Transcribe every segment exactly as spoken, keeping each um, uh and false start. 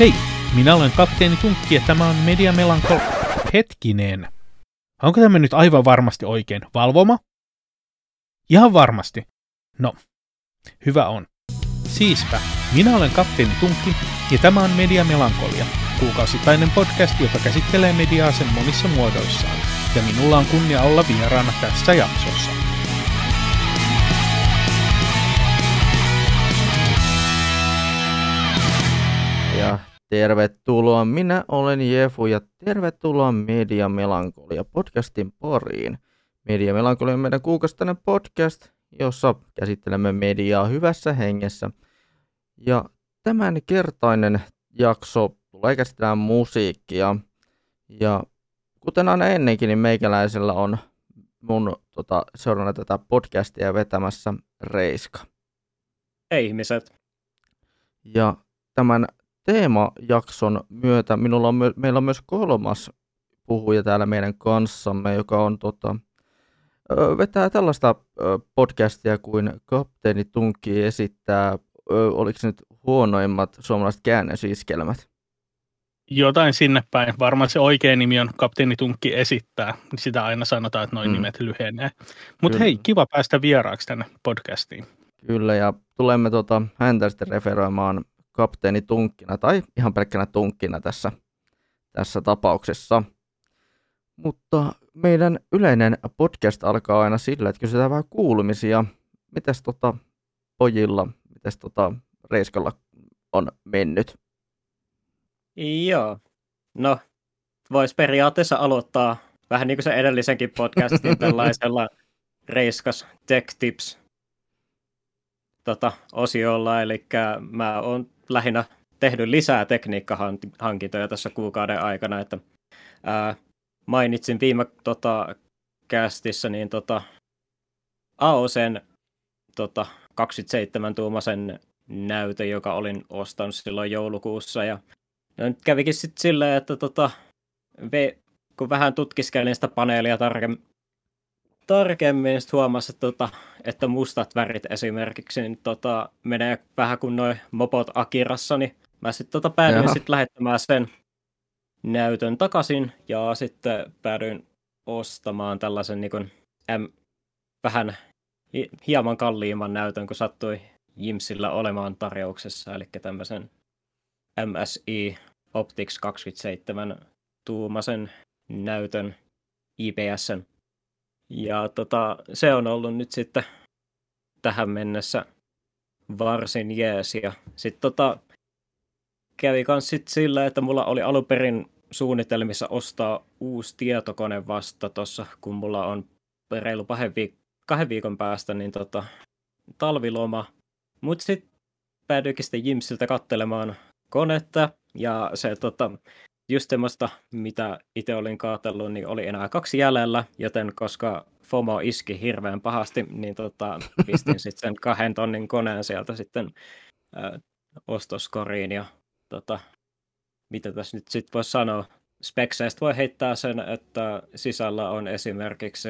Hei, minä olen Kapteeni Tunkki ja tämä on Media Melankolia. Hetkinen. Onko tämä nyt aivan varmasti oikein? Valvoma? Ihan varmasti. No, hyvä on. Siispä, minä olen Kapteeni Tunkki ja tämä on Media Melankolia, kuukausittainen podcast, joka käsittelee mediaa sen monissa muodoissaan. Ja minulla on kunnia olla vieraana tässä jaksossa. Ja tervetuloa, minä olen Jefu ja tervetuloa Media Melankolia podcastin pariin. Media Melankolia on meidän kuukausittainen podcast, jossa käsittelemme mediaa hyvässä hengessä. Ja tämänkertainen jakso tulee käsittelemään musiikkia. Ja kuten aina ennenkin, niin meikäläisellä on mun tota, seurana tätä podcastia vetämässä Reiska. Ei ihmiset. Ja tämän teemajakson myötä minulla on my- meillä on myös kolmas puhuja täällä meidän kanssamme, joka on tota, ö, vetää tällaista ö, podcastia kuin Kapteeni Tunkki esittää, ö, oliko se nyt huonoimmat suomalaiset käännösiskelmät? Jotain sinne päin. Varmaan se oikea nimi on Kapteeni Tunkki esittää. Sitä aina sanotaan, että noin mm. nimet lyhenee. Mutta hei, kiva päästä vieraaksi tänne podcastiin. Kyllä, ja tulemme tota, häntä sitten referoimaan Kapteeni Tunkkina tai ihan pelkkänä tunkkina tässä, tässä tapauksessa. Mutta meidän yleinen podcast alkaa aina sillä, että kysytään vähän kuulumisia. Mites tota pojilla, mites tota Reiskalla on mennyt? Joo. No, voisi periaatteessa aloittaa vähän niin kuin se edellisenkin podcastin tällaisella Reiskas Tech Tips tota, osiolla. Eli mä oon lähinnä tehnyt lisää tekniikkahankintoja tässä kuukauden aikana, että ää, mainitsin viime tota, kästissä niin tota, A O C:n tota, kaksikymmentäseitsemän tuumaisen näytön, joka olin ostanut silloin joulukuussa. Ja no, nyt kävikin sitten silleen, että tota, kun vähän tutkiskelin sitä paneelia tarkemmin, tarkemmin sit huomasin, että, tota, että mustat värit esimerkiksi niin, tota, menee vähän kuin nuo mopot Akirassa, niin mä sitten tota, päädyin sit lähettämään sen näytön takaisin ja sitten päädyin ostamaan tällaisen niin kun, äm, vähän hi, hieman kalliimman näytön, kun sattui Jimsillä olemaan tarjouksessa, eli tämmöisen M S I Optix kaksikymmentäseitsemän tuumaisen näytön I P S:n. Ja tota, se on ollut nyt sitten tähän mennessä varsin jees. Ja sitten tota, kävi kans sit sillä, että mulla oli alun perin suunnitelmissa ostaa uusi tietokone vasta tuossa, kun mulla on reilu viik- kahden viikon päästä niin tota, talviloma. Mutta sitten päädyikin sitten Jimsiltä katselemaan konetta, ja se tota, just semmoista, mitä itse olin katsellut, niin oli enää kaksi jäljellä, joten koska FOMO iski hirveän pahasti, niin tota, pistin sitten sen kahden tonnin koneen sieltä sitten ä, ostoskoriin, ja tota, mitä tässä nyt sitten voi sanoa, spekseistä voi heittää sen, että sisällä on esimerkiksi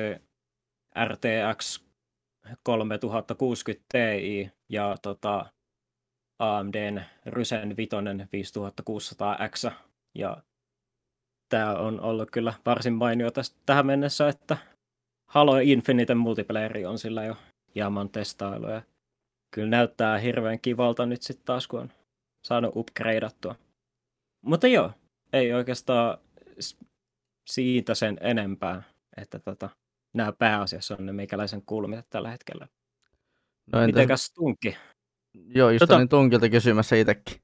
R T X kolmesataakuusikymmentä Ti, ja tota, A M D:n Ryzen viisi viisi tuhatta kuusisataa X, ja tämä on ollut kyllä varsin mainio tästä, tähän mennessä, että Halo Infinite multiplayeri on sillä jo hieman testailu, ja kyllä näyttää hirveän kivalta nyt sitten taas, kun on saanut upgradeattua. Mutta joo, ei oikeastaan siitä sen enempää, että tota, nämä pääasiassa on ne meikäläisen kuulumiset tällä hetkellä. No entäs... Mitenkäs Tunkki? Joo, just tota... niin Tunkilta kysymässä itsekin.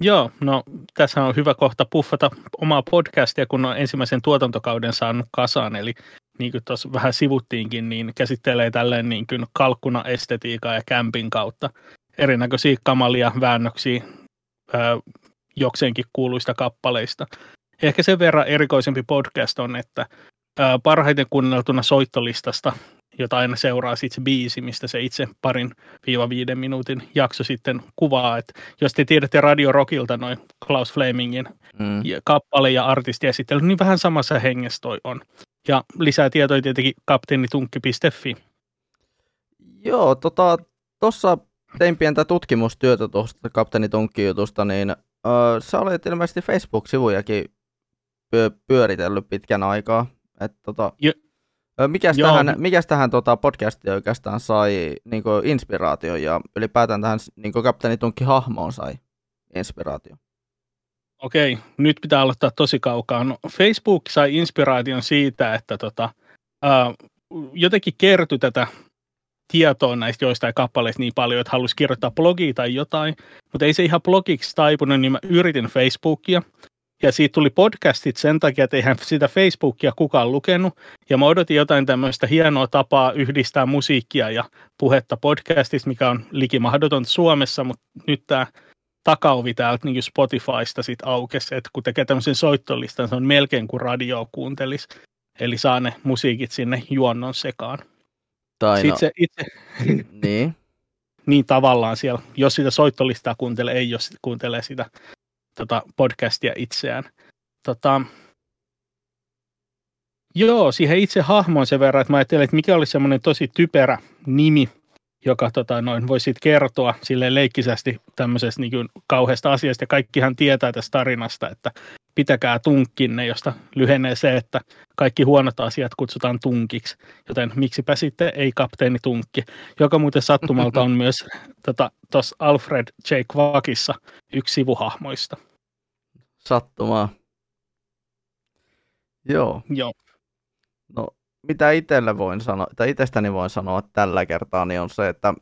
Joo, no tässä on hyvä kohta puffata omaa podcastia, kun on ensimmäisen tuotantokauden saanut kasaan, eli niin kuin tuossa vähän sivuttiinkin, niin käsittelee tälleen niin kuin kalkkuna estetiikkaa ja kämpin kautta erinäköisiä kamalia väännöksiä ää, jokseenkin kuuluista kappaleista. Ehkä sen verran erikoisempi podcast on, että ää, parhaiten kuunneltuna soittolistasta, jota aina seuraa sit se biisi, mistä se itse parin viiva viiden minuutin jakso sitten kuvaa. Et jos te tiedätte Radio Rockilta noin Klaus Flemingin mm. kappale- ja artistiesittely, niin vähän samassa hengessä toi on. Ja lisää tietoja tietenkin kapteeni tunkki piste fi. Joo, tuossa tota, tein pientä tutkimustyötä tuosta Kapteeni Tunkki -jutusta, niin äh, sä olet ilmeisesti Facebook-sivujakin pyö- pyöritellyt pitkän aikaa. Et, tota, jo, mikäs, joo, tähän, mikäs tähän tota, podcastiin oikeastaan sai niin kuin inspiraatio ja ylipäätään tähän niin kuin Kapteeni Tunkki-hahmoon sai inspiraatio? Okei, nyt pitää aloittaa tosi kaukaa. No, Facebook sai inspiraation siitä, että tota, ää, jotenkin kertyi tätä tietoa näistä joistain kappaleista niin paljon, että halusi kirjoittaa blogia tai jotain, mutta ei se ihan blogiksi taipunut, niin mä yritin Facebookia. Ja siitä tuli podcastit sen takia, että eihän sitä Facebookia kukaan lukenut. Ja mä odotin jotain tämmöistä hienoa tapaa yhdistää musiikkia ja puhetta podcastista, mikä on likimahdotonta Suomessa, mutta nyt tämä takaovi täältä niin Spotifysta sitten aukesi, että kun tekee tämmöisen soittolistan, se on melkein kuin radio kuuntelisi. Eli saa ne musiikit sinne juonnon sekaan. Tai no. se itse... niin. niin tavallaan siellä, jos sitä soittolistaa kuuntelee, ei jos kuuntelee sitä tota, podcastia itseään. Tota... Joo, siihen itse hahmoon sen verran, että mä ajattelin, että mikä olisi semmoinen tosi typerä nimi, joka tota, noin voi sitten kertoa silleen leikkisästi tämmöisestä niin kuin kauheasta asiasta. Ja kaikkihan tietää tästä tarinasta, että pitäkää tunkkinne, josta lyhenee se, että kaikki huonot asiat kutsutaan tunkiksi. Joten miksipä sitten ei kapteeni Tunkki, joka muuten sattumalta on myös tuossa tota, Alfred J. Quackissa yksi sivuhahmoista. Sattumaa. Joo. Joo. No. Mitä itselle voin sanoa, tai itsestäni voin sanoa tällä kertaa, niin on se, että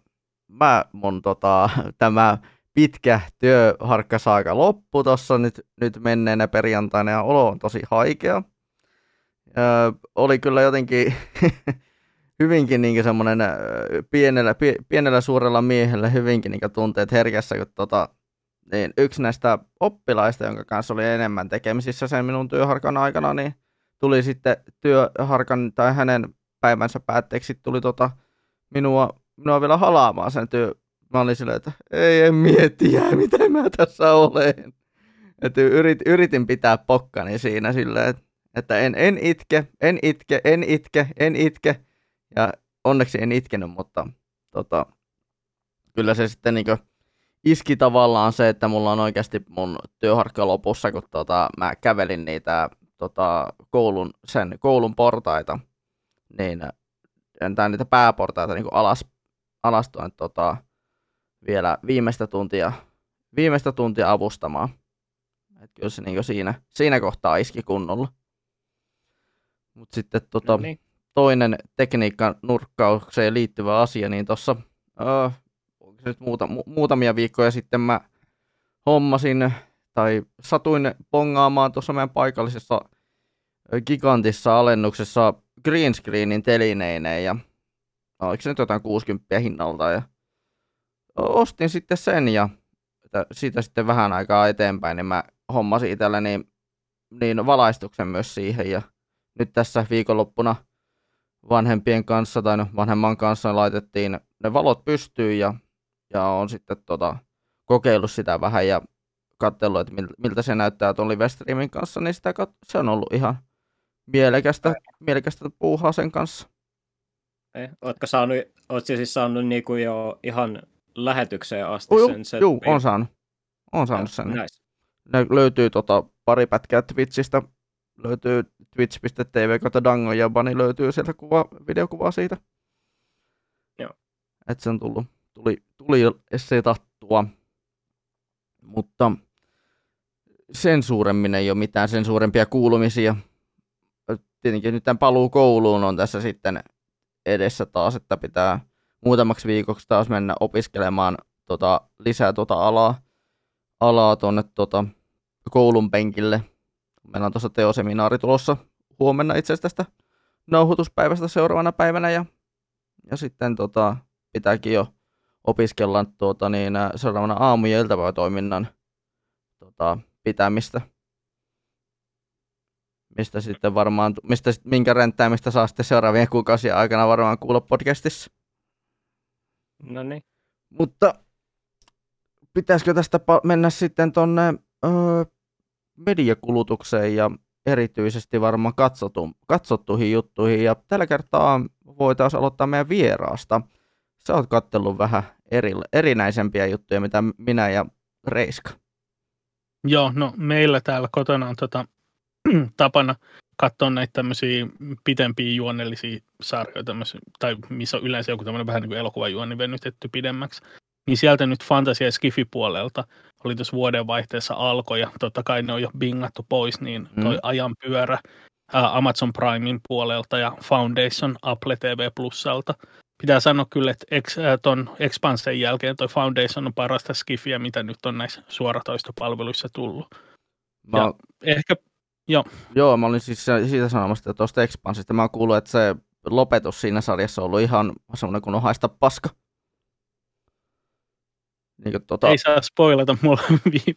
mä mun tota, tämä pitkä työharkkasaika loppu tuossa nyt, nyt menneenä perjantaina ja olo on tosi haikea. Öö, oli kyllä jotenkin hyvinkin niinku semmoinen pienellä, pienellä suurella miehellä hyvinkin niinku tunteet herkässä, kun tota, niin yksi näistä oppilaista, jonka kanssa oli enemmän tekemisissä sen minun työharkan aikana, niin tuli sitten työharkan tai hänen päivänsä päätteeksi tuli tota minua, minua vielä halaamaan sen työ. Mä olin silleen, että ei en miettiä, mitä mä tässä olen. Että yrit, yritin pitää pokkani siinä silleen, että en, en itke, en itke, en itke, en itke. Ja onneksi en itkenyt, mutta tota, kyllä se sitten niinku iski tavallaan se, että mulla on oikeasti mun työharkka lopussa, kun tota, mä kävelin niitä... Tota, koulun, sen koulun portaita, niin tai niitä pääportaita niin alas, alas tuon, tota, vielä viimeistä tuntia, viimeistä tuntia avustamaan. Et kyllä se niin siinä, siinä kohtaa iski kunnolla. Mutta sitten tota, no niin. Toinen tekniikan nurkkaukseen liittyvä asia, niin tuossa öö, muuta, mu- muutamia viikkoja sitten mä hommasin tai satuin bongaamaan tuossa meidän paikallisessa gigantissa alennuksessa green screenin telineineen ja oliko se nyt jotain kuusikymmentä hinnalta ja ostin sitten sen ja siitä sitten vähän aikaa eteenpäin niin mä hommasin itselleni niin valaistuksen myös siihen ja nyt tässä viikonloppuna vanhempien kanssa tai no vanhemman kanssa laitettiin ne valot pystyyn ja, ja on sitten tota, kokeillut sitä vähän ja katsellut, että miltä se näyttää tuon livestreamin kanssa, niin sitä kat- se on ollut ihan mielekästä, mielekästä puuhaa sen kanssa. Ei, ootko saanut, oot siis saanut niinku jo ihan lähetykseen asti Uu, sen? sen Joo, on saanut. On saanut ja, sen. Näis. Ne löytyy tota, pari pätkää Twitchistä, löytyy twitch piste t v kautta Dangonjaba, niin löytyy sieltä kuva, videokuvaa siitä. Joo. Et sen tullut, tuli, tuli setattua. Mutta sen suuremmin ei ole mitään sen suurempia kuulumisia. Tietenkin nyt tämän paluu kouluun on tässä sitten edessä taas, että pitää muutamaksi viikoksi taas mennä opiskelemaan tota, lisää tota alaa, alaa tuonne tota, koulun penkille. Meillä on tuossa teoseminaari tulossa huomenna itse asiassa tästä nauhoituspäivästä seuraavana päivänä. Ja, ja sitten tota, pitääkin jo opiskella tuota, niin, seuraavana aamu- ja iltapäivätoiminnan tota, pitämistä, mistä sitten varmaan, mistä, minkä ränttäämistä saa sitten seuraavien kuukausien aikana varmaan kuulla podcastissa. No niin. Mutta pitäisikö tästä mennä sitten tuonne öö, mediakulutukseen ja erityisesti varmaan katsotu, katsottuihin juttuihin. Ja tällä kertaa voitaisiin aloittaa meidän vieraasta. Sä oot katsellut vähän eri, erinäisempiä juttuja, mitä minä ja Reiska. Joo, no meillä täällä kotona on tota, tapana katsoa näitä tämmöisiä pitempiä juonnellisia sarjoja, tai missä on yleensä joku tämmöinen vähän niin kuin elokuvajuoni venytetty pidemmäksi. Niin sieltä nyt fantasia- ja skifi-puolelta oli tuossa vuodenvaihteessa alkoi, ja totta kai ne on jo bingattu pois, niin toi mm. ajanpyörä ää, Amazon Primein puolelta ja Foundation Apple T V Plusalta. Pitää sanoa kyllä, että ex, ää, ton Expansen jälkeen toi Foundation on parasta skifiä, mitä nyt on näissä suoratoistopalveluissa tullut. Mä... Ja ehkä, jo. Joo, mä olin siis siitä sanomasta tuosta Expansesta. Mä oon kuullut, että se lopetus siinä sarjassa on ollut ihan semmoinen kuin haista paska. Niin tota... Ei saa spoilata, mulla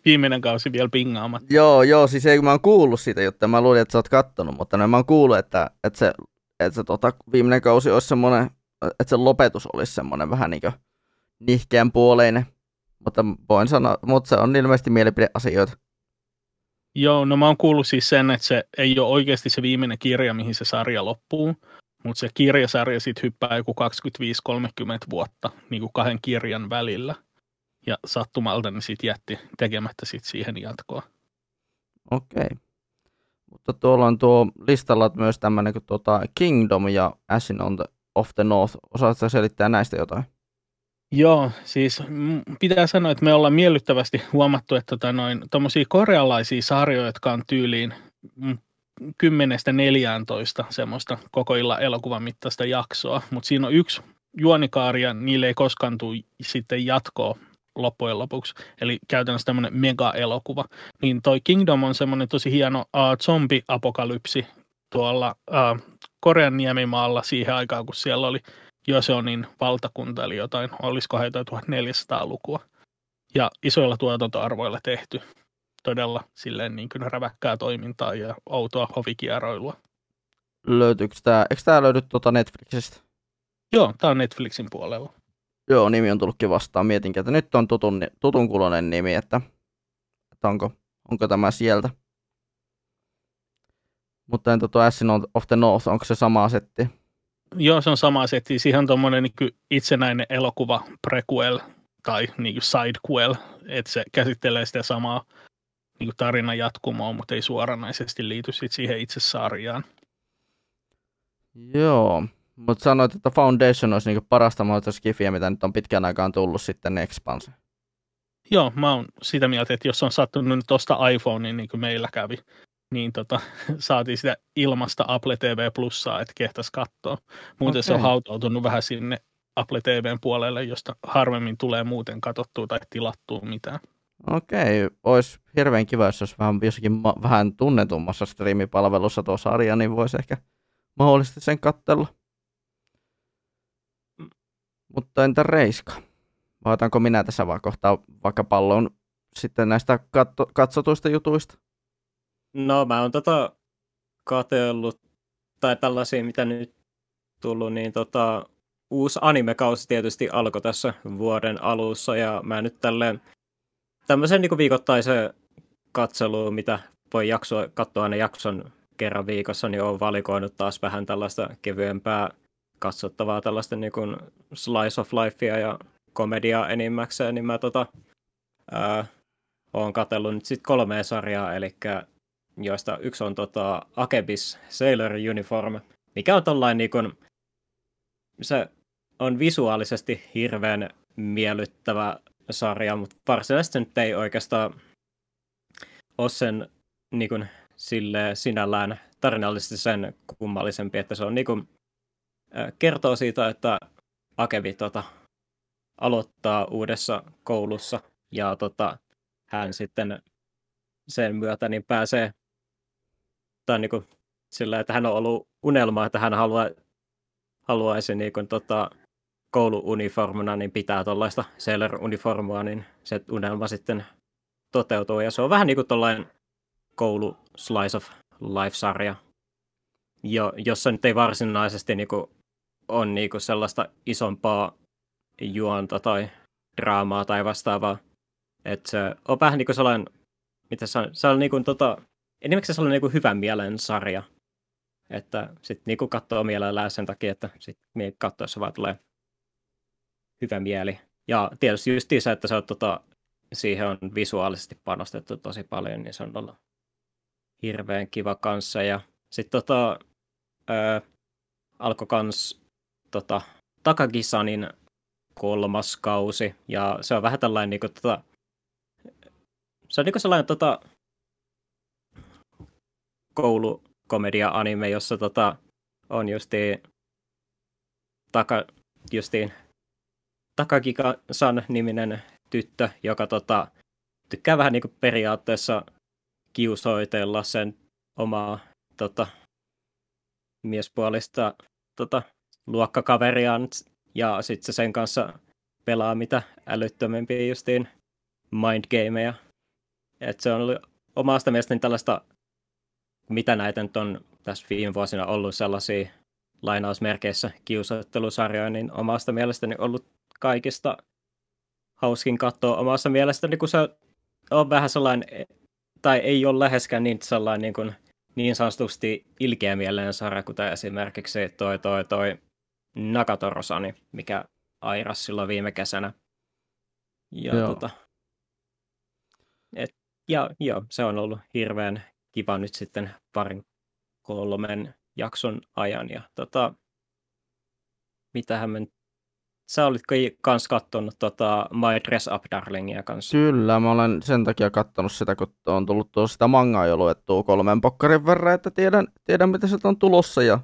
viimeinen kausi vielä pingaamatta. Joo, joo, siis ei kun mä oon kuullut siitä juttua, mä luulin, että sä oot kattonut, mutta no, mä oon kuullut, että, että se, että se tota, viimeinen kausi olisi semmoinen, että se lopetus olisi semmoinen vähän niin kuin nihkeän puoleinen, mutta voin sanoa, mutta se on ilmeisesti mielipideasioita. Joo, no mä oon kuullut siis sen, että se ei ole oikeasti se viimeinen kirja, mihin se sarja loppuu, mutta se kirjasarja sitten hyppää joku kaksikymmentäviisi kolmekymmentä vuotta niin kuin kahden kirjan välillä. Ja sattumalta ne sitten jätti tekemättä sit siihen jatkoa. Okei. Mutta tuolla on tuo listalla myös tämmöinen kuin tuota Kingdom ja Asof the North. Osaatko selittää näistä jotain? Joo, siis pitää sanoa, että me ollaan miellyttävästi huomattu, että tota noin, tommosia korealaisia sarjoja, jotka on tyyliin kymmenestä neljääntoista semmoista koko illan elokuvan mittaista jaksoa. Mutta siinä on yksi juonikaari ja niille ei koskaan tule sitten jatkoa loppujen lopuksi, eli käytännössä tämmöinen mega-elokuva, niin toi Kingdom on semmoinen tosi hieno uh, zombi-apokalypsi tuolla uh, Korean niemimaalla siihen aikaan, kun siellä oli Joseonin valtakunta, eli jotain, olisiko jotain neljätoistasataa-lukua, ja isoilla tuotantoarvoilla tehty, todella silleen niin kuin räväkkää toimintaa ja outoa hovikieroilua. Löytyykö tämä, eikö tämä löydy tuota Netflixistä? Joo, tämä on Netflixin puolella. Joo, nimi on tullutkin vastaan. Mietinkin, että nyt on tutun, tutun kulonen nimi, että, että onko, onko tämä sieltä. Mutta entä tuo Asof the North, onko se sama setti? Joo, se on sama setti. Siihen on tuommoinen niin itsenäinen elokuva, prequel tai niin sidequel, että se käsittelee sitä samaa niin tarinan jatkumoa, mutta ei suoranaisesti liity sit siihen itse sarjaan. Joo. Mutta sanoit, että Foundation olisi niinku parasta mahdollista skifiä, mitä nyt on pitkään aikaan tullut sitten Expanse. Joo, mä oon sitä mieltä, että jos on sattunut nyt tuosta iPhoneen, niin kuin meillä kävi, niin tota, saatiin sitä ilmasta Apple T V Plusaa, että kehtäisi katsoa. Muuten okay. Se on hautautunut vähän sinne Apple T V:n puolelle, josta harvemmin tulee muuten katsottua tai tilattua mitään. Okei, okay. Olisi hirveän kiva, jos olisi vähän, jossakin ma- vähän tunnetummassa striimipalvelussa tuo sarja, niin voisi ehkä mahdollisesti sen katsella. Mutta entä Reiska? Vaatanko minä tässä vaan kohtaa vaikka palloon sitten näistä katso- katsotuista jutuista? No mä oon tota katsellut, tai tällaisia mitä nyt tullut, niin tota uusi animekausi tietysti alkoi tässä vuoden alussa, ja mä nyt tälleen tämmöisen niin kuin viikoittaisen katseluun, mitä voi jaksoa, katsoa aina jakson kerran viikossa, niin oon valikoinut taas vähän tällaista kevyempää katsottavaa tällaista niin kuin slice of lifea ja komediaa enimmäkseen, niin mä tota, ää, oon katsellut nyt sit kolmea sarjaa, eli joista yksi on tota, Akebi's Sailor Uniform, mikä on tollain niin kuin, se on visuaalisesti hirveän miellyttävä sarja, mutta varsinaisesti nyt ei oikeastaan ole sen niin kuin, silleen, sinällään tarinallisesti sen kummallisempi, että se on niin kuin, kertoo siitä, että Akebi tota, aloittaa uudessa koulussa ja tota, hän sitten sen myötä niin pääsee tai niin kuin, sillä, että hän on ollut unelma, että hän halua, haluaisi niin kuin, tota, kouluuniformina niin pitää tuollaista sailor-uniformua, niin se unelma sitten toteutuu ja se on vähän niin kuin tuollainen koulu slice of life-sarja, jo, jossa nyt ei varsinaisesti niin kuin, on niinku sellaista isompaa juonta tai draamaa tai vastaavaa. Että se on vähän niinku sellainen, mitä se on, se on niinku tota, enimmäkseen sellainen niinku hyvän mielen sarja. Että sit niinku katsoo mielellään sen takia, että sit katsoo se vaan tulee hyvä mieli. Ja tietysti justiinsa, että se on, tota, siihen on visuaalisesti panostettu tosi paljon, niin se on ollut hirveän kiva kanssa. Ja sitten tota, alkoi kans tota, Takagi-sanin kolmas kausi, ja se on vähän tällainen niinku tota, se on niinku sellainen tota, koulukomedia-anime, jossa tota, on justiin taka, justiin Takagi-san-niminen tyttö, joka tota, tykkää vähän niinku periaatteessa kiusoitella sen omaa tota, miespuolista tota, luokkakaveriaan, ja sitten se sen kanssa pelaa mitä älyttömämpiä justiin mindgameja. Että se on ollut omasta mielestäni tällaista, mitä näitä nyt on tässä viime vuosina ollut sellaisia lainausmerkeissä kiusattelusarjoja, niin omasta mielestäni ollut kaikista hauskin katsoa omasta mielestäni, kun se on vähän sellainen, tai ei ole läheskään niin sellainen niin kuin niin sanotusti ilkeämielinen sarja, kuten esimerkiksi toi, toi, toi Nagatoro-sani, mikä airas silloin viime kesänä. Ja, joo. Tota, et, ja joo, se on ollut hirveän kiva nyt sitten parin kolmen jakson ajan. Ja tota, mitähän me... Sä olitko kans kattonut tota My Dress Up Darlingia kanssa? Kyllä, mä olen sen takia kattonut sitä, kun on tullut tuosta sitä mangaa jo luettua kolmen pokkarin verran, että tiedän, tiedän mitä sieltä on tulossa, ja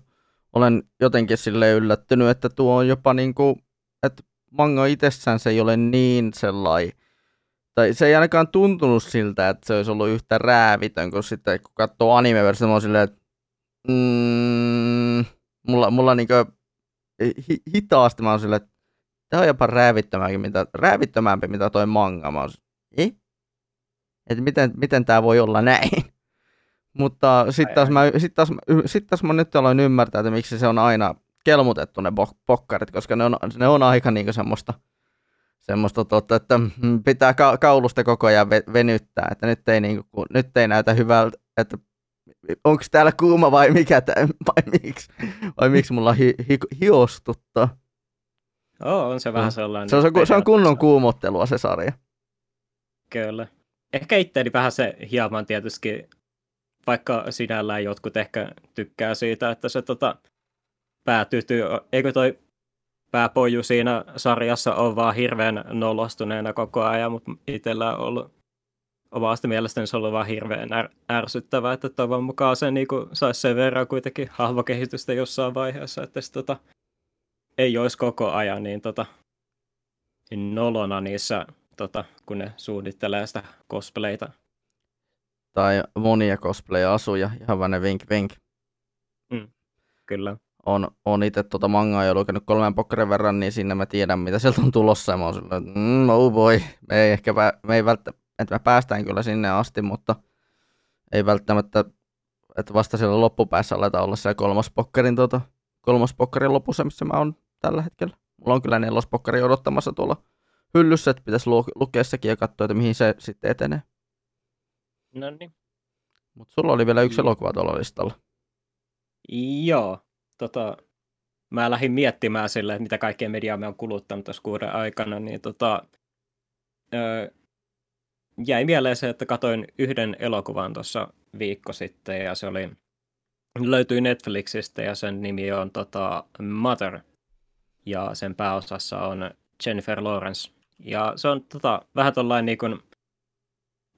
olen jotenkin silleen yllättynyt, että tuo on jopa niinku, että manga itsessään se ei ole niin sellainen, tai se ei ainakaan tuntunut siltä, että se olisi ollut yhtä räävitön, kun sitten kun katsoo anime-versiota, mä oon silleen, että mm, mulla, mulla niinku hi, hitaasti mä oon silleen, että tämä on jopa räävittömämpi, mitä, räävittömämpi, mitä toi manga. Mä olisin, eh? Että miten, miten tämä voi olla näin? Mutta sitten taas, sit taas, sit taas mä nyt aloin ymmärtää, että miksi se on aina kelmutettu ne pokkarit, koska ne on, ne on aika niinku semmoista, semmoista totta, että pitää ka- kaulusta koko ajan venyttää, että nyt ei, niinku, nyt ei näytä hyvältä, että onko täällä kuuma vai mikä tämä, vai miksi, vai miksi mulla hi, hi, hiostuttaa. Oo, on se vähän sellainen. Se on, se on kunnon kuumottelua se sarja. Kyllä. Ehkä itseäni vähän se hieman tietysti, vaikka sinällään jotkut ehkä tykkää siitä, että se tota, päätytyy, eikö toi pääpoju siinä sarjassa ole vaan hirveän nolostuneena koko ajan, mutta itsellä on ollut omasta mielestäni se on ollut vaan hirveän är, ärsyttävää, että toivon mukaan se niinku, saisi sen verran kuitenkin hahmokehitystä jossain vaiheessa, että se tota... ei olisi koko ajan niin tota, nolona niissä, tota, kun ne suunnittelee sitä cosplayta. Tai monia cosplay-asuja, ihan vähän vink vink. Mm, kyllä. On, on itse tota mangaa jo lukenut kolmen pokkarin verran, niin siinä mä tiedän, mitä sieltä on tulossa. Ja mä oon sillä, että mm, oh boy, me ei ehkä, me ei välttämättä, että me päästään kyllä sinne asti, mutta ei välttämättä, että vasta siellä loppupäässä aletaan olla siellä kolmas pokkarin tota. Kolmas pokkari lopussa, missä mä oon tällä hetkellä. Mulla on kyllä nelospodcari odottamassa tuolla hyllyssä, että pitäisi lu- lukea sekin ja katsoa, että mihin se sitten etenee. No niin. Mutta sulla oli vielä yksi elokuva tuolla listalla. Joo. Tota, mä lähdin miettimään silleen, mitä kaikkea mediaa me on kuluttanut tässä kuuden aikana, niin tota, öö, jäi mieleen se, että katoin yhden elokuvan tuossa viikko sitten, ja se oli... Löytyy Netflixistä ja sen nimi on tota, Mother ja sen pääosassa on Jennifer Lawrence. Ja se on tota, vähän tollain niin kuin,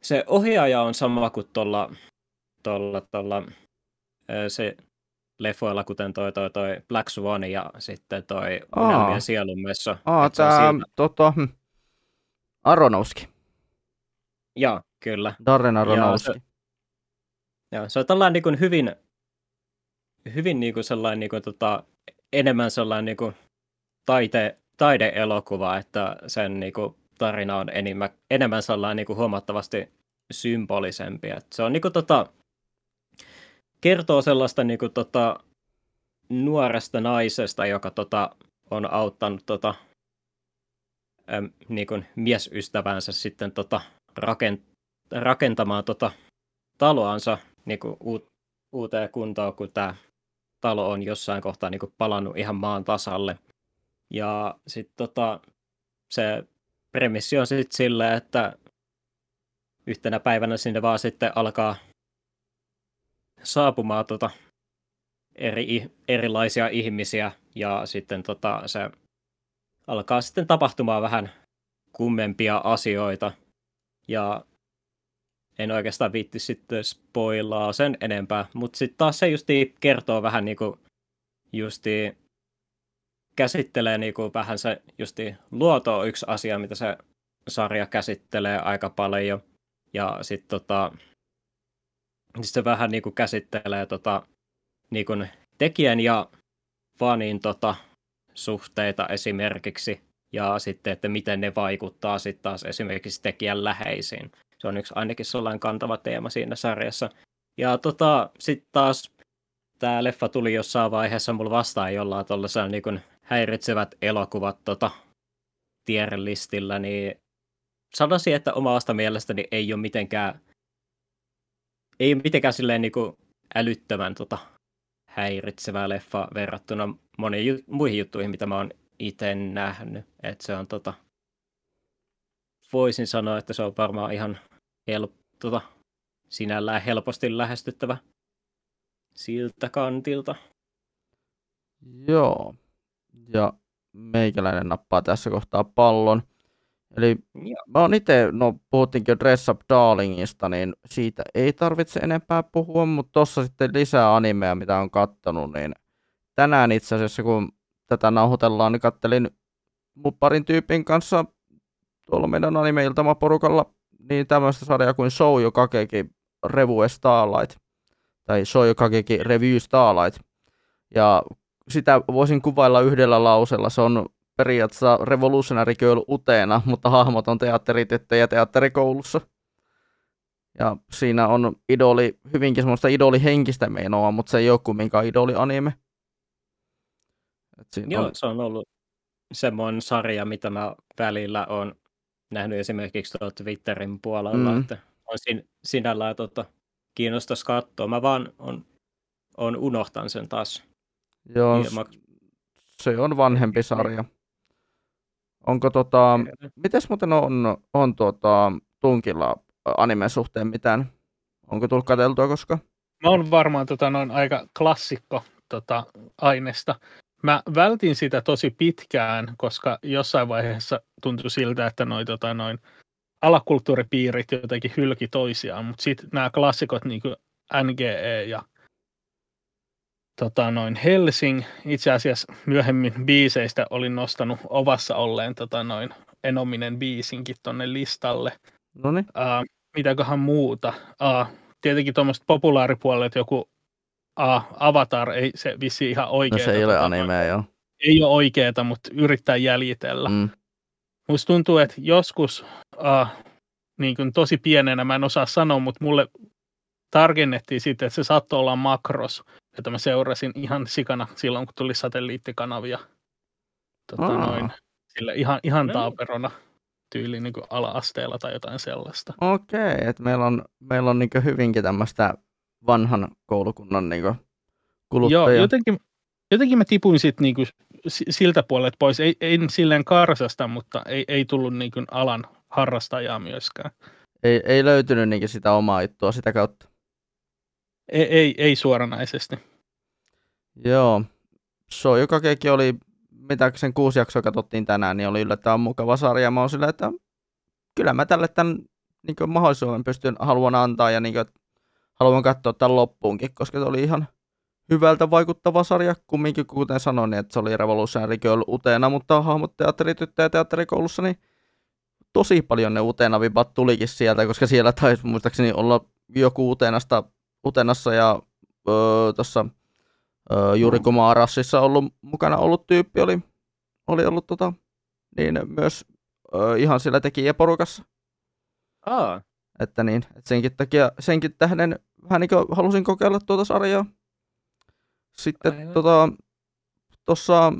se ohjaaja on sama kuin tuolla tolla, tolla, se leffoilla, kuten toi, toi, toi Black Swan ja sitten toi Unelmien sielunmessa. Aa, tää tota, Aronofsky. Joo, kyllä. Darren Aronofsky. Joo, se, se on tällainen niin kuin hyvin... hyvin niinku sellainen niinku tota, enemmän sellainen niinku taite taideelokuva, että sen niinku tarina on enemmän enemmän sellainen niinku huomattavasti symbolisempi. Et se on niinku tota kertoo sellaista niinku tota nuoresta naisesta, joka tota on auttanut tota äm, niinku miesystävänsä sitten tota rakent, rakentamaan tota taloansa niinku uut, uuteen kuntoon, kun tää talo on jossain kohtaa niin kuin palannut ihan maan tasalle. Ja sitten tota, se premissi on sitten sillä, että yhtenä päivänä sinne vaan sitten alkaa saapumaan tota eri, erilaisia ihmisiä ja sitten tota se alkaa sitten tapahtumaan vähän kummempia asioita. Ja en oikeastaan viitti sitten spoilaa sen enempää, mutta sitten taas se justiin kertoo vähän niinku justiin käsittelee niinku vähän se justiin luoto on yksi asia, mitä se sarja käsittelee aika paljon. Ja sitten tota, sit se vähän niinku käsittelee tota, niinku tekijän ja fanin tota, suhteita esimerkiksi. Ja sitten, että miten ne vaikuttaa sitten taas esimerkiksi tekijän läheisiin. Se on yksi ainakin sellainen kantava teema siinä sarjassa. Ja tota, sitten taas tämä leffa tuli jossain vaiheessa mulla vastaan jollain tuollaisella niinku häiritsevät elokuvat tota, tier-listillä, niin sanoisin, että omasta mielestäni ei ole mitenkään, ei ole mitenkään silleen niinku älyttömän tota, häiritsevä leffa verrattuna moniin ju- muihin juttuihin, mitä mä oon itse nähnyt. Et se on, tota, voisin sanoa, että se on varmaan ihan hel- tota, sinällään helposti lähestyttävä siltä kantilta. Joo, ja meikäläinen nappaa tässä kohtaa pallon. Eli joo. Mä oon ite, no puhuttiinkin jo Dress Up Darlingista, niin siitä ei tarvitse enempää puhua, mutta tossa sitten lisää animea, mitä on kattonut, niin tänään itse asiassa, kun tätä nauhoitellaan, niin kattelin mun parin tyypin kanssa tuolla meidän anime-iltamaporukalla, niin tämmöistä sarjaa kuin Shoujo Kageki Revue Starlight, tai Shoujo Kageki Revue Starlight, ja sitä voisin kuvailla yhdellä lauseella, se on periaatteessa Revolutionary Girl Utena, mutta hahmot on teatterityttöjä teatterikoulussa. Ja siinä on idoli, hyvinkin semmoista idolihenkistä menoa, mutta se ei ole kumminkaan idolianime. Joo, on... se on ollut semmoinen sarja, mitä mä välillä on nähnyt esimerkiksi tuolla Twitterin puolella, mm. että on sin- sinällään tota, kiinnostaisi katsoa. Mä vaan on, on unohtan sen taas. Joo, ja mä... se on vanhempi sarja. Onko tota, mites muuten on, on tota, Tunkilla animen suhteen mitään? Onko tullut katseltua koskaan? Mä oon varmaan tota, noin aika klassikko tota, aineesta. Mä vältin sitä tosi pitkään, koska jossain vaiheessa tuntui siltä, että noi, tota, noin alakulttuuripiirit jotenkin hylki toisiaan, mutta sitten nämä klassikot niin kuin N G E ja Tota noin Helsing, itse asiassa myöhemmin biiseistä olin nostanut ovassa olleen tota noin Enominen biisinkin tonne listalle. Noniin. Uh, mitäköhän muuta? Uh, tietenkin tuommoista populaaripuolella, joku uh, Avatar, ei se vissi ihan oikeeta. No se ei tota ole animea, joo. Ei ole oikeeta, mutta yrittää jäljitellä. Mm. Musta tuntuu, että joskus, uh, niin kuin tosi pienenä, mä en osaa sanoa, mutta mulle tarkennettiin siitä, että se saattoi olla makros. Että mä seurasin ihan sikana silloin, kun tuli satelliittikanavia tota noin, sille ihan, ihan taaperona tyyliin niin kuin ala-asteella tai jotain sellaista. Okei, okay, että meillä on, meillä on niin kuin hyvinkin tämmöistä vanhan koulukunnan niin kuin kuluttajia. Joo, jotenkin, jotenkin mä tipuin sit niin kuin siltä puolelta pois. Ei, ei silleen karsasta, mutta ei, ei tullut niin kuin alan harrastajaa myöskään. Ei, ei löytynyt niin kuin sitä omaa juttua sitä kautta. Ei, ei, ei suoranaisesti. Joo. So, joka keikki oli, mitä sen kuusi jaksoa katsottiin tänään, niin oli yllättävän mukava sarja. Mä oon sillä, että kyllä mä tälle tämän niin kuin mahdollisuuden pystyn, haluan antaa ja niin kuin, haluan katsoa tämän loppuunkin, koska se oli ihan hyvältä vaikuttava sarja. Kumminkin, kuten sanoin, niin että se oli Revolutionary Girl Utena, mutta hahmot teatterityttöjä teatterikoulussa, niin tosi paljon ne Utena-vibat tulikin sieltä, koska siellä taisi muistaakseni olla joku Utenasta Utenassa ja öö, tuossa öö, Juriko Maarassissa ollut, mukana ollut tyyppi oli, oli ollut tota, niin myös öö, ihan sillä tekijäporukassa. Aa. Että niin, että senkin takia, senkin tähden vähän niin kuin halusin kokeilla tuota sarjaa. Sitten aivan. tota, tuossa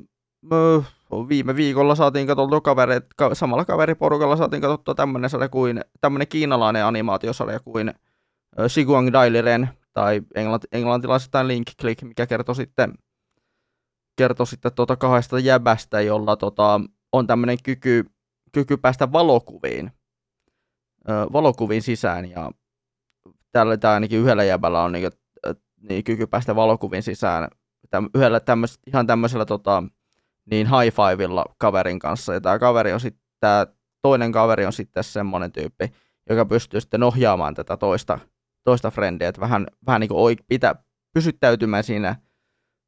öö, viime viikolla saatiin katsottua kaverit, ka- samalla kaveriporukalla saatiin katsottua tämmöinen sarja kuin, tämmöinen kiinalainen animaatiosarja kuin Shiguang Dailiren, tai englant- englantilaisestaan Link Click, mikä kertoo sitten, kertoo sitten tuota kahdesta jäbästä, jolla tota, on tämmöinen kyky, kyky päästä valokuviin, ö, valokuviin sisään. Ja täällä tää ainakin yhdellä jäbällä on niin, niin, kyky päästä valokuviin sisään. Täm, yhdellä tämmöis, ihan tämmöisellä tota, niin high-fivella kaverin kanssa. Ja tää kaveri on sitten, tää toinen kaveri on sitten semmoinen tyyppi, joka pystyy sitten ohjaamaan tätä toista, toista frendiä. Että vähän, vähän niin kuin pitää pysyttäytymään siinä,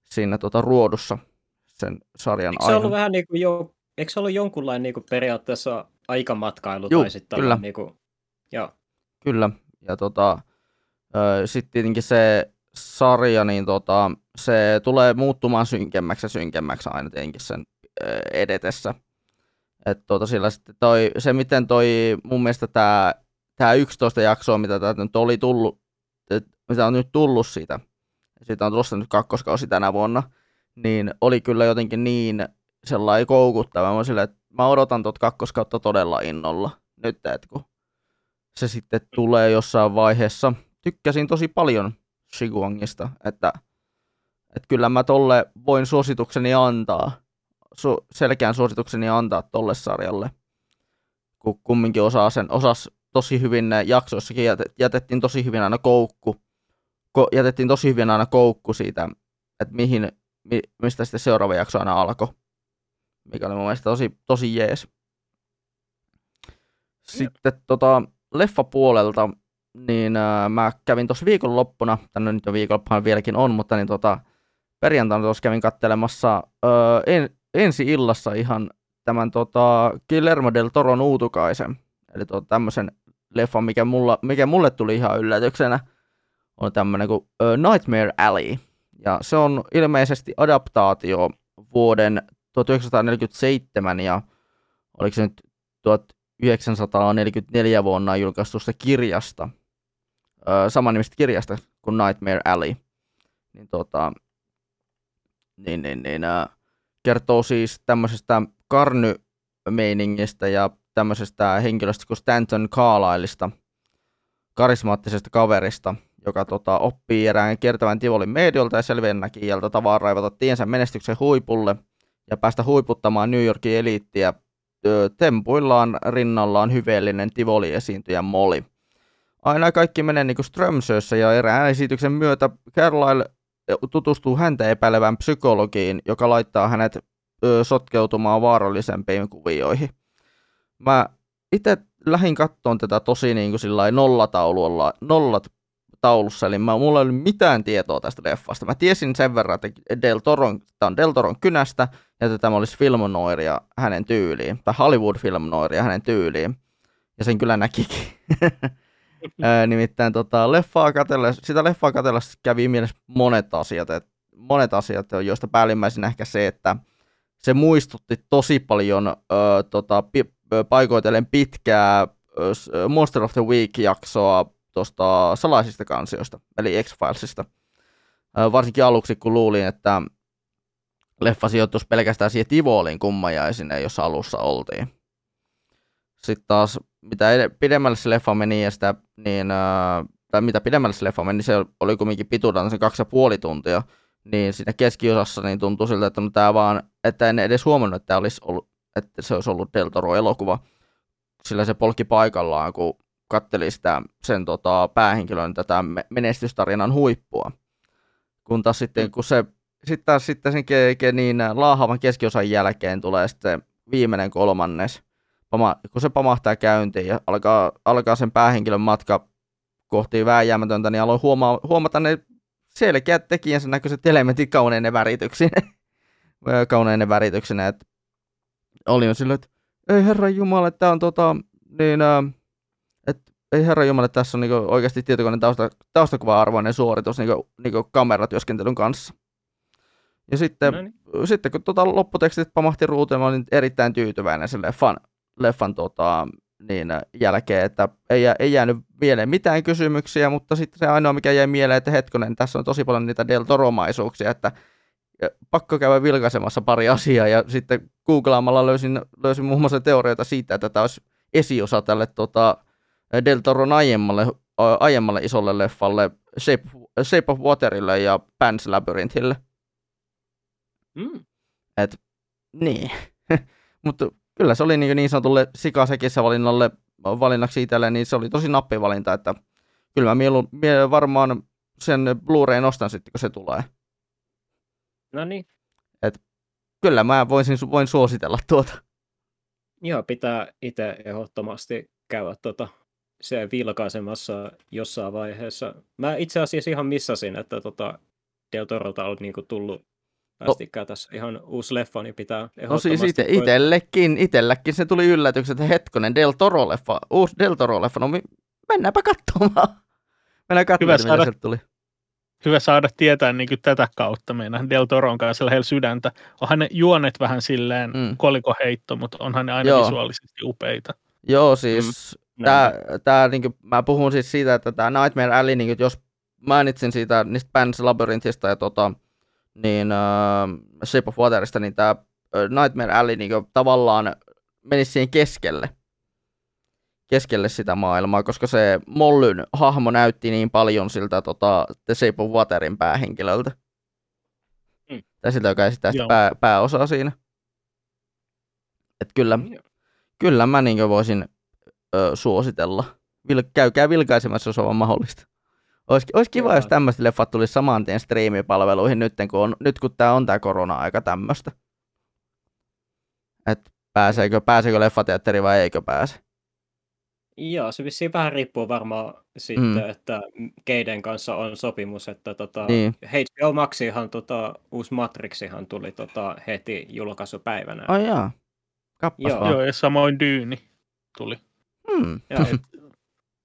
siinä tota, ruodussa sen sarjan ajan. Eikö se ollut vähän niin kuin jo, eikö se ollut jonkunlainen niin kuin periaatteessa aikamatkailu? Joo, tai sitten kyllä. Niin kuin, joo. Kyllä. Ja tota, sitten tietenkin se sarja, niin tota, se tulee muuttumaan synkemmäksi ja synkemmäksi aina tietenkin sen edetessä. Et tota, sillä sitten toi, se miten toi mun mielestä tää, tää yksitoista jaksoa, mitä tää nyt oli tullut, mitä on nyt tullut siitä, siitä on tulossa nyt kakkoskausi tänä vuonna, niin oli kyllä jotenkin niin sellainen koukuttava. Mä sille, että mä odotan tuota kakkoskautta todella innolla nyt, et kun se sitten tulee jossain vaiheessa. Tykkäsin tosi paljon Shiguangista, että, että kyllä mä tolle voin suositukseni antaa, su, selkeän suositukseni antaa tolle sarjalle, kun kumminkin osaa sen, osas tosi hyvin ne jaksoissakin, jätettiin tosi hyvin aina koukku, ko, jätettiin tosi hyvin aina koukku siitä, että mihin, mi, mistä sitten seuraava jakso aina alkoi, mikä oli mun mielestä tosi, tosi jees. Sitten yep. tota, leffapuolelta, niin äh, mä kävin tuossa viikonloppuna, tänne nyt jo viikonloppuhan vieläkin on, mutta niin tota, perjantaina tuossa kävin katselemassa äh, en, ensi illassa ihan tämän tota, Guillermo del Toron Uutukaisen, eli tota, tämmöisen leffan, mikä, mulla, mikä mulle tuli ihan yllätyksenä, on tämmöinen kuin äh, Nightmare Alley, ja se on ilmeisesti adaptaatio vuoden tuhatyhdeksänsataaneljäkymmentäseitsemän ja oliko se nyt tuhatyhdeksänsataaneljäkymmentäneljä vuonna julkaistusta kirjasta, öö, samannimistä kirjasta kuin Nightmare Alley. Niin, tota, niin, niin, niin, öö, kertoo siis tämmöisestä karnymeiningistä ja tämmöisestä henkilöstä kuin Stanton Carlyleista, karismaattisesta kaverista, joka tota, oppii erään kiertävän Tivolin mediolta ja selvennäkijältä tavaa raivata tiensä menestyksen huipulle ja päästä huiputtamaan New Yorkin eliittiä tempuillaan rinnallaan hyveellinen Tivoli-esiintyjä Molly. Aina kaikki menee niin kuin strömsössä ja erään esityksen myötä Carlyle tutustuu häntä epäilevään psykologiin, joka laittaa hänet ö, sotkeutumaan vaarallisempiin kuvioihin. Mä itse lähdin kattoon tätä tosi niin kuin sillain nollataululla, nollataulussa, eli mä, mulla ei ollut mitään tietoa tästä leffasta. Mä tiesin sen verran, että Del Toron, tää on Del Toron kynästä, ja että tämä olisi filmnoiria hänen tyyliin, tai Hollywood-filmnoiria hänen tyyliin, ja sen kyllä näkikin. Nimittäin tota, leffaa katsella, sitä leffaa katsella kävi mielessä monet asiat, et, monet asiat, joista päällimmäisenä ehkä se, että se muistutti tosi paljon ö, tota, pi, paikoitellen pitkää ö, Monster of the Week-jaksoa tuosta salaisista kansioista, eli X-Filesista. Ö, varsinkin aluksi, kun luulin, että leffa sijoittuisi pelkästään siihen Tivolin kummajaisineen, jossa alussa oltiin. Sitten taas, mitä ed- pidemmälle se leffa meni, ja sitä, niin, äh, tai mitä pidemmälle se leffa meni, niin se oli kuitenkin pituudella sen kaksi ja puoli tuntia, niin siinä keskiosassa niin tuntui siltä, että, no, tää vaan, että en edes huomannut, että, olisi ollut, että se olisi ollut Del Toro-elokuva, sillä se polki paikallaan, kun katseli sitä, sen tota, päähenkilön tätä menestystarinan huippua. Kun taas sitten, kun se Sitten taas sitten sen ke- ke- niin laahavan keskiosan jälkeen tulee sitten viimeinen kolmannes, Pama- kun se pamahtaa käyntiin ja alkaa, alkaa sen päähenkilön matka kohti vääjäämätöntä, niin aloin huoma- huomata ne selkeät tekijänsä näköiset elementit kauneinen värityksineen. kauneinen värityksineen, että oli jo silleen, että ei herra jumala, tää on tota, niin, että ei herra jumala, tässä on niinku oikeasti tietokoneen tausta- taustakuva-arvoinen suoritus niinku, niinku kameratyöskentelyn kanssa. Ja sitten, no niin. sitten kun tota lopputekstit pamahti ruutuun, mä olin erittäin tyytyväinen sen leffan, leffan tota, niin, jälkeen, että ei, ei jäänyt mieleen mitään kysymyksiä, mutta sitten se ainoa, mikä jäi mieleen, että hetkonen, tässä on tosi paljon niitä Del Toro-maisuuksia, että pakko käydä vilkaisemassa pari asiaa, ja sitten googlaamalla löysin, löysin muun muassa teorioita siitä, että tämä olisi esiosa tälle tota, Del Toron aiemmalle, aiemmalle isolle leffalle, Shape, Shape of Waterille ja Pan's Labyrinthille. Mm. Et, niin, mutta kyllä se oli niin, niin sanotulle sikasekissä valinnalle valinnaksi itselle, niin se oli tosi nappivalinta, että kyllä mä mielu, mie, varmaan sen Blu-rayn ostan sitten, kun se tulee. No niin. Et kyllä mä voisin, voin suositella tuota. Joo, pitää itse ehdottomasti käydä tuota se vilkaisemassa jossain vaiheessa. Mä itse asiassa ihan missasin, että tuota Del Torolta on niinku tullut päästikään no. tässä ihan uusi leffa, niin pitää ehdottomasti... No siis ite, itellekin, itellekin se tuli yllätykset, että hetkonen, Del Toro-leffa, uusi Del Toro-leffa, no mi... mennäänpä katsomaan. Mennään katsomaan, mitä sieltä tuli. Hyvä saada tietää niin kuin tätä kautta meidän Del Toron kanssa lähellä sydäntä. Onhan ne juonet vähän silleen mm. kolikoheitto, mutta onhan ne aina Joo. visuaalisesti upeita. Joo, siis mm. tää, tää, niin kuin, mä puhun siis siitä, että tämä Nightmare Alley, niin kuin, jos mainitsin siitä niistä Pan's Labyrinthista ja tota, niin, äh, Shape of Waterista, niin tämä Nightmare Alley niin kuin, tavallaan menisi siihen keskelle. keskelle sitä maailmaa, koska se Mollyn hahmo näytti niin paljon siltä tota, The Shape of Waterin päähenkilöltä. Mm. Tai siltä, joka esittää sitä pää, pääosaa siinä. Että kyllä, mm. kyllä mä niin voisin ö, suositella. Vil, käykää vilkaisemassa, jos on mahdollista. Ois, ois kiva, Jaa. jos tämmöiset leffat tulisi saman tien striimipalveluihin nytten, kun on, nyt kun tää on tää korona-aika tämmöstä. Että pääseekö, pääseekö leffateatteri vai eikö pääse? Joo, se vissiin vähän riippuu varmaan sitten, mm. että keiden kanssa on sopimus, että tota, niin. H B O Maxihan, tota, uusi Matrixihan tuli tota, heti julkaisupäivänä. Ai oh, jaa, kappas joo. joo, ja samoin Dyyni tuli. Hmm. Ja, et,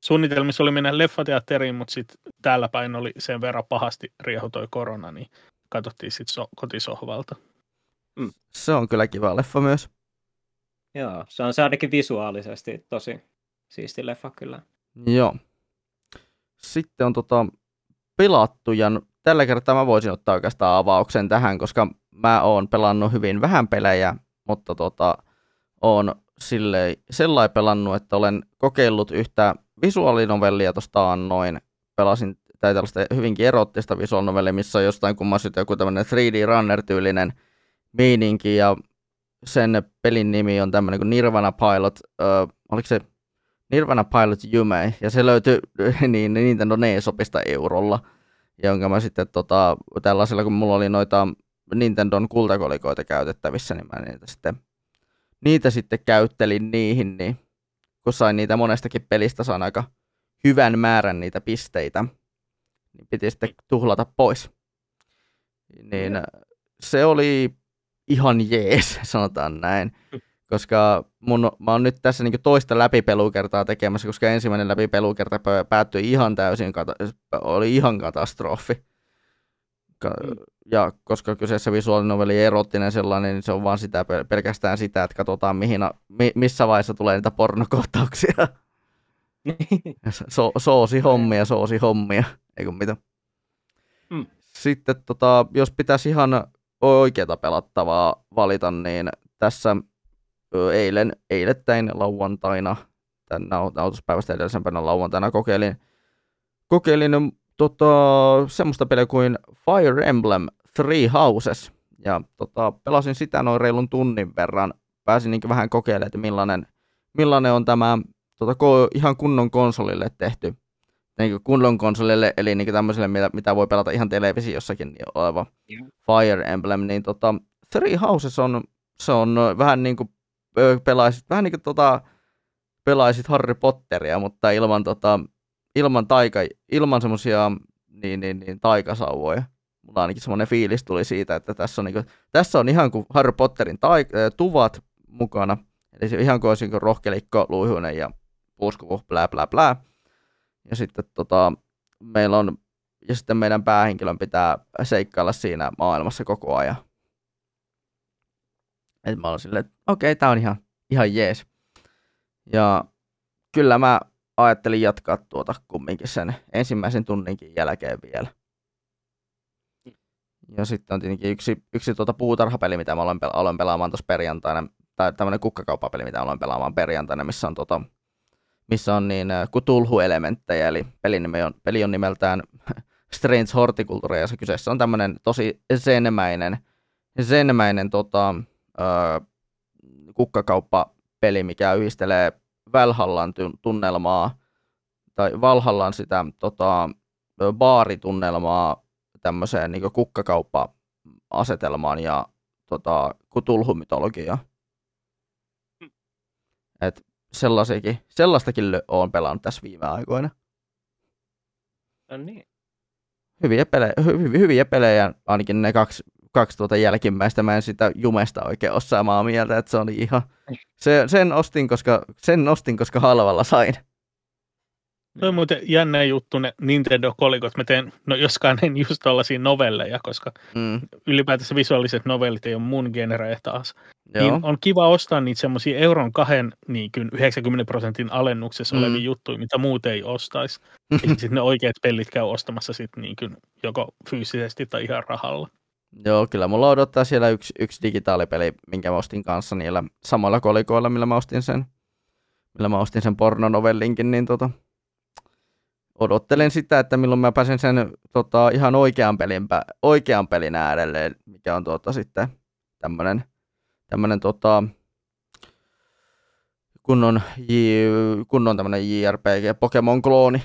suunnitelmissa oli mennä leffateatteriin, mutta sitten täällä päin oli sen verran pahasti riehutoi korona, niin katsottiin sitten so- kotisohvalta. Mm. Se on kyllä kiva leffa myös. Joo, se on se ainakin visuaalisesti tosi... Siisti leffa kyllä. Joo. Sitten on tota pelattu ja tällä kertaa mä voisin ottaa oikeastaan avauksen tähän, koska mä oon pelannut hyvin vähän pelejä, mutta tota oon sille sellain pelannut, että olen kokeillut yhtä visuaalinovellia tosta annoin. Pelasin tai tällaista hyvinkin eroottista visuaalinovellia, missä on jostain kummasyytä joku tämmönen three D Runner-tyylinen meininki ja sen pelin nimi on tämmönen kuin Nirvana Pilot, öö, oliko se Nirvana Pilot Yume, ja se löytyi niin, Nintendo eShopista eurolla, jonka mä sitten tota, tällaisella, kun mulla oli noita Nintendon kultakolikoita käytettävissä, niin mä niitä sitten, niitä sitten käyttelin niihin, niin kun sain niitä monestakin pelistä, saan aika hyvän määrän niitä pisteitä, niin piti sitten tuhlata pois. Niin se oli ihan jees, sanotaan näin. Koska mun, mä oon nyt tässä niinku toista läpipelukertaa tekemässä, koska ensimmäinen läpipelukerta päättyi ihan täysin, oli ihan katastrofi. Ja koska kyseessä visuaalinoveli erottinen sellainen, niin se on vaan sitä, pelkästään sitä, että katsotaan mihin, missä vaiheessa tulee niitä pornokohtauksia. So, soosi hommia, soosi hommia, eikö mitä. Sitten tota, jos pitäisi ihan oikeata pelattavaa valita, niin tässä... Eilen, eilettäin lauantaina, tämän nautuspäivästä edellisenpäivänä lauantaina kokeilin, kokeilin tota, semmoista peliä kuin Fire Emblem Three Houses. Ja tota, pelasin sitä noin reilun tunnin verran. Pääsin niin vähän kokeilemaan, että millainen, millainen on tämä tota, ihan kunnon konsolille tehty. Niin kunnon konsolille, eli niin tämmöiselle, mitä, mitä voi pelata ihan televisiossakin niin oleva Fire Emblem. Niin tota, Three Houses on, se on vähän niin kuin pelaisit vähän niin kuin tota, pelaisit Harry Potteria, mutta ilman tota, ilman taika ilman semmoisia niin niin niin taikasauvoja. Mulla ainakin semmoinen fiilis tuli siitä, että tässä on niin kuin, tässä on ihan kuin Harry Potterin taik- tuvat mukana. Eli se ihan kuin olisi kuin rohkelikko, luihuinen ja puuskuvu blää blää blää. Ja sitten tota meillä on ja sitten meidän päähenkilön pitää seikkailla siinä maailmassa koko ajan. Et mä olin silleen, että okei, okay, tää on ihan, ihan jees. Ja kyllä mä ajattelin jatkaa tuota kumminkin sen ensimmäisen tunninkin jälkeen vielä. Ja sitten on tietenkin yksi, yksi tuota puutarhapeli, mitä mä aloin, pela- aloin pelaamaan tuossa perjantaina, tai tämmönen kukkakauppapeli, mitä aloin pelaamaan perjantaina, missä on, tota, missä on niin Cthulhu-elementtejä, eli pelin on, peli on nimeltään Strange Horticulture, ja se kyseessä on tämmönen tosi zenmäinen, zenmäinen tota... Öö, kukkakauppapeli, mikä yhdistelee Valhallan tunnelmaa tai Valhallan sitä tota, baaritunnelmaa tämmöiseen niin kukkakauppa-asetelmaan ja tota, Cthulhu-mytologiaan. Hmm. Et sellaistakin olen pelannut tässä viime aikoina. No niin. Hyviä pelejä, hy, hyviä pelejä, ainakin ne kaksi, kaksi tuota jälkimmäistä. Mä en sitä Jumesta oikein ole samaa mieltä, että se on ihan... Se, sen, ostin, koska, sen ostin, koska halvalla sain. Toi on muuten jännä juttu, ne Nintendo-kolikot. Mä teen, no joskaan en just tollaisia novelleja, koska mm. ylipäätänsä visuaaliset novellit ei ole mun genre taas. Niin on kiva ostaa niitä semmoisia euron kahden niin kuin yhdeksänkymmentä prosentin alennuksessa mm. olevia juttuja, mitä muuten ei ostaisi. Ja sitten ne oikeat pellit käy ostamassa sitten niin kuin joko fyysisesti tai ihan rahalla. Joo, kyllä mulla odottaa siellä yksi, yksi digitaalipeli, minkä mä ostin kanssa niillä samoilla kolikoilla, millä mä ostin sen, millä mä ostin sen pornonovellinkin, niin tota... Odottelen sitä, että milloin mä pääsen sen tota, ihan oikean pelin, oikean pelin äärelle, mikä on tota, sitten tämmönen, tämmönen tota, kunnon, J, kunnon tämmönen J R P G, Pokemon-klooni.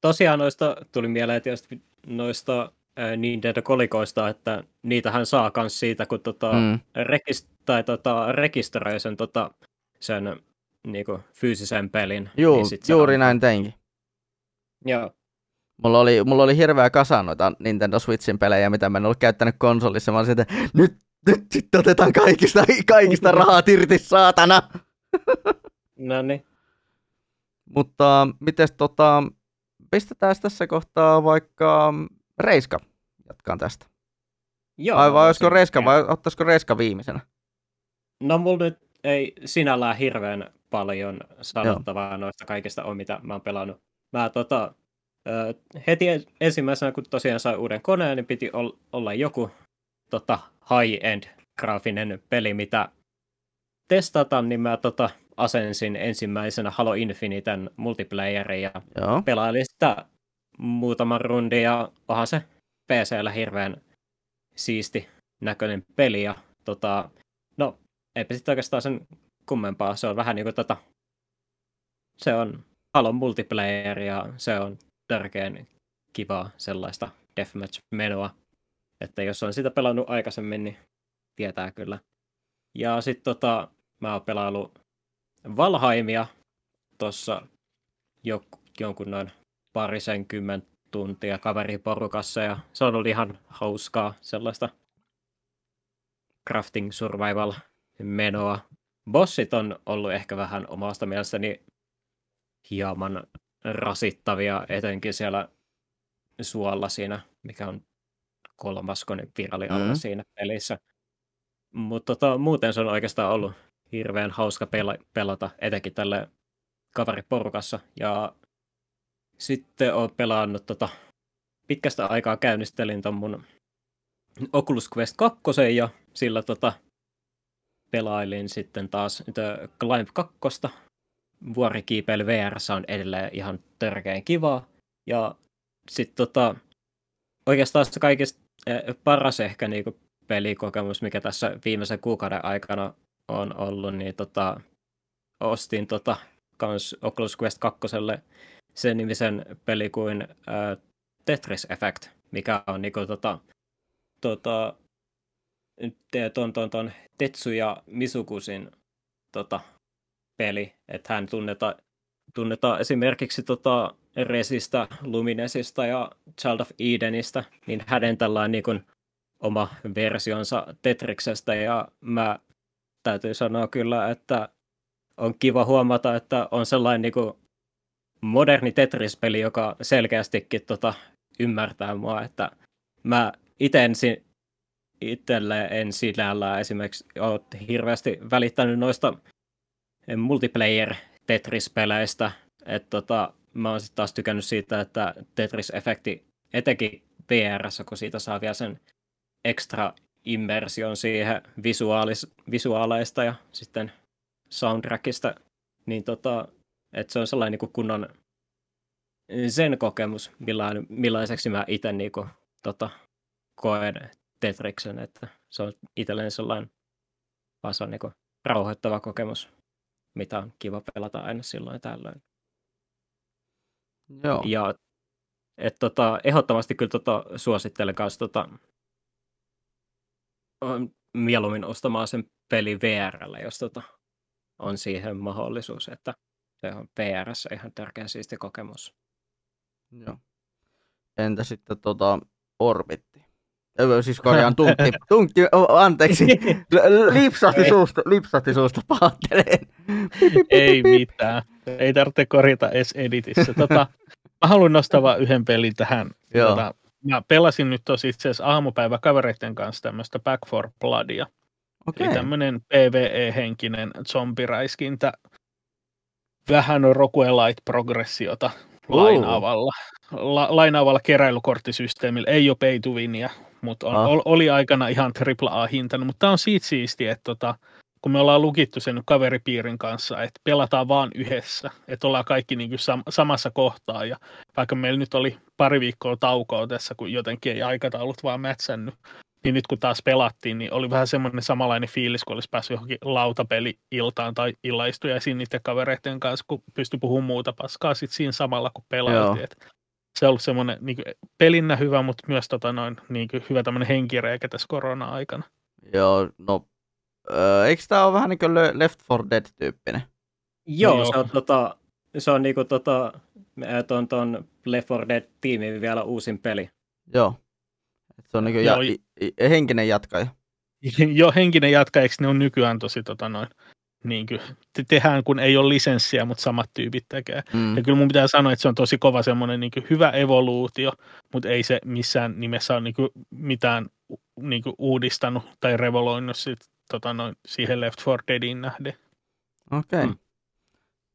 Tosiaan noista tuli mieleen tietysti noista ää, Nintendo-kolikoista, että niitähän saa kans siitä, kun tota, mm. rekist, tai, tota, rekisteröi sen, tota, sen niinku fyysisen pelin. Juu, niin juuri on... näin teinkin. Joo. Mulla oli, mulla oli hirveä kasa noita Nintendo Switchin pelejä, mitä mä en ollut käyttänyt konsolissa. Mä olin sieltä, nyt, nyt sitten otetaan kaikista, kaikista rahat irti, saatana! No niin. Mutta mites tota, pistetään tässä kohtaa vaikka Reiska. Jatkaan tästä. Joo. Aivan, olisiko Reiska vai ottaisiko Reiska viimeisenä? No mulla nyt ei sinällään hirveän paljon sanottavaa Joo. noista kaikista on, mitä mä oon pelannut. Mä tota, heti ensimmäisenä, kun tosiaan sain uuden koneen, niin piti olla joku tota, high-end graafinen peli, mitä testata, niin mä tota, asensin ensimmäisenä Halo Infiniten multiplayerin ja Joo. pelailin sitä muutaman rundin, ja onhan se P C:llä hirveän siisti näköinen peli, ja tota, no, eipä sitten oikeastaan sen kummempaa. Se on vähän niin kuin tota... Se on Halon multiplayer ja se on tärkein kivaa sellaista deathmatch-menoa. Että jos on sitä pelannut aikaisemmin, niin tietää kyllä. Ja sitten tota, mä oon pelaillut Valheimia tossa jonkun noin parisenkymmentä tuntia kaveriporukassa. Ja se on ollut ihan hauskaa sellaista crafting survival menoa. Bossit on ollut ehkä vähän omasta mielestäni hieman rasittavia, etenkin siellä suolla siinä, mikä on kolmaskonen virallinen mm-hmm. siinä pelissä. Mutta tota, muuten se on oikeastaan ollut hirveän hauska pel- pelata, etenkin tälle kaveriporukassa. Ja sitten olen pelannut, tota, pitkästä aikaa käynnistelin ton mun Oculus Quest kaksi ja sillä tota, pelailin sitten taas The Climb kakkosta. Vuorikiipeily V R:ssä on edelleen ihan törkeän kivaa. Ja sitten tota, oikeastaan se kaikista paras ehkä niinku pelikokemus, mikä tässä viimeisen kuukauden aikana on ollut, niin tota, ostin tota, kans Oculus Quest kakkoselle sen nimisen peli kuin ää, Tetris Effect, mikä on niinku tota... tota Ton, ton, ton Tetsuya Mizukusin tota, peli, että hän tunnetaan tunneta esimerkiksi tota, Resistä, Luminesista ja Child of Edenistä, niin hänen tällainen niin kun, oma versionsa Tetriksestä, ja mä täytyy sanoa kyllä, että on kiva huomata, että on sellainen niin kun, moderni Tetris-peli, joka selkeästikin tota, ymmärtää mua, että mä itse ensin Itselle en sinällään esimerkiksi ole hirveästi välittänyt noista multiplayer-Tetris-peleistä. Että tota, mä oon sitten taas tykännyt siitä, että Tetris-efekti, etenkin V R:ssä, kun siitä saa vielä sen extra immersion siihen visuaalis- visuaaleista ja sitten soundtrackista, niin tota, että se on sellainen niinku kunnon sen kokemus, millain, millaiseksi mä itse niinku, tota, koen Tetriksen, että se on itselleen sellainen vaan se on niin kuin rauhoittava kokemus, mitä on kiva pelata aina silloin tällöin. Joo. Ja et tota, ehdottomasti kyllä tota, suosittelen kanssa tota, mieluummin ostamaan sen pelin V R:llä, jos tota, on siihen mahdollisuus, että se on V R:ssä ihan tärkeä siisti kokemus. Joo. Entä sitten tota, Orbitti? Siis korjaan Tunkki. Tunkki, anteeksi. Lipsahti suusta, lipsahti suusta, pahoittelen. Ei mitään. Ei tarvitse korjata edes editissä. Tota, mä haluan nostaa vaan yhden pelin tähän. Tota, mä pelasin nyt tosi itse asiassa aamupäivä kavereiden kanssa tämmöistä Back four Bloodia. Okay. Eli tämmöinen P V E-henkinen zombiräiskintä. Vähän roguelite-progressiota uh. lainaavalla. La, lainaavalla keräilykorttisysteemillä. Ei ole pay to winia. Mutta ah. oli aikana ihan triple A-hintanut, mutta tämä on siitä siistiä, että tota, kun me ollaan lukittu sen kaveripiirin kanssa, että pelataan vaan yhdessä, että ollaan kaikki niinku sam- samassa kohtaa, ja vaikka meillä nyt oli pari viikkoa taukoa tässä, kun jotenkin ei aikataulut vaan mätsännyt, niin nyt kun taas pelattiin, niin oli vähän semmoinen samanlainen fiilis, kun olisi päässyt johonkin lautapeli-iltaan tai illaistujaisiin niiden kavereiden kanssa, kun pystyi puhumaan muuta paskaa sitten siinä samalla, kun pelaattiin. Se on ollut semmoinen niin pelinä hyvä, mutta myös tota, noin, niin kuin, hyvä tämmöinen henkireikä tässä korona-aikana. Joo, no öö, eikö tämä ole vähän niin kuin Left four Dead-tyyppinen? Joo, no, se on, tota, se on niin kuin, tota, ton, ton Left four Dead-tiimin vielä uusin peli. Joo, se on niin kuin ja, ja, henkinen jatkaja. Joo, henkinen jatkaja, eikö ne on nykyään tosi tota noin. Niin kyllä, te tehdään kun ei ole lisenssiä, mutta samat tyypit tekee. Mm. Ja kyllä mun pitää sanoa, että se on tosi kova semmoinen niin hyvä evoluutio, mutta ei se missään nimessä ole niin mitään niin uudistanut tai revoloinut sit, tota noin, siihen Left four Deadin nähden. Okei. Okay. Mm.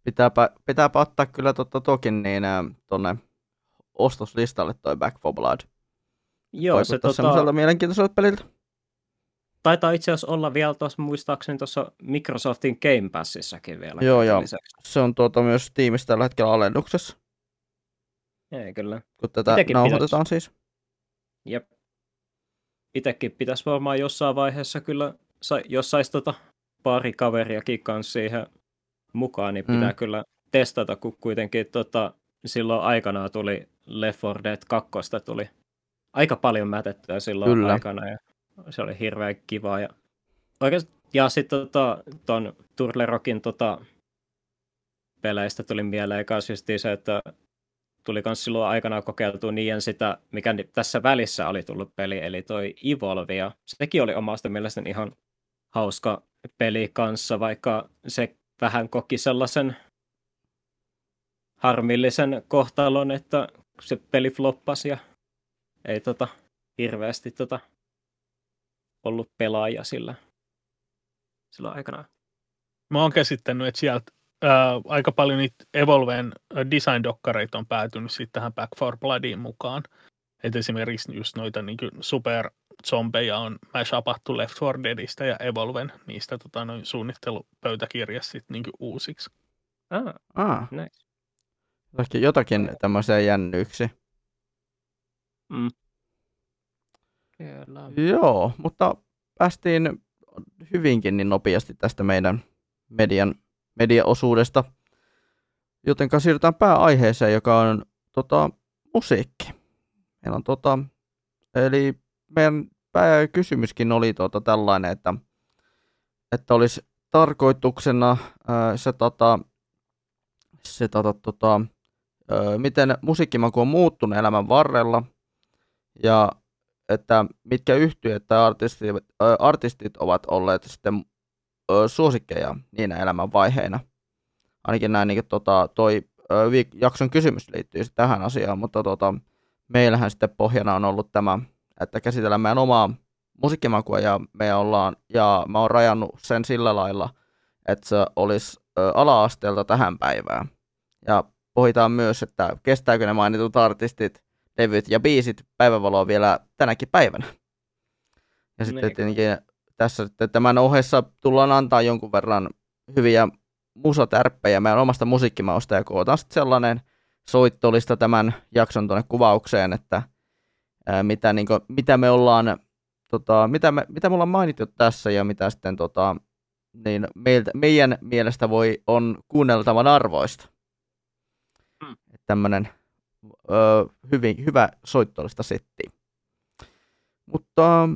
Pitääpä, pitääpä ottaa kyllä totta tokin niin, tuonne ostoslistalle toi Back four Blood. Joo, vaikuttaa se tota... semmoiselta mielenkiintoiselta peliltä. Taitaa itse asiassa olla vielä tuossa, muistaakseni tuossa Microsoftin Game Passissakin vielä. Joo, joo. Se on tuota myös Steamissa tällä hetkellä alennuksessa. Ei, kyllä. Kun tätä Itekin nauhoitetaan pitäisi. Siis. Jep. Itsekin pitäisi varmaan jossain vaiheessa kyllä, jos saisi tota pari kaveriakin kanssa siihen mukaan, niin pitää mm. kyllä testata, kun kuitenkin tota, silloin aikanaan tuli Left four Dead kaksi tuli aika paljon mätettyä silloin kyllä. aikana ja se oli hirveän kivaa. Ja, ja sitten tota, tuon Turlerokin tota, peleistä tuli mieleen myös se, että tuli myös silloin aikanaan kokeiltua niiden sitä, mikä tässä välissä oli tullut peli, eli toi Evolvia. Sekin oli omasta mielestäni ihan hauska peli kanssa, vaikka se vähän koki sellaisen harmillisen kohtalon, että se peli floppasi ja ei tota, hirveästi... Tota, ollut pelaaja sillä, sillä aikanaan. Mä oon käsittänyt, että sieltä ää, aika paljon niitä Evolven design-dokkareita on päätynyt sitten tähän Back four Bloodiin mukaan. Et esimerkiksi just noita niin superzombeja on mashupattu Left four Deadistä ja Evolven niistä tota, noin suunnittelupöytäkirjassa sitten niin uusiksi. Ah, ah. Nice. Jotakin, jotakin tämmöisiä jännyyksiä. Mm. Kyllä. Joo, mutta päästiin hyvinkin niin nopeasti tästä meidän median, mediaosuudesta, jotenka siirrytään pääaiheeseen, joka on tota, musiikki. Meillä on, tota, eli meidän pääkysymyskin oli tota, tällainen, että, että olisi tarkoituksena ää, se, tota, se tota, tota, ää, miten musiikkimaku on muuttunut elämän varrella ja että mitkä yhtyöt tai artistit, ä, artistit ovat olleet sitten ä, suosikkeja niinä elämänvaiheina. Ainakin näin niin, tota, toi ä, viik- jakson kysymys liittyy tähän asiaan, mutta tota, meillähän sitten pohjana on ollut tämä, että käsitellään meidän omaa musiikkimakua ja me ollaan, ja mä oon rajannut sen sillä lailla, että se olisi ä, ala-asteelta tähän päivään. Ja pohditaan myös, että kestääkö ne mainitut artistit, levyt ja biisit päivänvaloa vielä tänäkin päivänä. Ja sitten Neikö. tietenkin tässä sitten tämän ohessa tullaan antaa jonkun verran hyviä musatärppejä meidän omasta musiikkimausta, ja kootaan sitten sellainen soittolista tämän jakson tuonne kuvaukseen, että ää, mitä, niin kuin, mitä me ollaan tota, mitä me, mitä me ollaan mainittu tässä ja mitä sitten tota, niin meiltä, meidän mielestä voi on kuunneltavan arvoista. Mm. Tämmöinen hyvin hyvä soittollista settiä. Mutta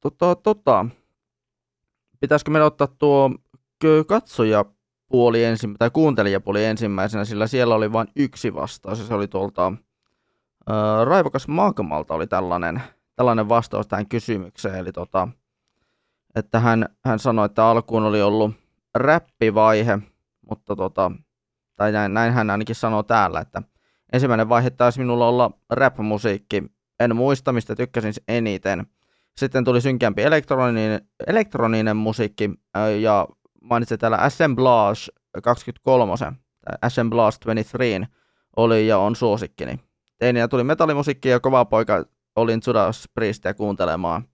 tota, tota, pitäisikö meidän ottaa tuo katsojapuoli ensimmäisenä tai kuuntelijapuoli ensimmäisenä, sillä siellä oli vain yksi vastaus, ja se oli tuolta ää, Raivokas Magmalta oli tällainen, tällainen vastaus tähän kysymykseen, eli tota, että hän, hän sanoi, että alkuun oli ollut räppivaihe, mutta tota, tai näin, näin hän ainakin sanoo täällä, että ensimmäinen vaihe taisi minulla olla rap-musiikki, en muista mistä tykkäsin eniten. Sitten tuli synkämpi elektroninen, elektroninen musiikki ja mainitsin täällä Assemblage kaksikymmentäkolme, Assemblage kaksikymmentäkolme oli ja on suosikkini. Teininä tuli metallimusiikki ja kova poika olin Judas Priestia kuuntelemaan.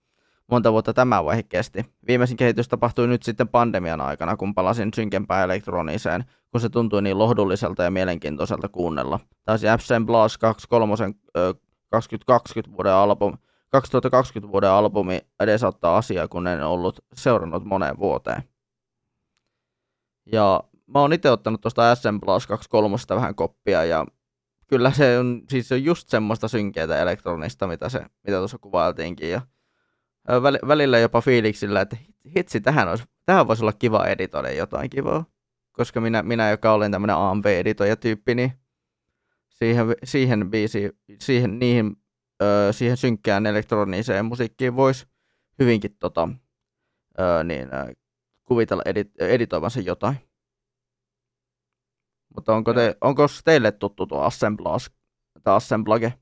Monta vuotta tämä vaihe kesti. Viimeisin kehitys tapahtui nyt sitten pandemian aikana, kun palasin synkempään elektroniseen, kun se tuntui niin lohdulliselta ja mielenkiintoiselta kuunnella. Taisi Assemblage kaksikymmentäkolme kaksituhattakaksikymmentä vuoden albumi. kaksituhattakaksikymmentä vuoden albumi edesauttaa asiaa, kun en ollut seurannut moneen vuoteen. Ja mä oon itse ottanut tuosta Assemblage kaksikymmentäkolme vähän koppia, ja kyllä se on, siis se on just semmoista synkeätä elektronista, mitä se, mitä tuossa kuvailtiinkin, ja välillä jopa fiiliksillä, että hitsi, tähän, olisi, tähän voisi olla kiva editoida jotain kivaa, koska minä, minä joka olen tämmöinen A M V-editoijatyyppi, niin siihen, siihen biisiin, siihen niihin siihen synkkään elektroniseen musiikkiin voisi hyvinkin tota, ö, niin, ö, kuvitella edit, editoivansa jotain. Mutta onko, te, onko teille tuttu tuo Assemblage?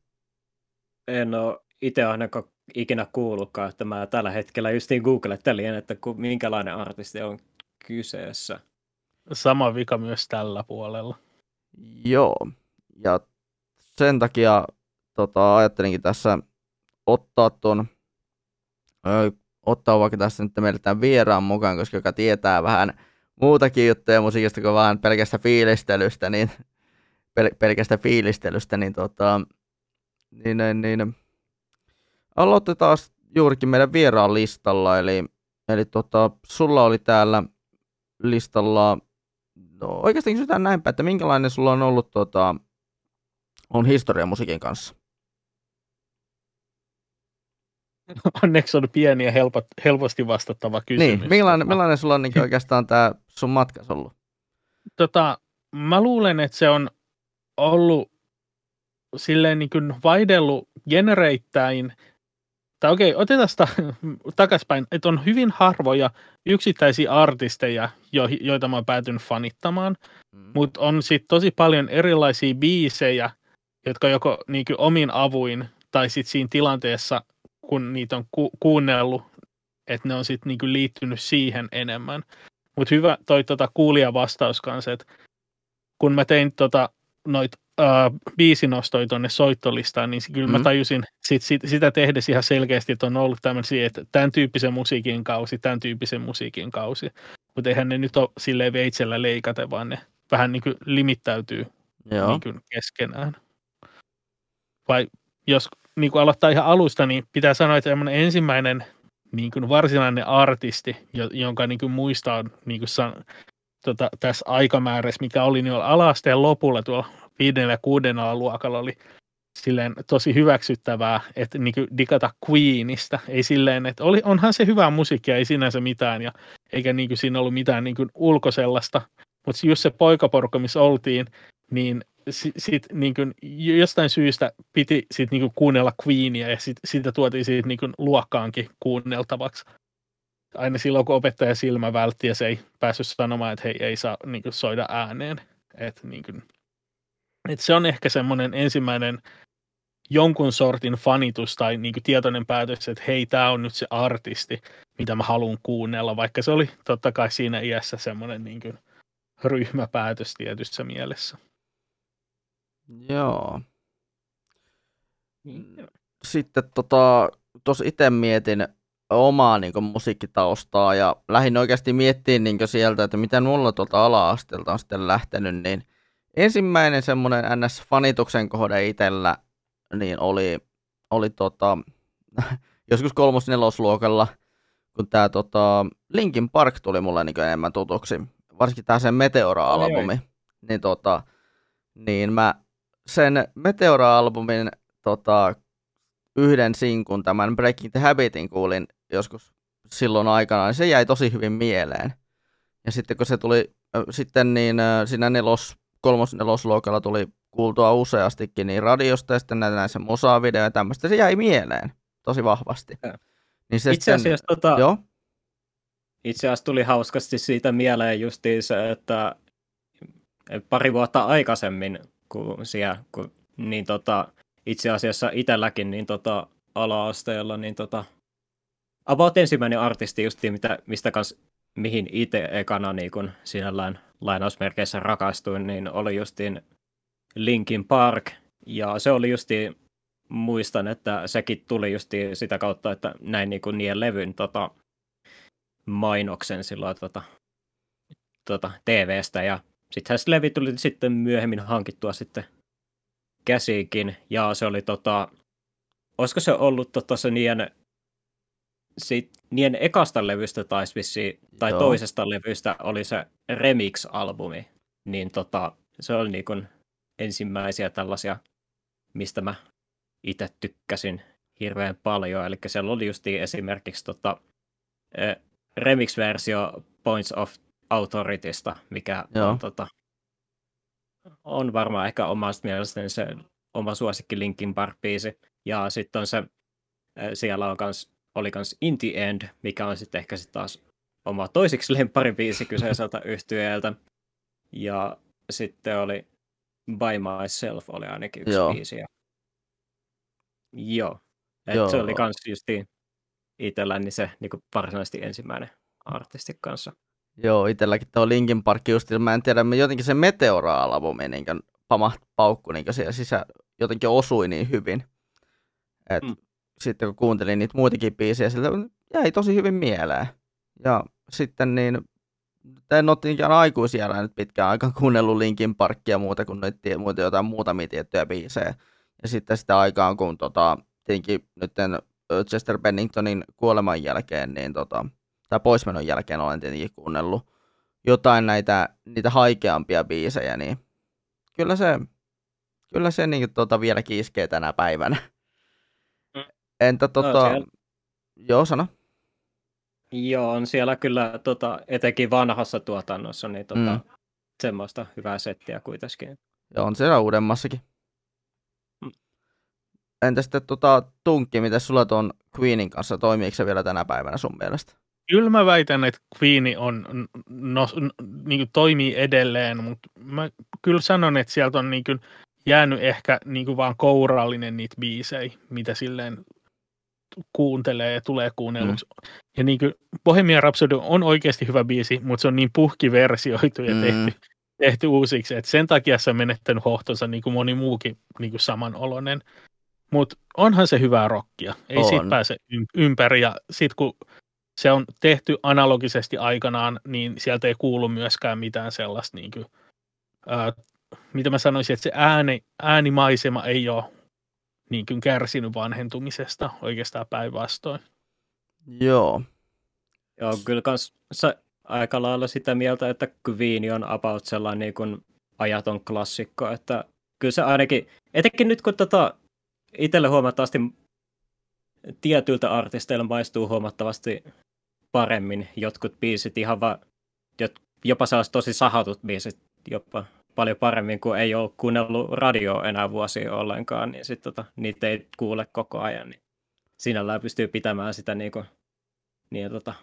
En ole itse ainakaan ikinä kuullutkaan, että mä tällä hetkellä justiin googlettelin, että minkälainen artisti on kyseessä. Sama vika myös tällä puolella. Joo, ja sen takia Tota, ajattelinkin tässä ottaa tuon, ö, ottaa vaikka tässä nyt meille tämän vieraan mukaan, koska joka tietää vähän muutakin juttuja musiikista kuin vaan pelkästä fiilistelystä, niin, pel, pelkästä fiilistelystä, niin, tota, niin, niin, niin aloitetaan juurikin meidän vieraan listalla, eli, eli tota, sulla oli täällä listalla, no oikeastaan kysytään näinpä, että minkälainen sulla on ollut tota, on historia musiikin kanssa. Onneksi on pieni ja helpot, helposti vastattava kysymys. Niin, millainen, millainen sulla on niin oikeastaan tämä sun matkas ollut? Tota, mä luulen, että se on ollut silleen niin kuin vaihdellut genereittäin. Tai okei, okay, otetaan sitä takaspäin, että on hyvin harvoja yksittäisiä artisteja, jo, joita mä oon päätynyt fanittamaan, mm. mutta on sitten tosi paljon erilaisia biisejä, jotka joko niin kuin omin avuin tai sitten siinä tilanteessa, kun niitä on ku- kuunnellut, että ne on sitten niin kuin liittynyt siihen enemmän. Mutta hyvä toi tota kuulijavastaus kanssa, että kun mä tein tota noita Uh, biisinostoja tuonne soittolistaan, niin kyllä mm. mä tajusin sit, sit, sitä tehdessä ihan selkeästi, että on ollut tämmöisiä, että tämän tyyppisen musiikin kausi, tämän tyyppisen musiikin kausi. Mutta eihän ne nyt ole silleen veitsellä leikata, vaan ne vähän niin kuin limittäytyy niin kuin keskenään. Vai jos niin kuin aloittaa ihan alusta, niin pitää sanoa, että ensimmäinen niin kuin varsinainen artisti, jonka niin kuin muistaa niin kuin san, tota, tässä aikamäärässä, mikä oli niin ala-asteen lopulla tuolla viidellä ja kuudennella luokalla, oli silleen tosi hyväksyttävää, että niin kuin digata Queenista. Ei silleen, että oli, onhan se hyvää musiikkia, ei sinänsä mitään, ja eikä niin kuin siinä ollut mitään niin kuin ulkosellaista. Mutta just se poikaporukka, missä oltiin, niin sit niin kuin jostain syystä piti sit niin kuin kuunnella Queenia, ja sit, sitä tuotiin siitä niin kuin luokkaankin kuunneltavaksi. Aina silloin, kun opettaja silmä vältti, ja se ei päässyt sanomaan, että hei, ei saa niin kuin soida ääneen. Että niin kuin Et se on ehkä semmoinen ensimmäinen jonkun sortin fanitus tai niinku tietoinen päätös, että hei, tämä on nyt se artisti, mitä mä haluan kuunnella, vaikka se oli totta kai siinä iässä semmoinen niinku ryhmäpäätös tietyssä mielessä. Joo. Sitten tota, tuossa itse mietin omaa niinku musiikkitaustaa ja lähdin oikeasti miettimään niinku sieltä, että mitä mulla tuolta ala-asteelta on sitten lähtenyt, niin ensimmäinen semmoinen N S-fanituksen kohde itsellä niin oli, oli tota, joskus kolmos-nelosluokalla, kun tää tota, Linkin Park tuli mulle niin enemmän tutuksi, varsinkin tää sen Meteora-albumi, niin, tota, niin mä sen Meteora-albumin tota, yhden sinkun, tämän Breaking the Habitin kuulin joskus silloin aikana, niin se jäi tosi hyvin mieleen. Ja sitten kun se tuli, äh, sitten niin äh, siinä nelos, kolmos nelosluokalla tuli kuultua useastikin niin radiosta ja sitten näissä musavideoja ja tämmöistä, se jäi mieleen tosi vahvasti. Niin se itse asiassa sitten, tota, jo? Itse asiassa tuli hauskasti siitä mieleen justiin se, että pari vuotta aikaisemmin, kun siellä, kun, niin tota, itse asiassa itselläkin niin tota, ala-asteella, niin tota, about ensimmäinen artisti justiin, mitä, mistä kanssa mihin itse ekana niin kun sinällään lainausmerkeissä rakastuin, niin oli justiin Linkin Park, ja se oli justiin, muistan, että sekin tuli justiin sitä kautta, että näin niin kuin niiden levyn tota, mainoksen silloin tota, tota, T V:stä, ja sittenhän se levi tuli sitten myöhemmin hankittua sitten käsiinkin, ja se oli tota, olisiko se ollut tota se niiden Sit, niiden ekasta levystä tai, vissi, tai toisesta levystä oli se Remix-albumi, niin tota, se oli niin kun ensimmäisiä tällaisia, mistä mä itse tykkäsin hirveän paljon. Eli siellä oli justiin esimerkiksi tota, eh, Remix-versio Points of Authoritysta, mikä on, tota, on varmaan ehkä omasta mielestäni se oma suosikki Linkin Park-biisi. Ja sitten on se, eh, siellä on kans oli kans In the End, mikä on sitten ehkä sit taas oma toisiksi lempparibiisi kyseiseltä yhtyeeltä. Ja sitten oli By Myself oli ainakin yksi Joo. biisi. Ja... Joo. Et Joo. Se oli kans justiin itselläni se niinku varsinaisesti ensimmäinen artisti kanssa. Joo, itselläkin tuo Linkin Park justiin, mä en tiedä, jotenkin se Meteora-albumi niinkö pamahti paukku niinkö siellä sisään jotenkin osui niin hyvin. Et... Mm. Sitten kun kuuntelin niitä muitakin biisejä, sieltä jäi tosi hyvin mieleen. Ja sitten niin, en ole niinkään aikuisiellä nyt pitkään aikaan kuunnellut Linkin Parkia muuta kuin nyt muuta jotain muutamia tiettyjä biisejä. Ja sitten sitä aikaan, kun tota, tietenkin nyt Chester Benningtonin kuoleman jälkeen, niin tota, tai poismenon jälkeen olen tietenkin kuunnellut jotain näitä, niitä haikeampia biisejä, niin kyllä se, kyllä se niin, tota, vielä kiiskee tänä päivänä. Entä tota... No, siellä... Joo, sano. Joo, on siellä kyllä tota, etenkin vanhassa tuotannossa niin tota, mm. semmoista hyvää settiä kuitenkin. Joo, on siellä uudemmassakin. Mm. Entä sitten tota, Tunkki, miten sulla tuon Queenin kanssa, toimiiko se vielä tänä päivänä sun mielestä? Kyllä mä väitän, että Queen on, no, niin toimii edelleen, mutta mä kyllä sanon, että sieltä on niin kuin jäänyt ehkä niin kuin vaan kourallinen niitä biisejä, mitä silleen kuuntelee ja tulee kuunnelluksi. Mm. Ja niin kuin Bohemian Rhapsody on oikeasti hyvä biisi, mutta se on niin puhkiversioitu ja mm. tehty, tehty uusiksi, että sen takia se on menettänyt hohtonsa niin kuin moni muukin niin kuin samanoloinen. Mutta onhan se hyvää rockia. Ei on. Siitä pääse ympäri. Ja sitten kun se on tehty analogisesti aikanaan, niin sieltä ei kuulu myöskään mitään sellaista niin kuin, ää, mitä mä sanoisin, että se ääni, äänimaisema ei ole niin kuin kärsinyt vanhentumisesta oikeastaan päinvastoin. Joo. Joo, kyllä kans aika lailla sitä mieltä, että Queen on about sellainen niin kuin ajaton klassikko, että kyllä se ainakin, etenkin nyt kun tota, itselle huomattavasti tietyiltä artisteilla maistuu huomattavasti paremmin jotkut biisit, ihan vaan, jopa sellaiset tosi sahatut biisit, jopa paljon paremmin, kun ei ole kuunnellut radioa enää vuosia ollenkaan, niin sit tota, niitä ei kuule koko ajan. Niin sinällään pystyy pitämään sitä niinku, niin, tota,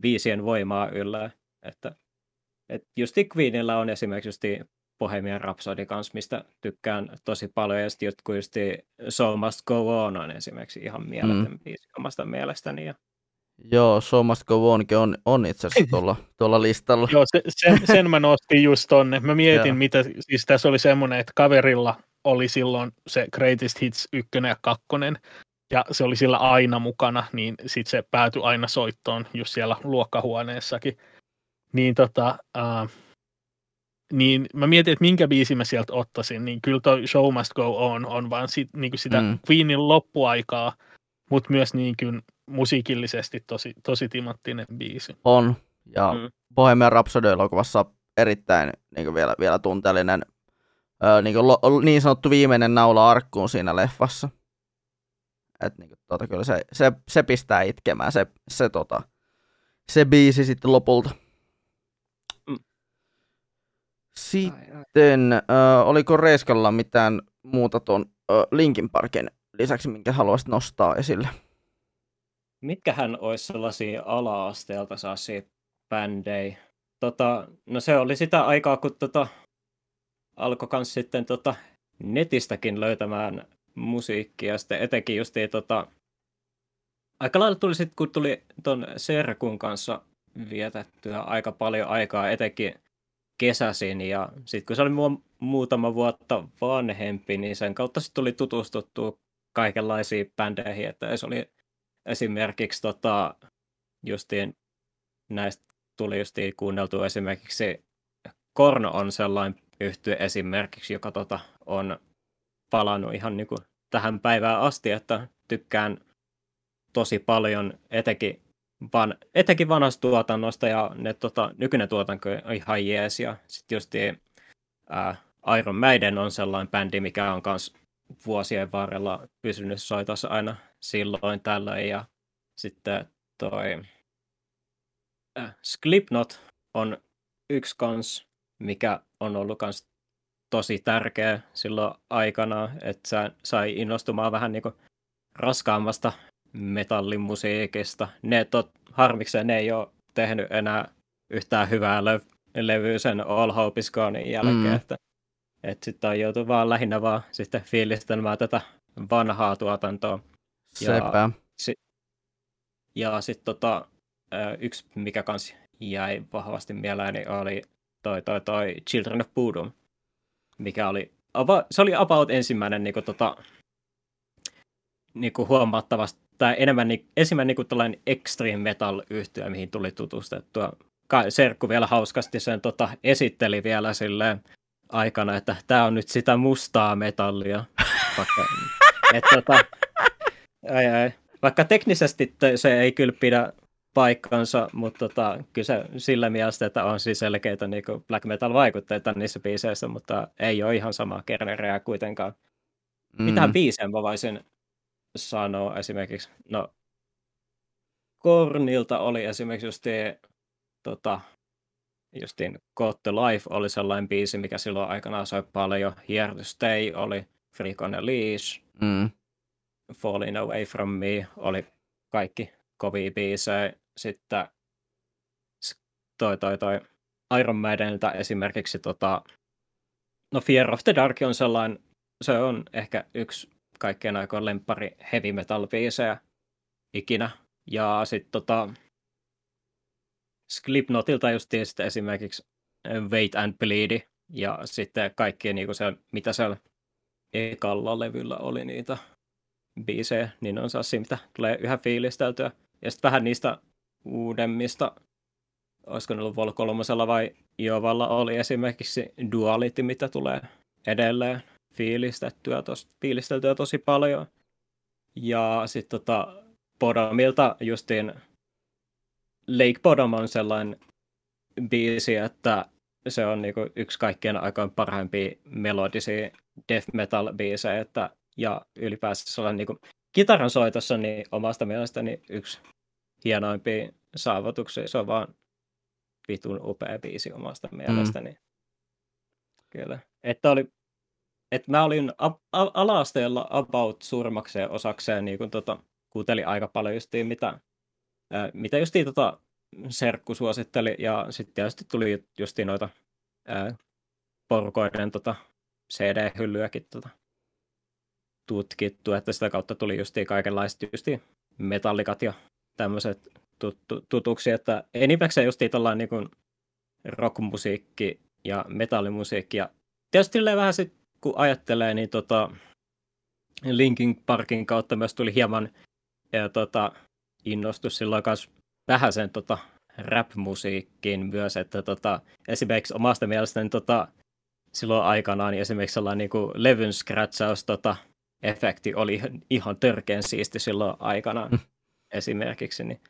biisien voimaa yllä. Että, et justi Queenillä on esimerkiksi justi Bohemian Rhapsody kanssa, mistä tykkään tosi paljon, ja sitten jotkut justi So Must Go On on esimerkiksi ihan mieletön mm. biisi omasta mielestäni. Ja... Joo, So Must Go Onkin on, on itse asiassa tuolla, tuolla listalla. Joo, se, sen, sen mä nostin just tonne. Mä mietin, mitä, siis tässä oli semmoinen, että kaverilla oli silloin se Greatest Hits ykkönen ja kakkonen, ja se oli sillä aina mukana, niin sit se päätyi aina soittoon just siellä luokkahuoneessakin. Niin tota, äh, niin mä mietin, että minkä biisi mä sieltä ottaisin, niin kyllä toi Show Must Go On on vaan sit, niin kuin sitä mm. Queenin loppuaikaa, mutta myös niin kuin musiikillisesti tosi, tosi timanttinen biisi. On, ja mm. Bohemian Rhapsody-elokuvassa erittäin niin kuin vielä, vielä tunteellinen, öö, niin, kuin lo, niin sanottu viimeinen naula arkkuun siinä leffassa. Että niin kuin, tota, kyllä se, se, se pistää itkemään, se, se, tota, se biisi sitten lopulta. Mm. Sitten, öö, oliko Reiskalla mitään muuta tuon öö, Linkin Parkin lisäksi, minkä haluaisit nostaa esille? Mitkähän olisi sellaisia ala-asteelta sellaisia bändejä? Tota, no se oli sitä aikaa, kun tota, alkoi kans sitten tota, netistäkin löytämään musiikkia. Sitten etenkin justiin tota, aika lailla tuli sitten, kun tuli ton serkun kanssa vietettyä aika paljon aikaa, etenkin kesäsin. Ja sitten kun se oli mua muutama vuotta vanhempi, niin sen kautta sitten tuli tutustuttua kaikenlaisiin bändeihin. Että se oli esimerkiksi tota, justiin näistä tuli justiin kuunneltua esimerkiksi Korno on sellainen yhtye esimerkiksi, joka tota, on palannut ihan niin kuin tähän päivään asti, että tykkään tosi paljon etenkin, van, etenkin vanhasta tuotannosta ja ne, tota, nykyinen tuotanko on ihan jees ja sitten justiin ää, Iron Maiden on sellainen bändi, mikä on kans vuosien varrella pysynyt soitossa aina silloin tällöin ja sitten toi äh, Slipknot on yksi kans, mikä on ollut kans tosi tärkeä silloin aikana, että se sai innostumaan vähän niinku raskaammasta metallimusiikista. Ne tot, harmikseen ne ei ole tehnyt enää yhtään hyvää le- levyä sen All Hope Is Gonein jälkeen, mm. että Että sitten on joutu vaan lähinnä vaan sitten fiilistelmään tätä vanhaa tuotantoa. Sepä. Ja, ja sitten tota, yksi, mikä kans jäi vahvasti mieleen, niin oli toi, toi, toi Children of Bodom, mikä oli, se oli about ensimmäinen niinku, tota, niinku huomattavasti, tai enemmän ensimmäinen niinku tällainen extreme metal-yhtye, mihin tuli tutustettua. Serkku vielä hauskasti sen tota, esitteli vielä silleen, aikana, että tää on nyt sitä mustaa metallia. Vaikka, et, tota, ai, ai. Vaikka teknisesti se ei kyllä pidä paikkansa, mutta tota, kyllä se sillä mielessä, että on siis selkeitä niin kuin black metal-vaikutteita niissä biiseissä, mutta ei ole ihan samaa kernereä kuitenkaan. Mm. Mitähän biisejä mä voisin sanoa esimerkiksi? No, Kornilta oli esimerkiksi just tota, justiin God the Life oli sellainen biisi, mikä silloin aikanaan soi paljon. Here to Stay oli Freak on a Leash. Mm. Falling Away from Me oli kaikki kovia biisejä. Sitten toi, toi, toi Iron Maidenilta esimerkiksi tota, no Fear of the Dark on sellainen, se on ehkä yksi kaikkien aikojen lemppari heavy metal biisejä ikinä. Ja sitten tota Slipknotilta justiin sitten esimerkiksi Wait and Bleed ja sitten kaikki, niin se, mitä siellä ekalla levyllä oli niitä biisejä, niin on sellaisia, mitä tulee yhä fiilisteltyä. Ja sitten vähän niistä uudemmista, olisiko ne ollut Vol kolmosella vai Jovalla oli esimerkiksi Duality, mitä tulee edelleen fiilistettyä, tos, fiilisteltyä tosi paljon. Ja sitten tota, Bodomilta justiin Lake Bottom on sellainen biisi, että se on niinku yksi kaikkien aikaan parhaimpia melodisia death metal biisejä, että ja ylipäänsä sellainen niinku kitaran soitossa niin omasta mielestäni yksi hienoimpia saavutuksia. Se on vaan vitun upea biisi omasta mielestäni. Mm. Kyllä. Että oli että mä olin a- a- ala-asteella about suurmakseen osakseen niinku tota kuuntelin aika paljon justiin mitä mitä justiin tota serkku suositteli, ja sitten tietysti tuli justiin noita ää, porukoiden tota, C D-hyllyäkin tota, tutkittu, että sitä kautta tuli justiin kaikenlaiset justiin metallikat ja tämmöiset tuttu, tutuksi, että enimmäkseen justiin tällainen niin kuin rockmusiikki ja metallimusiikki, ja tietysti vähän sitten kun ajattelee, niin tota, Linkin Parkin kautta myös tuli hieman ää, tota, innostus silloin myös vähän sen tota, rap-musiikkiin myös, että tota, esimerkiksi omasta mielestäni tota, silloin aikanaan niin esimerkiksi sellainen niin kuin levyn scratchaus tota, efekti oli ihan törkeän siisti silloin aikanaan. esimerkiksi, niin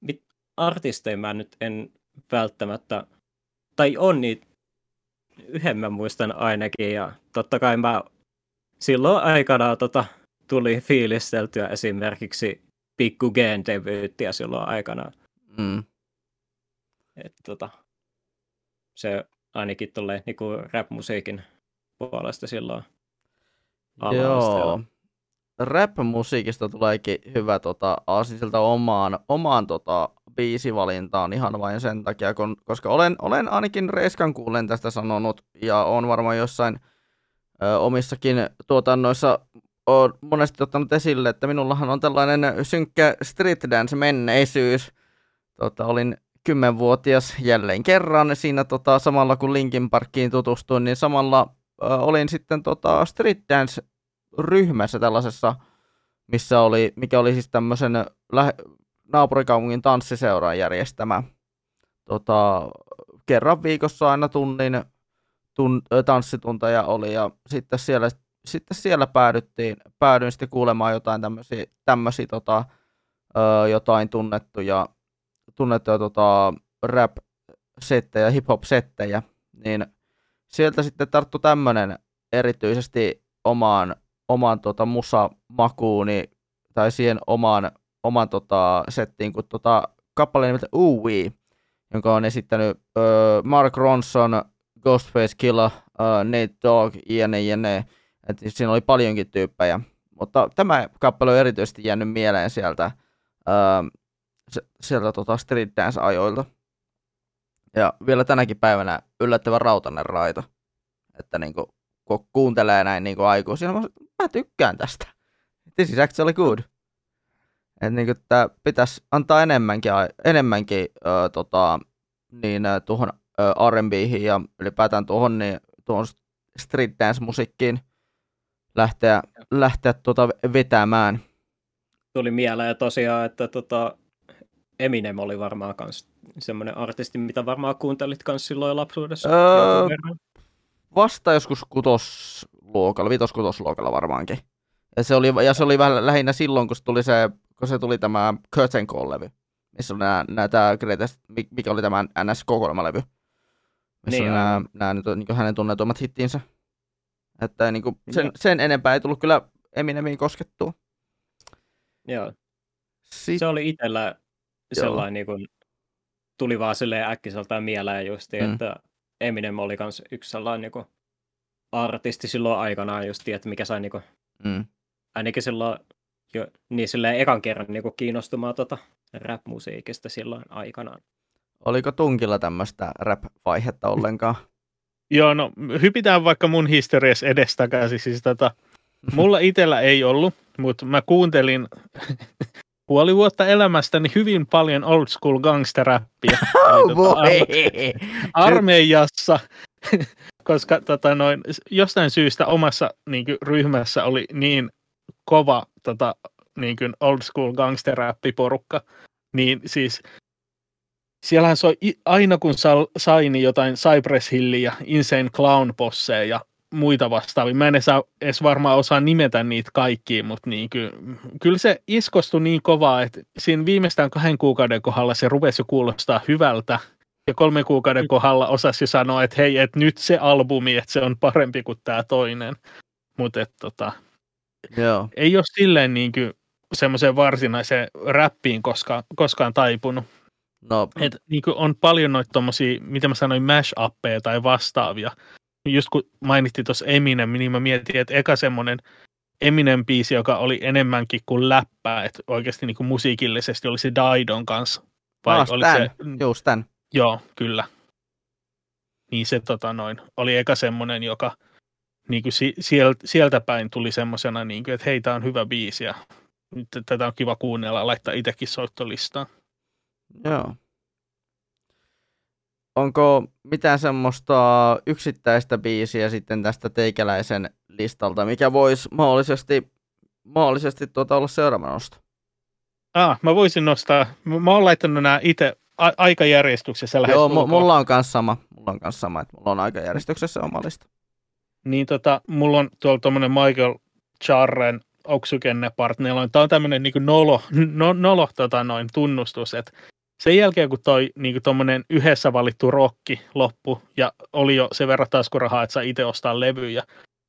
mit, artisteja mä nyt en välttämättä, tai on niitä, yhden mä muistan ainakin, ja totta kai mä silloin aikanaan tota, tuli fiilisteltyä esimerkiksi Pikku Geen debyyttiä silloin aikanaan. Mm. Että tota, se ainakin tolleen niin kuin rap-musiikin puolesta silloin. Joo. Rap-musiikista tuleekin hyvä tota, aasisilta omaan, omaan tota, biisivalintaan ihan vain sen takia, kun, koska olen, olen ainakin Reiskan kuullen tästä sanonut ja on varmaan jossain ö, omissakin tuotannoissa olen monesti ottanut esille, että minullahan on tällainen synkkä street dance-menneisyys. Tota, olin kymmenvuotias jälleen kerran siinä tota, samalla kun Linkin Parkiin tutustuin, niin samalla ö, olin sitten tota, street dance ryhmässä tällaisessa, missä oli, mikä oli siis tämmöisen lähe, naapurikaupungin tanssiseuran järjestämä. Tota, kerran viikossa aina tunnin tun, tanssitunteja oli ja sitten siellä, sitten siellä päädyttiin, päädyin sitten kuulemaan jotain tämmöisiä, tämmöisiä tota, ö, jotain tunnettuja, tunnettuja tota, rap-settejä, hip-hop-settejä, niin sieltä sitten tarttui tämmöinen erityisesti omaan oman tota musamakuuni tai siihen oman oman tota settiin kuin tota kappaleen nimeltä Uwe, jonka on esittänyt öö, Mark Ronson, Ghostface Killah, öö, Nate Dogg jne jne. Et siinä oli paljonkin tyyppejä, mutta tämä kappale on erityisesti jäänyt mieleen sieltä öö, sieltä tota street dance ajoilta. Ja vielä tänäkin päivänä yllättävän rautainen raita, että niinku kun kuuntelee näin niinku aikuisia, mä, mä tykkään tästä. This is actually good. Et niinku tää pitäisi antaa enemmänkin, enemmänkin ö, tota, niin, ö, tuohon ö, R and B:hin ja ylipäätään tuohon, niin, tuohon street dance-musiikkiin lähteä, lähteä tota, vetämään. Tuli mieleen tosiaan, että tota, Eminem oli varmaan kans semmoinen artisti, mitä varmaan kuuntelit kans silloin lapsuudessa. Öö... Vasta joskus kutosluokalla, viitoskutosluokalla varmaankin. Ja se oli, ja se oli vähän lähinnä silloin, kun se tuli, se, kun se tuli tämä Curtain Call-levy. Missä oli nää, nää, tää Greatest, mikä oli tämä N S K kolme-levy. Missä niin, oli nää, nää niinku hänen tunnetuimmat hittiinsä. Että niinku sen, sen enempää ei tullut kyllä Eminemiin koskettua. Joo. Sit... Se oli itsellä sellainen, niin kun tuli vaan silleen äkkiseltään mieleen justi, mm. että... Eminem oli kans yksi sellainen niinku artisti silloin aikanaan just, että mikä sai niinku mm. ainakin silloin jo niin silleen ekan kerran niinku kiinnostumaan tota rap-musiikista silloin aikanaan. Oliko Tunkilla tämmöistä rap-vaihetta ollenkaan? Joo, no hypitään vaikka mun historiassa edestakaisin. Siis tota, mulla itellä ei ollut, mutta mä kuuntelin puoli vuotta elämästäni hyvin paljon old school gangster-räppiä tuota, arme- armeijassa, koska tota, noin, jostain syystä omassa niin kuin, ryhmässä oli niin kova tota, niin kuin old school gangster-räppiporukka. Niin siis siellähän soi aina kun sal, sai niin jotain Cypress Hillia, Insane Clown-posseja ja muita vastaavia. Mä en edes varmaan osaa nimetä niitä kaikkia, mutta niin ky- kyllä se iskostui niin kovaa, että siinä viimeistään kahden kuukauden kohdalla se rupesi jo kuulostaa hyvältä. Ja kolmen kuukauden kohdalla osasi jo sanoa, että hei, että nyt se albumi, että se on parempi kuin tämä toinen. Mutta tota, yeah. ei ole silleen niin kuin semmoiseen varsinaiseen räppiin koskaan, koskaan taipunut. No. Et, niin kuin on paljon noita tommosia, mitä mä sanoin, mash-appeja tai vastaavia. Just kun mainittiin tuossa Eminem, niin mä mietin, että eka semmoinen Eminem-biisi, joka oli enemmänkin kuin läppää, että oikeasti niin kuin musiikillisesti oli se Daidon kanssa. Vai no, oli se... Just tämän. Joo, kyllä. Niin se tota noin, oli eka semmoinen, joka niin kuin si- sieltä päin tuli semmosena, niin kuin, että hei, tää on hyvä biisi ja nyt tätä on kiva kuunnella, laittaa itsekin soittolistaan. Joo. Onko mitään semmoista yksittäistä biisiä sitten tästä teikäläisen listalta, mikä voisi mahdollisesti, mahdollisesti tuota olla seuraava nosto? Ah, mä voisin nostaa. Mä oon laittanut nämä itse a- aikajärjestyksessä lähes. Joo, m- mulla on kans sama. Mulla on kans sama, että mulla on aikajärjestyksessä oma lista. Niin tota, mulla on tuolla tommonen Michael Charren Oksukenne partneilla. Tämä on tämmöinen niin kuin nolo, no, nolo tota noin, tunnustus, että sen jälkeen kun toi niin tuommoinen yhdessä valittu rokki loppu ja oli jo sen verran taskurahaa, että saa itse ostaa levyjä,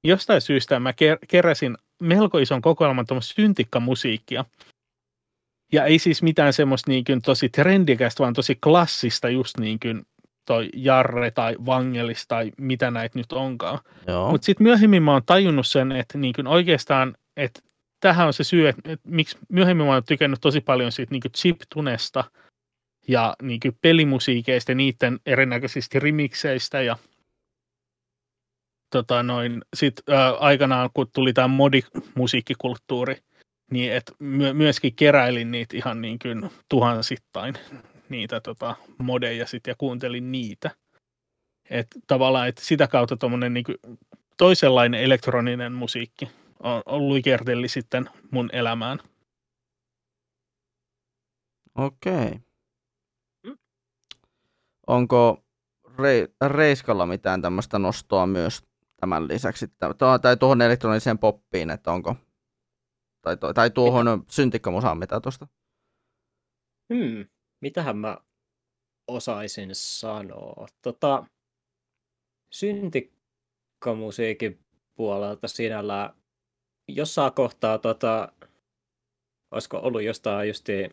jostain syystä mä keräsin melko ison kokoelman tuommoista syntikkamusiikkia. Ja ei siis mitään semmoista niin kuin tosi trendikästä, vaan tosi klassista just niin kuin toi Jarre tai Vangelis tai mitä näitä nyt onkaan. Mutta sitten myöhemmin mä oon tajunnut sen, että niin kuin oikeastaan, että tämähän on se syy, että, että miksi myöhemmin mä oon tykännyt tosi paljon siitä niin kuin chiptunesta ja niin kuin pelimusiikeista ja niiden erinäköisistä remikseistä ja tota noin, sit ää, aikanaan kun tuli tää modimusiikkikulttuuri, niin et my- myöskin keräilin niitä ihan niin kuin tuhansittain niitä tota modeja sit ja kuuntelin niitä. Et tavallaan et sitä kautta tommonen niin kuin toisenlainen elektroninen musiikki on ollut kertelli sitten mun elämään. Okei. Mm? Onko Re- Reiskalla mitään tämmöistä nostoa myös tämän lisäksi, tai tuohon elektroniseen poppiin, että onko, tai, to, tai tuohon syntikkamusaan, mitä tuosta? Hmm, mitähän mä osaisin sanoa. Tota, syntikkamusiikin puolelta sinällään jossain kohtaa, tota, olisiko ollut jostain justi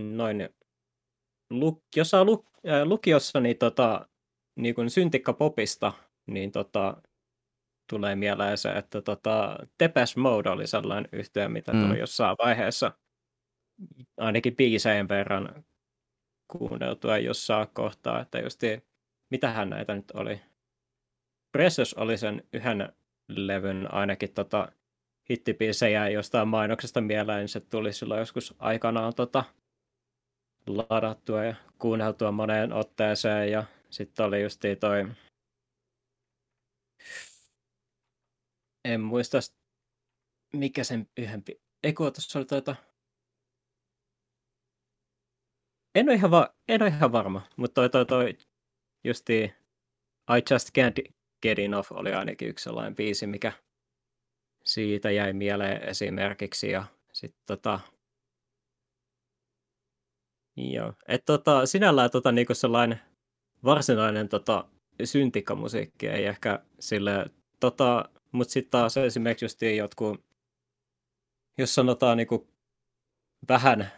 noin, Luk, jossain luk, äh, lukiossa niin tota, niin kuin syntikkapopista niin tota, tulee mieleen se, että tota, Depeche Mode oli sellainen yhtye, mitä tuli mm. jossain vaiheessa ainakin biiseen verran kuunneltua jossain kohtaa, että justi mitähän näitä nyt oli. Precious oli sen yhden levyn ainakin tota, hittibiisejä jostain mainoksesta mieleen, se tuli silloin joskus aikanaan tota, ladattua ja kuunneltua moneen otteeseen, ja sitten oli justiin toi, en muista, mikä sen yhempi, eiku, tuossa oli tuota, en ole ihan, va... en ole ihan varma, mutta toi, toi, toi justiin I Just Can't Get Enough oli ainakin yksi sellainen biisi, mikä siitä jäi mieleen esimerkiksi, ja sitten tota, joo, että tota, sinällään tota, niinku sellainen varsinainen tota, syntikkamusiikki ei ehkä sille, tota, mutta sitten taas esimerkiksi justiin jotkut, jos sanotaan niinku, vähän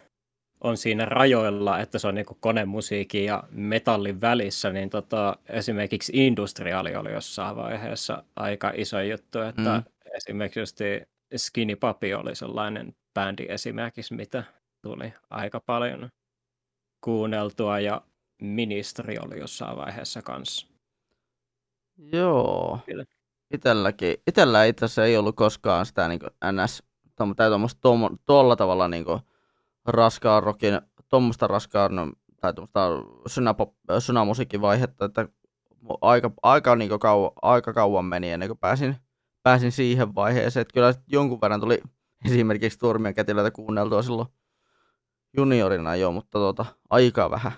on siinä rajoilla, että se on niinku konemusiikin ja metallin välissä, niin tota, esimerkiksi industriaali oli jossain vaiheessa aika iso juttu, että mm. esimerkiksi justiin Skinny Papi oli sellainen bändi esimerkiksi, mitä tuli aika paljon kuunneltua, ja Ministeri oli jossain vaiheessa kanssa. Joo. Itselläkin. Itsellä itse asiassa ei ollut koskaan sitä niin ns. Tai tuolla tavalla niin raskaan rockin, tuommoista raskaan tai tuommoista synamusiikin vaihetta, että aika, aika, niin kauan, aika kauan meni ennen kuin pääsin, pääsin siihen vaiheeseen. Että kyllä jonkun verran tuli esimerkiksi Turmien kätilöitä kuunneltua silloin juniorina jo, mutta tuota, aika vähän.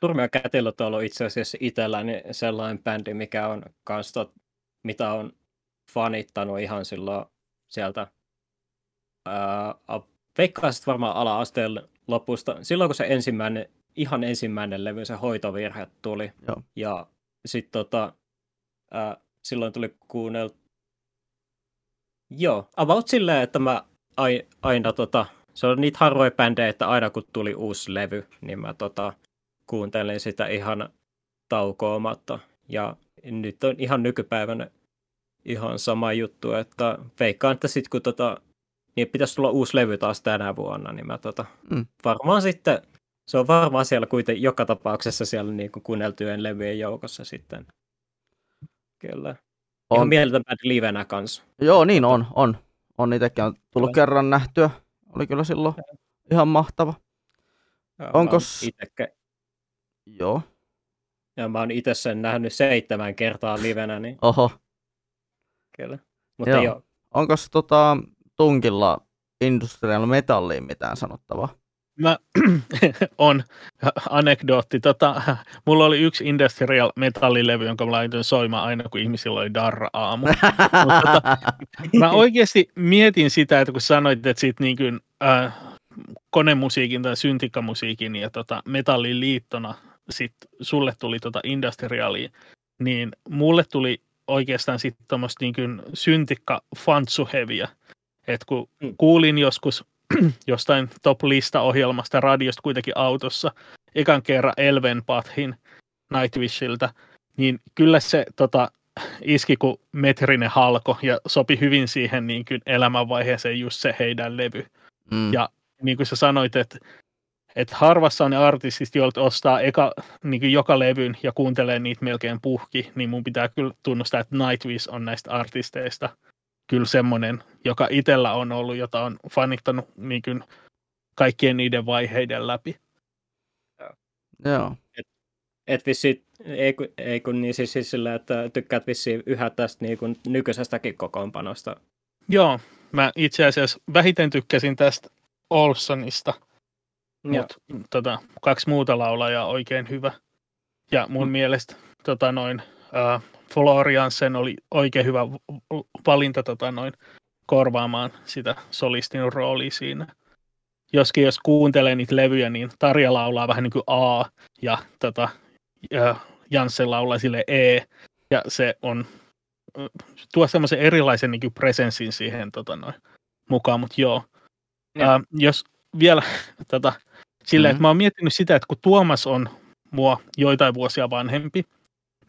Turmio Kätilöt on ollut itse asiassa itselläni sellainen bändi, mikä on kanssa, mitä on fanittanut ihan silloin sieltä. Veikkaan sitten varmaan ala-asteen lopusta. Silloin kun se ensimmäinen, ihan ensimmäinen levy, se Hoitovirhe tuli. Joo. Ja sitten tota, ää, silloin tuli kuunneltu. Joo, about silleen, että mä aina, tota, se on niitä harvoja bändejä, että aina kun tuli uusi levy, niin mä tota, kuuntelin sitä ihan taukoamatta. Ja nyt on ihan nykypäivänä ihan sama juttu, että veikkaan, että sitten kun tota, niin pitäisi tulla uusi levy taas tänä vuonna, niin mä tota, mm. varmaan sitten, se on varmaan siellä kuitenkin joka tapauksessa siellä niin kuin kuunneltujen levyjen joukossa sitten. Kyllä. On. Ihan mieltä bändi livenä kanssa. Joo, niin on, on. On itsekin on tullut kyllä kerran nähtyä. Oli kyllä silloin ihan mahtava. Ja onkos itsekä... Joo. Ja mä oon itse sen nähnyt seitsemän kertaa livenä. Niin... Oho. Kyllä. Mutta joo. Joo. Onkos tota, Tunkilla industrial metalliin mitään sanottavaa? Mä on anekdootti. Tota, mulla oli yksi Industrial Metal-levy, jonka mä laitoin soimaan aina, kun ihmisillä oli darra-aamu. tota, mä oikeasti mietin sitä, että kun sanoit, että siitä niin kuin, äh, konemusiikin tai syntikkamusiikin ja tota, metallin liittona sit sulle tuli tota industrialia, niin mulle tuli oikeastaan sitten tuommoista niin kuin syntikka-fantsuheviä. Että kun kuulin joskus jostain top-lista-ohjelmasta radiosta kuitenkin autossa, ekan kerran Elven Pathin Nightwishilta, niin kyllä se tota, iski kuin metrinen halko ja sopi hyvin siihen niin kuin elämänvaiheeseen just se heidän levy. Mm. Ja niin kuin sä sanoit, että et harvassa on ne artistit, joilta ostaa eka, niin kuin joka levyn ja kuuntelee niitä melkein puhki, niin mun pitää kyllä tunnustaa, että Nightwish on näistä artisteista kyllä semmoinen, joka itsellä on ollut, jota on fanittanut niin kuin kaikkien niiden vaiheiden läpi. Joo. Joo. Et, et vissiin, ei, ei kun niin siis, siis sillä, että tykkäät vissiin yhä tästä niin kuin nykyisestäkin kokoonpanosta. Joo, mä itse asiassa vähiten tykkäsin tästä Olssonista, mutta tota, kaksi muuta laulajaa oikein hyvä. Ja mun mm. mielestä tota noin... Uh, Floriansen oli oikein hyvä valinta tota, noin, korvaamaan sitä solistin roolia siinä. Joskin jos kuuntelee niitä levyjä, niin Tarja laulaa vähän niin kuin A ja, tota, ja Janssen laulaa sille E. Ja se on, tuo semmoisen erilaisen niin kuin presenssin siihen tota, noin, mukaan, mutta joo. Ää, jos vielä tota, silleen, mm-hmm. että mä oon miettinyt sitä, että kun Tuomas on mua joitain vuosia vanhempi,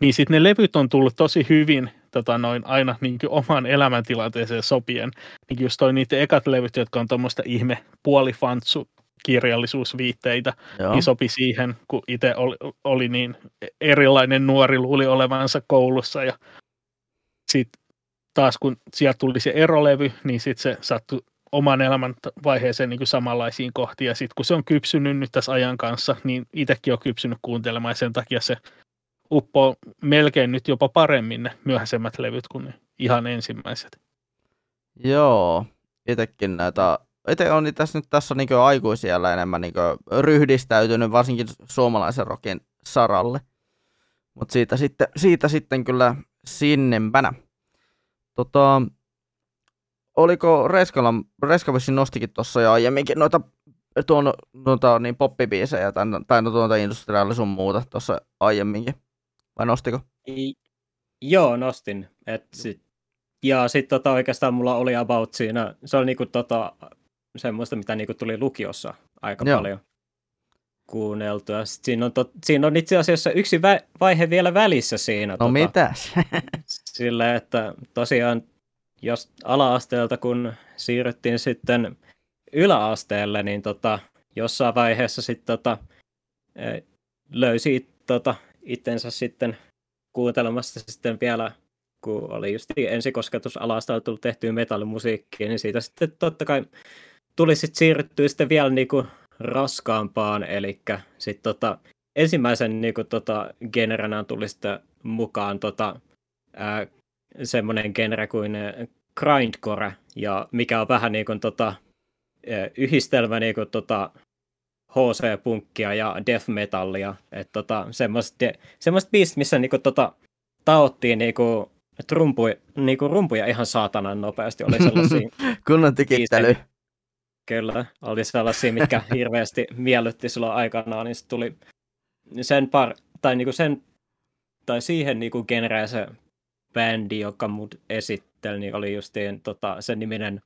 niin sitten ne levyt on tullut tosi hyvin tota noin, aina niin kuin omaan elämäntilanteeseen sopien. Niin just toi niiden ekat levyt, jotka on tuommoista ihme puolifantsu-kirjallisuusviitteitä, Joo. niin sopi siihen, kun itse oli, oli niin erilainen nuori, luuli olevansa koulussa. Ja sitten taas kun sieltä tuli se erolevy, niin sitten se sattui oman elämän vaiheeseen niin kuin samanlaisiin kohtiin. Ja sitten kun se on kypsynyt nyt tässä ajan kanssa, niin itsekin on kypsynyt kuuntelemaan ja sen takia se uppoo melkein nyt jopa paremmin ne myöhäisemmät levyt kuin ne ihan ensimmäiset. Joo, itsekin näitä. Itse on tässä nyt tässä niin kuin aikuisella enemmän niin kuin ryhdistäytynyt, varsinkin suomalaisen rokin saralle. Mutta siitä sitten, siitä sitten kyllä sinnempänä. Tota, oliko Reskalla, Reska vissiin nostikin tuossa jo aiemminkin noita tuon, noita niin poppibiisejä tai, tai noita industriaali sun muuta tuossa aiemminkin. Vai nostiko? I, joo, nostin. Et sit, ja sitten tota, oikeastaan mulla oli about siinä, se oli niinku, tota, semmoista, mitä niinku, tuli lukiossa aika joo. paljon kuunneltua. Siinä on, tot, siinä on itse asiassa yksi vä, vaihe vielä välissä siinä. No tota, mitäs? Sillä, että tosiaan jos ala-asteelta kun siirryttiin sitten yläasteelle, niin tota, jossain vaiheessa sit, tota, löysi... Tota, itsensä sitten kuuntelemassa sitten vielä, kun oli just ensikosketus alasta tullut tehtyä metallimusiikkia, niin siitä sitten totta kai tuli sitten siirryttyä sitten vielä niinku raskaampaan, eli sitten tota, ensimmäisen niinku tota generenään tuli sitten mukaan tota, ää, semmoinen genre kuin grindcore, ja mikä on vähän niinku tota, yhdistelmä niinku tota, H C-punkkia ja death-metallia. Että tota, semmoiset de- biisit, missä niinku tota, taottiin niinku, trumpu- niinku rumpuja ihan saatanan nopeasti. Oli sellaisia... Kunnon tykittely. Kyllä, oli sellaisia, mitkä hirveästi miellytti silloin aikanaan, niin se tuli sen par... Tai, niinku sen... tai siihen niinku genreeseen bändi, joka mut esitteli, niin oli justiin tota, sen niminen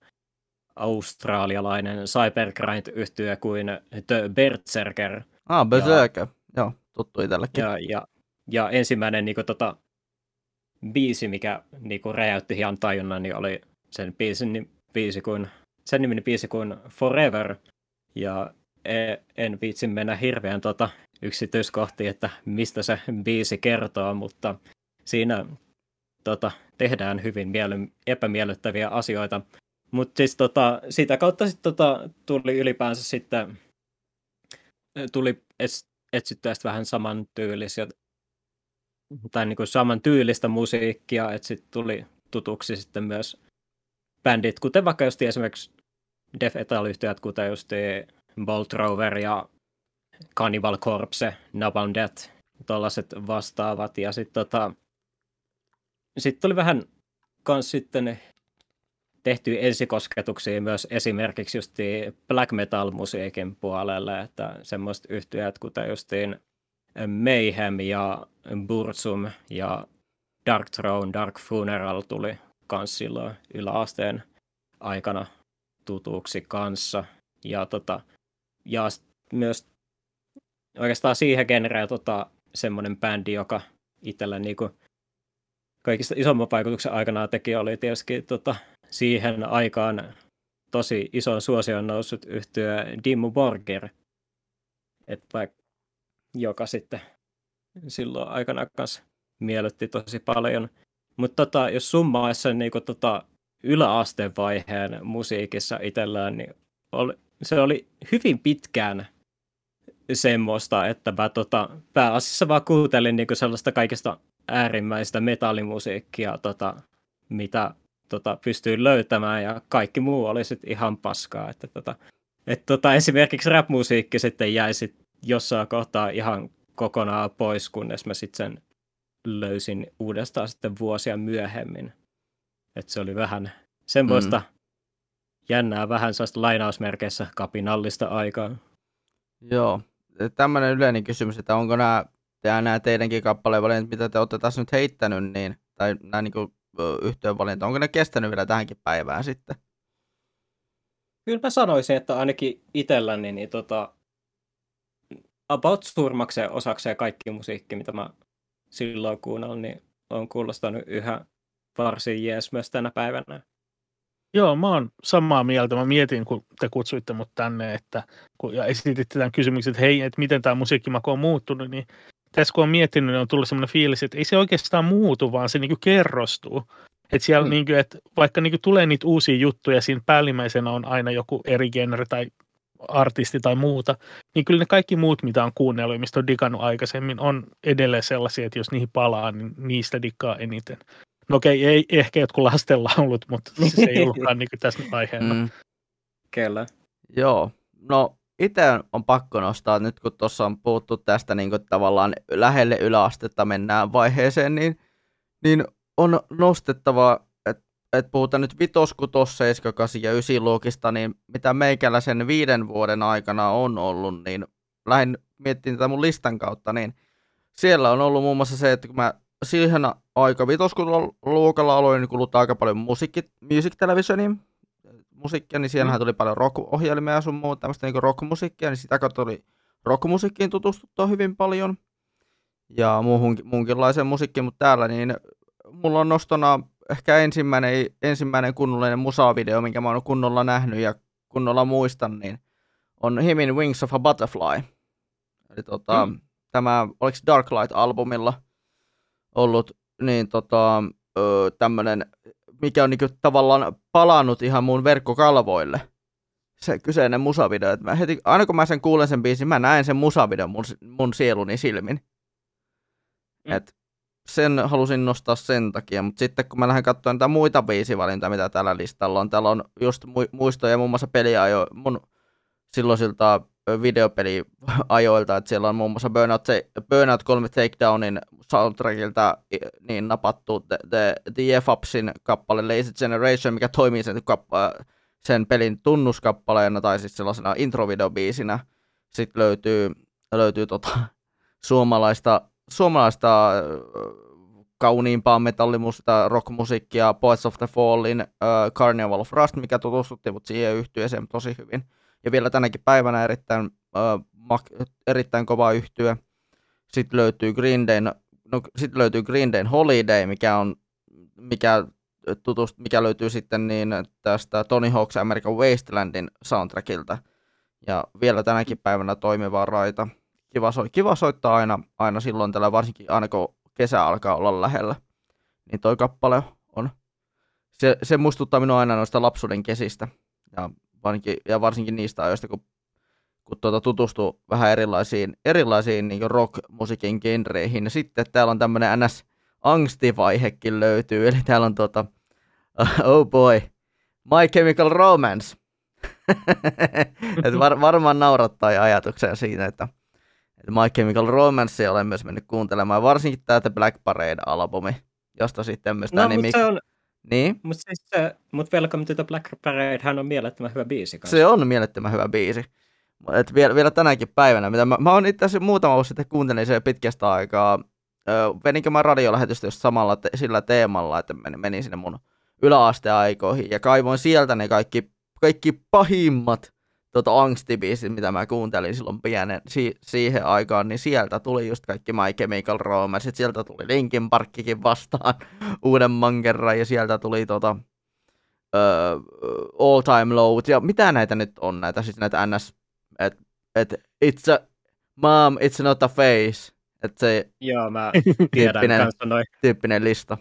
australialainen cybergrind-yhtye kuin The Berserker. Ah, Berserker. Joo, tuttu itsellekin. Ja, ja, ja ensimmäinen niinku, tota, biisi, mikä niinku, räjäytti ihan tajunnan, niin oli sen, biisin, biisi kuin, sen niminen biisi kuin Forever. Ja en viitsi mennä hirveän tota, yksityiskohtiin, että mistä se biisi kertoo, mutta siinä tota, tehdään hyvin miele- epämiellyttäviä asioita. Mutta siis tota, sitä kautta sit, tota, tuli ylipäänsä sitten, tuli ets, etsittyä sit vähän samantyylisiä, tai niinku samantyylistä musiikkia, että sitten tuli tutuksi sitten myös bändit, kuten vaikka just esimerkiksi death metal-yhtiöt, kuten just Bolt Rover ja Cannibal Corpse, Napalm Death, tällaiset vastaavat. Ja sitten tota, sit oli vähän kans sitten tehty ensikosketuksia myös esimerkiksi justiin black metal-musiikin puolelle, että semmoiset yhtyjät kuten justiin Mayhem ja Burzum ja Dark Throne, Dark Funeral tuli kans silloin yläasteen aikana tutuksi kanssa. Ja, tota, ja myös oikeastaan siihen genreen tota, semmoinen bändi, joka itsellä niinku kaikista isomman vaikutuksen aikanaan teki, oli tietysti tota, siihen aikaan tosi ison suosion noussut yhtyö Dimmu Borgir, että joka sitten silloin aikanaan kanssa miellytti tosi paljon. Mutta tota, jos summaa sen niinku, tota, yläasteen vaiheen musiikissa itsellään, niin oli, se oli hyvin pitkään semmoista, että mä tota, pääasiassa vaan kuuntelin niinku sellaista kaikista äärimmäistä metallimusiikkia, tota, mitä tota, pystyin löytämään, ja kaikki muu oli sitten ihan paskaa. Että, tota, et, tota, esimerkiksi rap-musiikki sitten jäi sit jossain kohtaa ihan kokonaan pois, kunnes mä sitten sen löysin uudestaan sitten vuosia myöhemmin. Että se oli vähän semmoista mm. jännää, vähän sellaista lainausmerkeissä kapinallista aikaa. Joo, tämmöinen yleinen kysymys, että onko nämä, nämä teidänkin kappaleenvalinnat, mitä te olette tässä nyt heittänyt, niin, tai nämä niin kuin yhteenvalinta, onko ne kestänyt vielä tähänkin päivään sitten? Kyllä mä sanoisin, että ainakin itselläni niin tota, about suurmakseen osakseen kaikki musiikki, mitä mä silloin kuunnellut, niin on kuulostanut yhä varsin jees myös tänä päivänä. Joo, mä oon samaa mieltä. Mä mietin, kun te kutsuitte mut tänne, että, kun, ja esititte tämän kysymyksen, että hei, että miten tämä musiikkimako on muuttunut, niin tässä kun on miettinyt, niin on tullut semmoinen fiilis, että ei se oikeastaan muutu, vaan se niinku kerrostuu. Että siellä mm. niinku, että vaikka niinku tulee niitä uusia juttuja, siinä päällimmäisenä on aina joku eri genre tai artisti tai muuta, niin kyllä ne kaikki muut, mitä on kuunnellut ja mistä on digannut aikaisemmin, on edelleen sellaisia, että jos niihin palaa, niin niistä diggaa eniten. No okei, ei ehkä jotkut lasten laulut, mutta se ei ollutkaan niin tässä aiheena. Mm. Kyllä. Joo, no itse on pakko nostaa, nyt kun tuossa on puhuttu tästä niin tavallaan lähelle yläastetta mennään vaiheeseen, niin, niin on nostettava, että et puhutaan nyt vitos, kutos, seitsemän, kahdeksan ja yhdeksän luokista, niin mitä meikällä sen viiden vuoden aikana on ollut, niin lähdin miettimään tätä mun listan kautta, niin siellä on ollut muun muassa se, että kun mä siihen aika vitosluokalla aloin kuluttaa aika paljon musiikki, music televisioniin, musiikkia, niin siellähän tuli paljon rock-ohjelmia ja sun muuta tämmöistä niin rock-musiikkia, niin sitä kautta tuli rock-musiikkiin tutustuttua hyvin paljon ja muuhun, muunkinlaiseen musiikkiin, mutta täällä niin mulla on nostona ehkä ensimmäinen, ensimmäinen kunnollinen musavideo, minkä mä oon kunnolla nähnyt ja kunnolla muistan, niin on Himin Wings of a Butterfly. Eli tota, mm. tämä, oliko Dark Light-albumilla ollut niin tota, tämmöinen, mikä on niinku tavallaan palannut ihan mun verkkokalvoille, se kyseinen musavideo. Et mä heti, aina kun mä sen kuulen sen biisin, mä näen sen musavideon mun, mun sieluni silmin. Mm. Et sen halusin nostaa sen takia, mutta sitten kun mä lähden katsomaan niitä muita biisivalintoja, mitä täällä listalla on, täällä on just muistoja muun muassa peliajo, mun silloisilta videopeliajoilta, että siellä on muun muassa Burnout, Burnout kolme Takedownin soundtrackilta niin napattu The, the, the F-Upsin kappale Lazy Generation, mikä toimii sen, kappa- sen pelin tunnuskappaleena tai siis sellaisena introvideobiisinä. Sitten löytyy, löytyy tota, suomalaista, suomalaista kauniimpaa metallimusta, rockmusiikkia, Poets of the Fallin uh, Carnival of Rust, mikä tutustutti mut siihen yhtyeeseen tosi hyvin. Ja vielä tänäkin päivänä erittäin, äh, mak- erittäin kova yhtye. Sitten löytyy Green Dayn, no, sitten löytyy Green Dayn Holiday, mikä, on, mikä, tutust, mikä löytyy sitten niin tästä Tony Hawk's American Wastelandin soundtrackilta. Ja vielä tänäkin päivänä toimiva raita. Kiva, so- kiva soittaa aina, aina silloin tällä, varsinkin aina kun kesä alkaa olla lähellä. Niin toi kappale on, se, se muistuttaa minua aina noista lapsuuden kesistä. Ja ja varsinkin niistä ajoista, kun, kun tuota tutustuu vähän erilaisiin, erilaisiin niin rock-musiikin genreihin. Ja sitten täällä on tämmöinen N S-angstivaihekin löytyy, eli täällä on tuota, oh boy, My Chemical Romance. Et var, varmaan naurattaa ja ajatuksia siitä, että, että My Chemical Romance olen myös mennyt kuuntelemaan, varsinkin täältä Black Parade-albumi, josta sitten myös tämä no, nimi... On... Niin? Mutta siis se, mut Welcome to the Black Parade on mielettömän hyvä biisi kanssa. Se on mielettömän hyvä biisi. Et vielä, vielä tänäkin päivänä, mitä mä, mä oon itse asiassa muutama vuosi sitten kuuntelin sen pitkästä aikaa, Öö, veninkö mä radiolähetystä just samalla te- sillä teemalla, että menin, menin sinne mun yläasteaikoihin ja kaivoin sieltä ne kaikki, kaikki pahimmat tota, angstibiisit, mitä mä kuuntelin silloin pienen si- siihen aikaan, niin sieltä tuli just kaikki My Chemical Romance, sieltä tuli Linkin Parkkikin vastaan uudemman kerran ja sieltä tuli tota, öö, All Time Low ja mitä näitä nyt on, näitä siis näitä N S, että et, it's a mom, it's not a face. Että se joo, mä tiedän tyyppinen lista.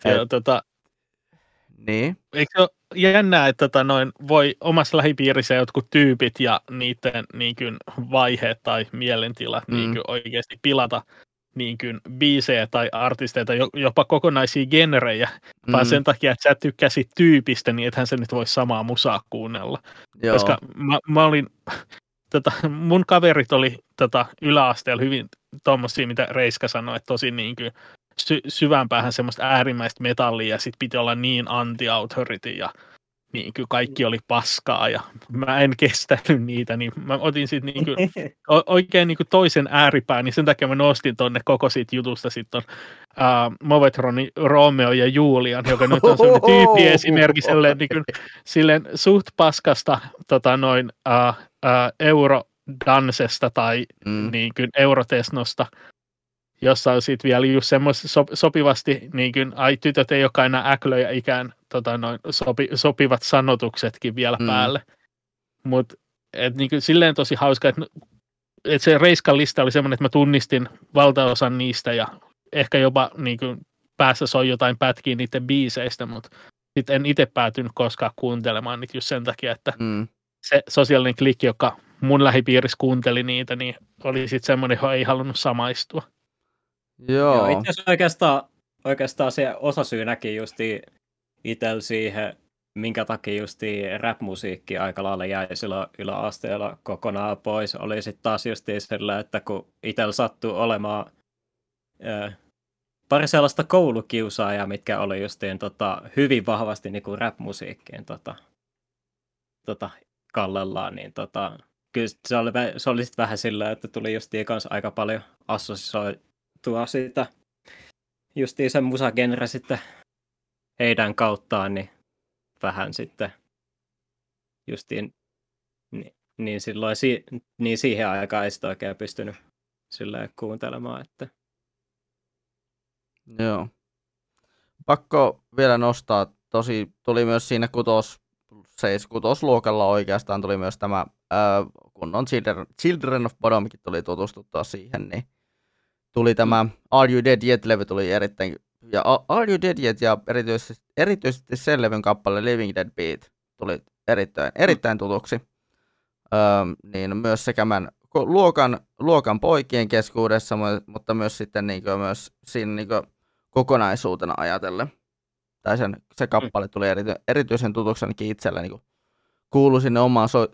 Se on, tota, niin. Eikö se ole jännää, että tota, noin voi omassa lähipiirissä jotkut tyypit ja niiden niin kuin, vaiheet tai mielentilat mm. niin kuin, oikeasti pilata niin kuin, biisejä tai artisteja tai jopa kokonaisia generejä. Mm. Vaan sen takia, että sä tykkäsit tyypistä, niin ethän sä nyt voi samaa musaa kuunnella. Joo. Koska mä, mä olin... Tota, mun kaverit oli tota, yläasteella hyvin tommosia, mitä Reiska sanoi, että tosi niin kuin sy- syväänpäähän semmoista äärimmäistä metallia ja sit piti olla niin anti-authority ja niin kuin kaikki oli paskaa ja mä en kestänyt niitä, niin mä otin sit niin kuin oikein niin kuin toisen ääripään, niin sen takia mä nostin tonne koko sit jutusta sit ton uh, Movetronin Romeo ja Julian, joka nyt on semmoinen tyyppi esimerkiksi silleen, niin kuin, silleen suht paskasta tota noin uh, eurodansesta tai mm. niin kuin eurotesnosta, jossa on sitten vielä just semmoista so, sopivasti, niin kuin, ai tytöt ei olekaan enää äklöjä ikään tota, noin, sopi, sopivat sanotuksetkin vielä mm. päälle. Mutta niin silleen tosi hauska, että et se Reiskan lista oli semmoinen, että mä tunnistin valtaosan niistä ja ehkä jopa niin kuin, päässä soi jotain pätkiä niiden biiseistä, mutta sitten en itse päätynyt koskaan kuuntelemaan niitä just sen takia, että mm. se sosiaalinen klikki, joka mun lähipiirissä kuunteli niitä, niin oli sitten semmoinen, johon ei halunnut samaistua. Joo. Joo, itse asiassa oikeastaan, oikeastaan se osasyy näki justi itsellä siihen, minkä takia justi rap-musiikki aika lailla jäi silloin yläasteella kokonaan pois. Oli sitten taas justi sillä, että kun itsellä sattui olemaan äh, pari sellaista koulukiusaajaa, mitkä oli justiin tota, hyvin vahvasti niin kuin rap-musiikkiin tota, tota, kallellaan, niin tota, kyllä se oli, se oli sitten vähän sillä, että tuli justiin kanssa aika paljon assosioitua sitä justiin sen musagenre sitten heidän kauttaan, niin vähän sitten justiin, niin, niin silloin si, niin siihen aikaan ei sitä oikein pystynyt sillä kuuntelemaan, että joo. Pakko vielä nostaa, tosi tuli myös siinä kutos seitsemäs-kuutosluokalla oikeastaan tuli myös tämä, ää, kun on Children, Children of Bodomkin tuli tutustuttua siihen, niin tuli tämä Are You Dead Yet-levy tuli erittäin, ja Are You Dead Yet ja erityisesti, erityisesti sen levyn kappale Living Dead Beat tuli erittäin, erittäin tutuksi, ää, niin myös sekä mä luokan, luokan poikien keskuudessa, mutta myös sitten niin kuin, myös siinä niin kuin, kokonaisuutena ajatellen. Tai sen, se kappale tuli erity, erityisen tutuksi ainakin itsellä, niin kuului sinne omaan so,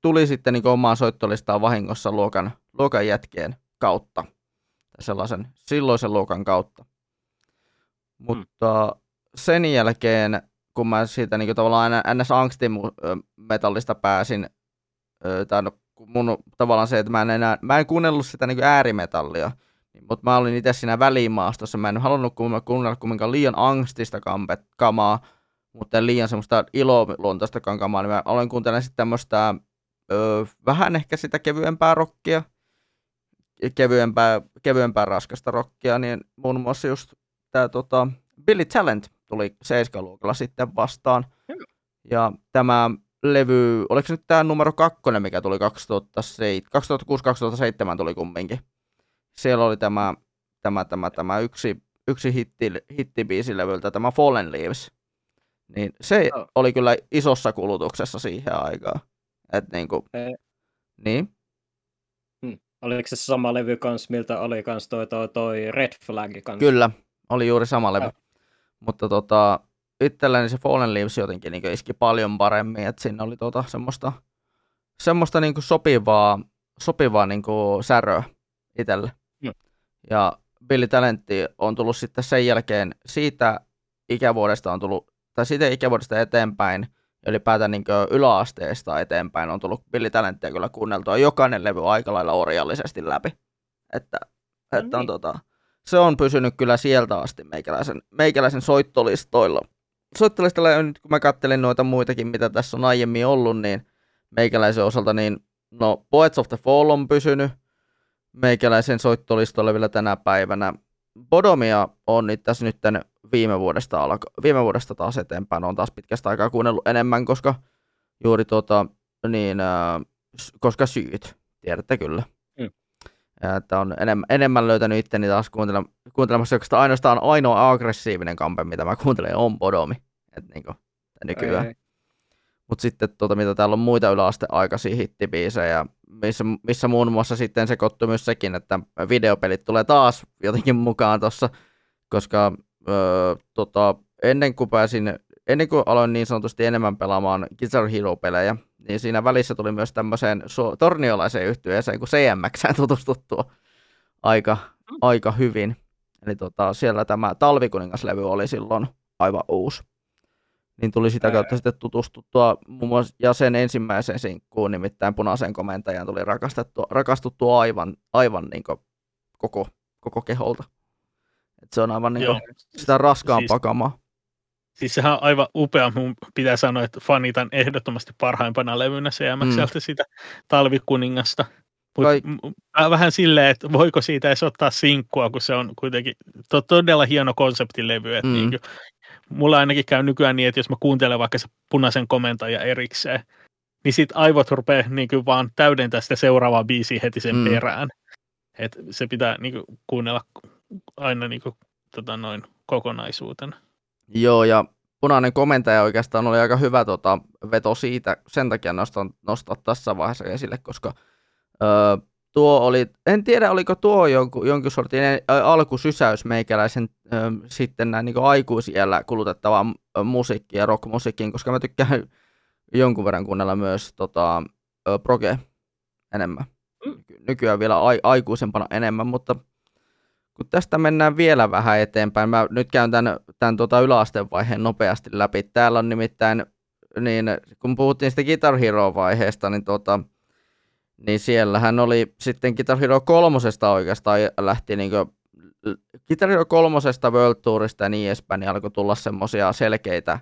tuli sitten niin omaan soittolistaan vahingossa luokan, luokan jätkien kautta, tai sellaisen silloisen luokan kautta. Mutta hmm. sen jälkeen, kun mä siitä niin tavallaan N S-angstimetallista pääsin, tai mun tavallaan se, että mä en, enää, mä en kuunnellut sitä niin äärimetallia, mutta mä olin itse siinä välimaastossa, mä en halunnut kuunnella kumminkaan liian angstista kamaa, mutta liian semmoista iloluontoistakaan kamaa, niin mä aloin kuuntelemaan sitten tämmöistä ö, vähän ehkä sitä kevyempää rockia, kevyempää, kevyempää raskasta rockia, niin muun muassa just tää tota, Billy Talent tuli seitsemäs-luokalla sitten vastaan, ja tämä levy, oliko nyt tämä numero kakkonen, mikä tuli kaksituhattakuusi kaksituhattaseitsemän tuli kumminkin. Siellä oli tämä, tämä, tämä, tämä yksi, yksi hitti, hittibiisilevyltä, tämä Fallen Leaves. Niin se no. oli kyllä isossa kulutuksessa siihen aikaan. Et niinku, e- niin. Hmm. Oliko se sama levy kans, miltä oli kans toi, toi, toi Red Flag kans? Kyllä, oli juuri sama levy. Ja. Mutta tota, itselläni se Fallen Leaves jotenkin niin iski paljon paremmin, että siinä oli tota semmoista, semmoista niin sopivaa, sopivaa niin säröä itselle. Mm. Ja Billy Talentti on tullut sitten sen jälkeen siitä ikävuodesta on tullut, tai siitä ikävuodesta eteenpäin, ylipäätään niin yläasteesta eteenpäin on tullut Billy Talenttia kyllä kuunneltua jokainen levy aika lailla orjallisesti läpi. Että, no niin. Että on tota, se on pysynyt kyllä sieltä asti meikäläisen, meikäläisen soittolistoilla. Soittolistalla, kun mä kattelin noita muitakin, mitä tässä on aiemmin ollut, niin meikäläisen osalta, niin no Poets of the Fall on pysynyt meikäläisen soittolistoilla vielä tänä päivänä. Bodomia on itse asiassa nyt viime vuodesta, alka- viime vuodesta taas eteenpäin, on taas pitkästä aikaa kuunnellut enemmän, koska juuri tuota, niin, äh, koska syyt, tiedätte kyllä. Mm. Että on enemmän, enemmän löytänyt itteni taas kuuntele- kuuntelemassa, koska ainoastaan ainoa aggressiivinen kampe, mitä mä kuuntelen, on Bodomi, että niinku, nykyään. Mutta sitten tuota, mitä täällä on muita yläasteaikaisia hittibiisejä, missä, missä muun muassa sitten sekoittuu myös sekin, että videopelit tulee taas jotenkin mukaan tuossa, koska öö, tota, ennen, kuin pääsin, ennen kuin aloin niin sanotusti enemmän pelaamaan Guitar Hero-pelejä, niin siinä välissä tuli myös tämmöiseen su- torniolaiseen yhtyeeseen kuin C M X:ään tutustuttua aika, aika hyvin. Eli tota, siellä tämä Talvikuningas-levy oli silloin aivan uusi. Niin tuli sitä kautta sitten tutustuttua muun muassa ja sen ensimmäiseen sinkkuun, nimittäin Punaiseen komentajan tuli rakastettua, rakastuttua aivan, aivan niin koko, koko keholta. Et se on aivan niin sitä raskaampaa kamaa. Siis sehän on aivan upea, mun pitää sanoa, että fanitan ehdottomasti parhaimpana levynä C M X:ltä mm. sitä Talvikuningasta. Kaik... Vähän silleen, että voiko siitä edes ottaa sinkkua, kun se on kuitenkin to- todella hieno konseptilevy, että mm. niin kuin, mulla ainakin käy nykyään niin, että jos mä kuuntelen vaikka se Punaisen komentaja erikseen, niin sit aivot rupeaa niin kuin vaan täydentää sitä seuraavaa biisiä heti sen mm. perään. Et se pitää niin kuin kuunnella aina niin kuin, tota noin, kokonaisuutena. Joo, ja Punainen komentaja oikeastaan oli aika hyvä tota, veto siitä. Sen takia nostan, nostaa tässä vaiheessa esille, koska öö, tuo oli, en tiedä oliko tuo jonku, jonkin sortin alkusysäys meikäläisen ö, sitten näin niin aikuisiellä kulutettavaan musiikkiin, rockmusiikkiin, koska mä tykkään jonkun verran kuunnella myös tota, proge enemmän. Nykyään vielä ai, aikuisempana enemmän, mutta kun tästä mennään vielä vähän eteenpäin, mä nyt käyn tämän, tämän tota yläasteen vaiheen nopeasti läpi. Täällä on nimittäin, niin, kun puhuttiin sitä Guitar Hero-vaiheesta, niin tota, niin siellähän oli sitten Guitar Hero kolmosesta oikeastaan lähti niin kuin Guitar Hero kolmosesta World Tourista ja niin edespäin, niin alkoi tulla semmosia selkeitä,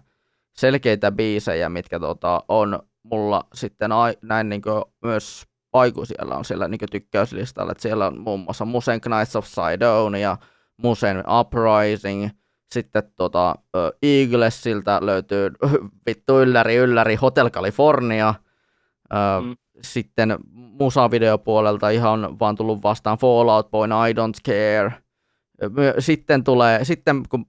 selkeitä biisejä, mitkä tota, on mulla sitten ai, näin niin kuin myös aikuisilla on siellä niin kuin tykkäyslistalla, että siellä on muun muassa Musen Knights of Sidonia, Musen Uprising, sitten tota, Eaglesilta löytyy vittu ylläri ylläri Hotel California, mm. Sitten musavideopuolelta ihan vaan tullut vastaan Fallout Boy, I Don't Care. Sitten tulee, sitten kun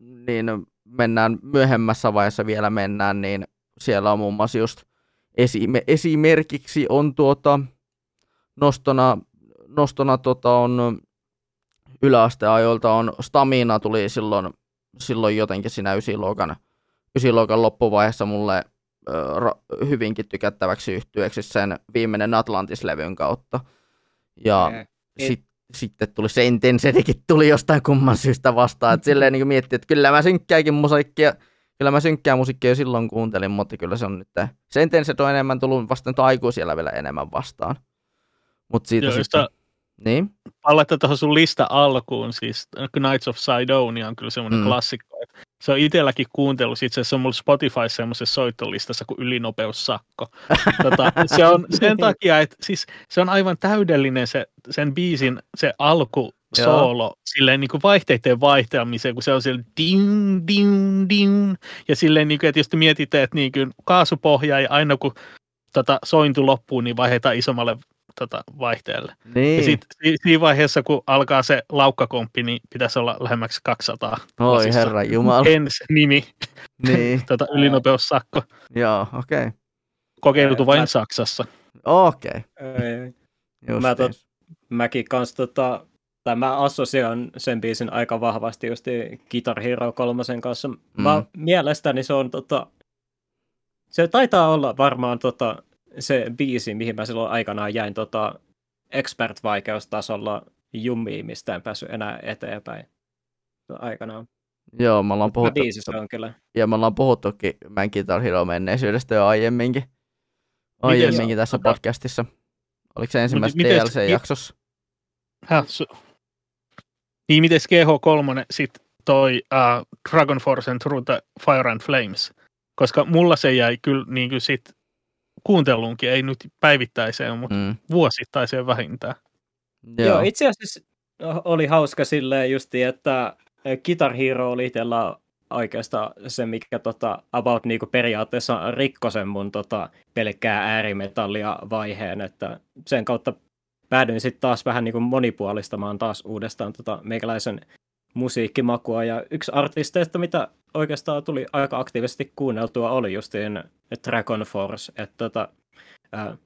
niin mennään myöhemmässä vaiheessa vielä mennään, niin siellä on muun muassa just esime, esimerkiksi on tuota nostona, nostona tuota on yläasteajoilta on Stamina tuli silloin, silloin jotenkin siinä ysiluokan, ysiluokan loppuvaiheessa mulle hyvinkin tykättäväksi yhtyeeksi sen viimeinen Atlantis-levyn kautta. Ja eh, sit, sitten tuli Sentencedekin tuli jostain kumman syystä vastaan. Et silleen niin miettii, että kyllä mä synkkääkin musiikkia, kyllä mä synkkää musiikkia jo silloin kuuntelin, mutta kyllä se on nyt Sentenced on enemmän tullut vastaan, tai aikuisiellä vielä enemmän vastaan. Mut siitä joo, sitten... Josta... Niin? Palata tuohon sun lista alkuun, siis Knights of Sidonia on kyllä semmoinen mm. klassikko. Se on itselläkin kuuntelu, itse asiassa on mulla Spotify semmoisessa soittolistassa kuin Ylinopeussakko. Tota, se on sen takia, että siis se on aivan täydellinen se, sen biisin se alku soolo, silleen niin kuin vaihteiden vaihtamiseen, kun se on silleen ding, ding, ding. Ja silleen, niin kuin, että jos te mietitte, että niin kuin kaasupohja ja aina kun tota, sointu loppuu, niin vaihdetaan isommalle tota, vaihteelle. Niin. Ja sitten siinä vaiheessa, kun alkaa se laukkakomppi, niin pitäisi olla lähemmäksi kaksisataa. Oi herra jumala. Ensi nimi. Niin. tota, Ylinopeussakko. Joo, okei. Okay. Kokeiltu vain mä... Saksassa. Okei. Okay. Mä tot, mäkin kanssa tota, tai mä assosioin sen biisin aika vahvasti just Guitar Hero kolmosen kanssa. Mä mm. mielestäni se on tota, se taitaa olla varmaan tota, se biisi, mihin mä silloin aikanaan jäin tota, expert-vaikeustasolla jummiin, mistä en päässyt enää eteenpäin aikanaan. Joo, me ollaan puhuttu. Biisistä on kyllä. Ja me ollaan puhuttukin meidän Guitar Hero menneisyydestä jo aiemminkin. Aiemminkin miten tässä on? Podcastissa. Oliko se ensimmäisessä D L C-jaksossa? Häh? Niin, mites G H kolme sitten toi uh, Dragon Force and Through the Fire and Flames? Koska mulla se jäi kyllä niin kuin sit kuunteluunkin, ei nyt päivittäiseen, mutta mm. vuosittaiseen vähintään. Joo. Joo, itse asiassa oli hauska silleen justi, että Guitar Hero oli itsellä oikeastaan se, mikä tota, about niinku periaatteessa rikko sen mun tota, pelkkää äärimetallia vaiheen, että sen kautta päädyin sitten taas vähän niinku monipuolistamaan taas uudestaan tota, meikäläisen musiikkimakua, ja yksi artisteista, mitä oikeastaan tuli aika aktiivisesti kuunneltua, oli justiin Dragon Force, että tota, ää,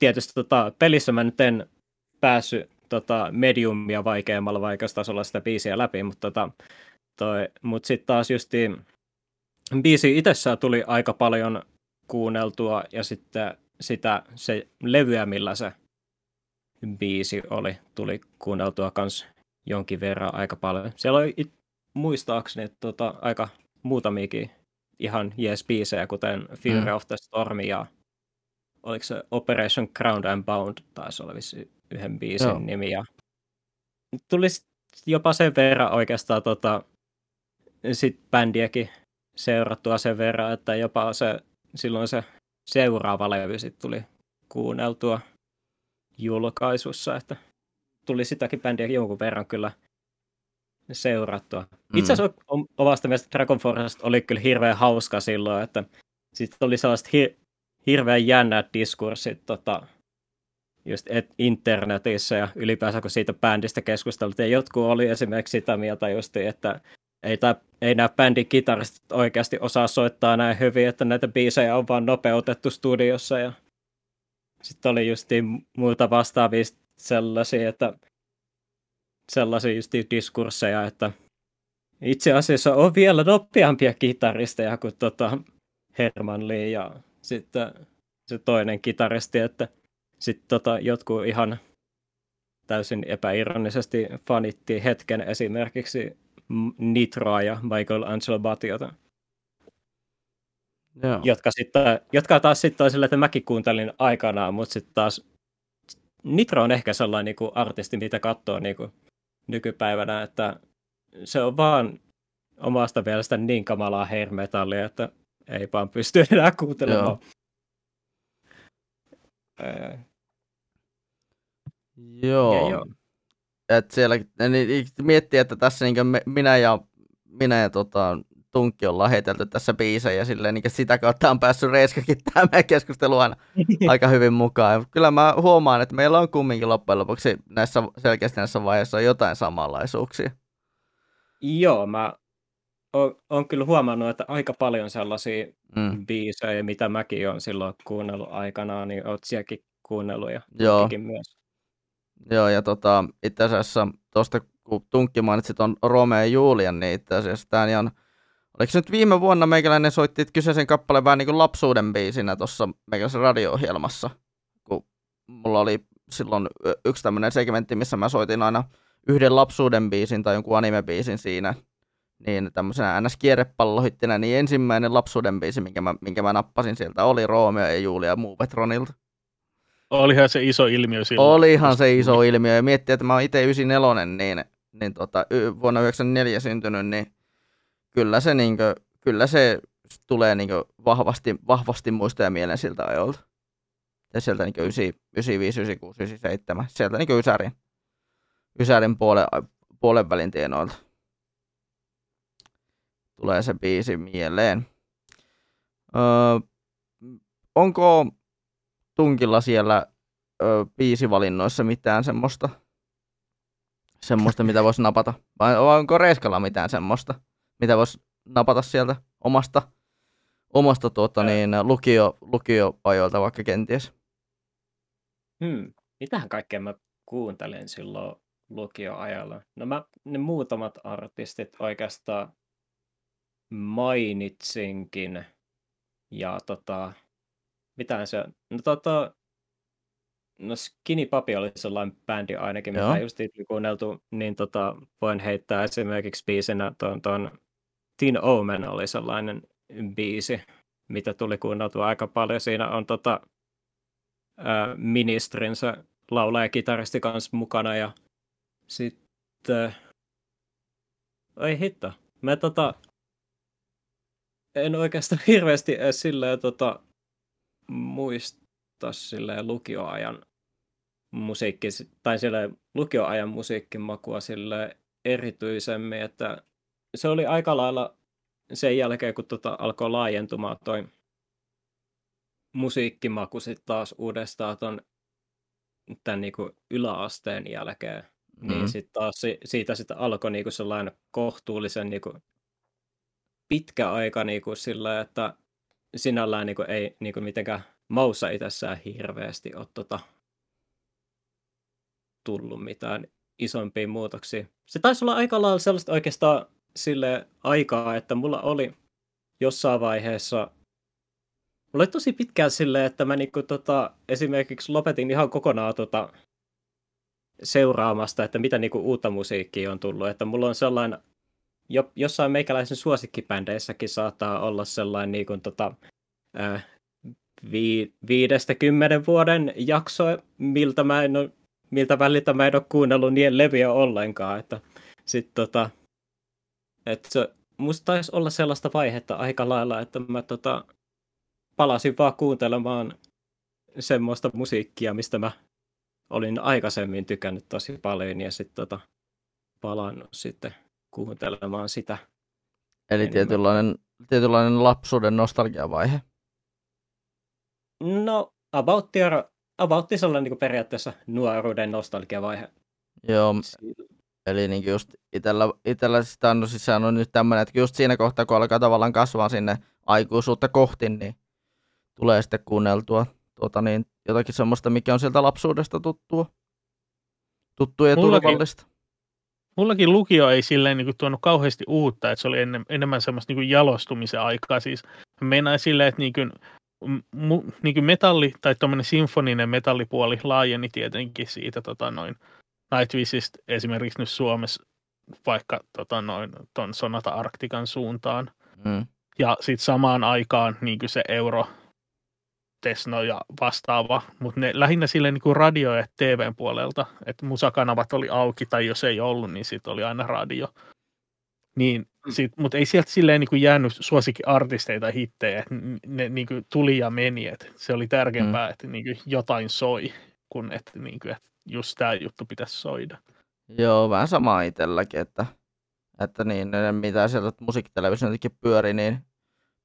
tietysti tota, pelissä mä nyt en päässyt tota, mediumia vaikeammalla vaikeustasolla sitä biisiä läpi, mutta tota, mut sitten taas justiin biisi itsessään tuli aika paljon kuunneltua, ja sitten sitä se levyä, millä se biisi oli, tuli kuunneltua kans jonkin verran aika paljon. Siellä oli it, muistaakseni tota, aika muutamiakin ihan jees biisejä, kuten Fear mm. of the Storm ja oliko se Operation Ground and Bound, taisi olla yhden biisin no. nimi. Ja tuli jopa sen verran oikeastaan tota, sit bändiäkin seurattua sen verran, että jopa se, silloin se seuraava levy sit tuli kuunneltua julkaisussa, että tuli sitäkin bändiä jonkun verran kyllä seurattua. Mm. Itse asiassa omasta mielestä Dragon Force oli kyllä hirveän hauska silloin, että sitten oli sellaiset hir- hirveän jännät diskurssit tota, just et- internetissä ja ylipäänsä kun siitä bändistä keskusteltiin. Jotkut oli esimerkiksi sitä mieltä just, että ei, tää, ei nämä bändin kitaristit oikeasti osaa soittaa näin hyvin, että näitä biisejä on vaan nopeutettu studiossa ja sitten oli justiin muuta vastaavia sellaisia, että sellaisia justiin diskursseja, että itse asiassa on vielä nopeampia kitaristeja kuin tota Herman Lee ja sitten se toinen kitaristi, että sitten tota jotkut ihan täysin epäironisesti fanittiin hetken esimerkiksi Nitroa ja Michelangelo Battiota. Yeah. Jotka, sit, jotka taas sitten on sillä, että mäkin kuuntelin aikanaan, mutta sitten taas Nitro on ehkä sellainen niinku artisti, mitä katsoo niinku nykypäivänä, että se on vaan omasta mielestä niin kamalaa hair-metallia, että ei vaan pysty enää kuuntelemaan. Joo. Joo. joo. Et siellä, niin miettii, että tässä niinku minä ja, minä ja tota... Tunkki on lähetelty tässä biisejä ja silleen, niin sitä kautta on päässyt reiskakin tämä meidän keskustelu aina aika hyvin mukaan. Ja kyllä mä huomaan, että meillä on kumminkin loppujen lopuksi näissä, selkeästi näissä vaiheissa jotain samanlaisuuksia. Joo, mä oon, oon kyllä huomannut, että aika paljon sellaisia mm. biisejä, mitä mäkin oon silloin kuunnellut aikanaan, niin oot sielläkin kuunnellut ja Tunkikin myös. Joo, ja tota, itse asiassa tuosta kun Tunkki mainitsit on Romeo ja Julian, niin itse asiassa tämä on ihan oliko nyt viime vuonna meikäläinen soitti kyseisen kappaleen vähän niin kuin lapsuuden biisinä tuossa meikäläisen radio-ohjelmassa, kun mulla oli silloin yksi tämmöinen segmentti, missä mä soitin aina yhden lapsuuden biisin tai jonkun anime-biisin siinä, niin tämmöisenä N S-kierrepallohittinä, niin ensimmäinen lapsuuden biisi, minkä mä, minkä mä nappasin sieltä, oli Romeo ja Julia Movetronilta. Olihan se iso ilmiö silloin. Olihan se iso ilmiö, ja miettii, että mä oon itse yhdeksänkymmentäneljä, niin, niin tota, vuonna yhdeksänkymmentäneljä syntynyt, niin Kyllä se, niin kuin, kyllä se tulee niin kuin, vahvasti, vahvasti muistoja mieleen siltä ajoilta. Ja sieltä niin kuin, yhdeksänkymmentäviisi, yhdeksänkymmentäkuusi, yhdeksänkymmentäseitsemän, sieltä niin kuin, Ysärin, Ysärin puolen, puolen välin tienoilta tulee se biisi mieleen. Öö, onko Tunkilla siellä öö, biisivalinnoissa mitään semmoista, semmoista mitä voisi napata? Vai onko Reiskalla mitään semmoista? Mitä voisi napata sieltä omasta, omasta tuota, niin, lukio, lukioajoilta vaikka kenties? Hmm. Mitähän kaikkea mä kuuntelen silloin lukioajalla. No mä ne muutamat artistit oikeastaan mainitsinkin. Ja tota, mitähän se on? No tota, no Skinny Papi oli sellainen bändi ainakin, mitä justiin tuli kuunneltu, niin tota, voin heittää esimerkiksi biisinä tuon, tuon Teen Omen oli sellainen biisi, mitä tuli kuunneltua aika paljon. Siinä on tota, ää, ministrinsä laulaja ja kitaristi kanssa mukana ja sitten, ai hitto, mä tota, en oikeastaan hirveästi edes silleen tota, muista silleen lukioajan musiikki, tai silleen lukioajan musiikkimakua silleen erityisemmin, että se oli aika lailla sen jälkeen, kun tota alkoi laajentumaan toi musiikkimaku sitten taas uudestaan ton tämän niinku yläasteen jälkeen, mm. niin sitten taas siitä sitten alkoi niinku sellainen kohtuullisen niinku pitkä aika niinku sillä, että sinällään niinku ei niinku mitenkään maussa itsessään hirveästi ole tota tullut mitään isompia muutoksia. Se taisi olla aika lailla sellaista oikeastaan sille aikaa, että mulla oli jossain vaiheessa, mulla oli tosi pitkään silleen, että mä niinku tota, esimerkiksi lopetin ihan kokonaan tota seuraamasta, että mitä niinku uutta musiikkia on tullut. Että mulla on sellainen, jossain meikäläisen suosikkibändeissäkin saattaa olla sellainen niinku tota, äh, Vi- viidestä kymmenen vuoden jakso, miltä, mä en ole, miltä väliltä mä en ole kuunnellut niiden levyjä ollenkaan. Että sit tota, et se, musta taisi olla sellaista vaihetta aika lailla, että mä tota, palasin vaan kuuntelemaan semmoista musiikkia, mistä mä olin aikaisemmin tykännyt tosi paljon, ja sit tota, palannut sitten kuuntelemaan sitä. Eli tietynlainen, tietynlainen lapsuuden nostalgiavaihe. No, about, your, about this on niin periaatteessa nuoruuden nostalgiavaihe. Joo, eli niin just itellä, itellä sitä on, siis sehän on nyt tämmöinen, että just siinä kohtaa, kun alkaa tavallaan kasvaa sinne aikuisuutta kohti, niin tulee sitten kuunneltua tuota, niin, jotakin semmoista, mikä on sieltä lapsuudesta tuttua, tuttua ja mullakin, turvallista. Mullakin lukio ei silleen niin kuin tuonut kauheasti uutta, että se oli ennen, enemmän semmoista niin kuin jalostumisen aikaa. Siis meinaan silleen, että niin kuin, Mu, niin kuin metalli tai tuommoinen sinfoninen metallipuoli laajeni tietenkin siitä tota noin Nightwishista esimerkiksi nyt Suomessa vaikka tota noin ton Sonata Arctican suuntaan. Mm. Ja sitten samaan aikaan niin kuin se euro, techno ja vastaava, mutta ne lähinnä silleen niin kuin radio- ja T V:n puolelta, että musakanavat oli auki tai jos ei ollut, niin sitten oli aina radio. Niin, mutta ei sieltä silleen niin kuin jäänyt suosikkiartisteita hittejä, että ne niin kuin tuli ja meni, että se oli tärkeämpää, mm. että niin kuin jotain soi, kun että, niin kuin, että just tämä juttu pitäisi soida. Joo, vähän sama itselläkin, että, että niin, mitä sieltä musiikkitelevisioitakin pyöri, niin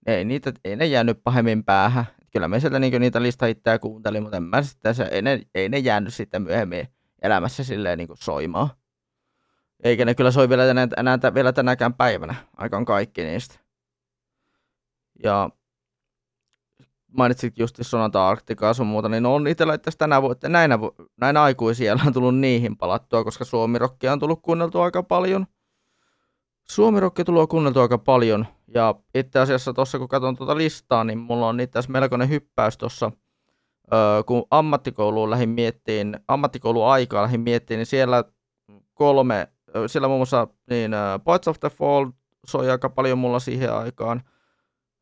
ei, niitä, ei ne jäänyt pahemmin päähän. Kyllä me sieltä niin kuin niitä listahittejä kuuntelin, mutta en mä sitä, se, ei, ne, ei ne jäänyt sitten myöhemmin elämässä silleen niin kuin soimaan. Eikä ne kyllä soi vielä, tänään, enää, vielä tänäkään päivänä, aikaan kaikki niistä. Ja mainitsit just Sonata Arcticaa sun muuta, niin on itsellä itse asiassa näinä, näinä aikuisiellä on tullut niihin palattua, koska suomirokkia on tullut kuunneltua aika paljon. Suomirokki tulee kuunneltua aika paljon, ja itse asiassa tuossa kun katson tuota listaa, niin mulla on itse asiassa melkoinen hyppäys tuossa. Öö, kun ammattikouluun lähdin miettiin, ammattikouluaikaa lähdin miettiin, niin siellä kolme, siellä muun muassa niin, uh, Poets of the Fall soi aika paljon mulla siihen aikaan.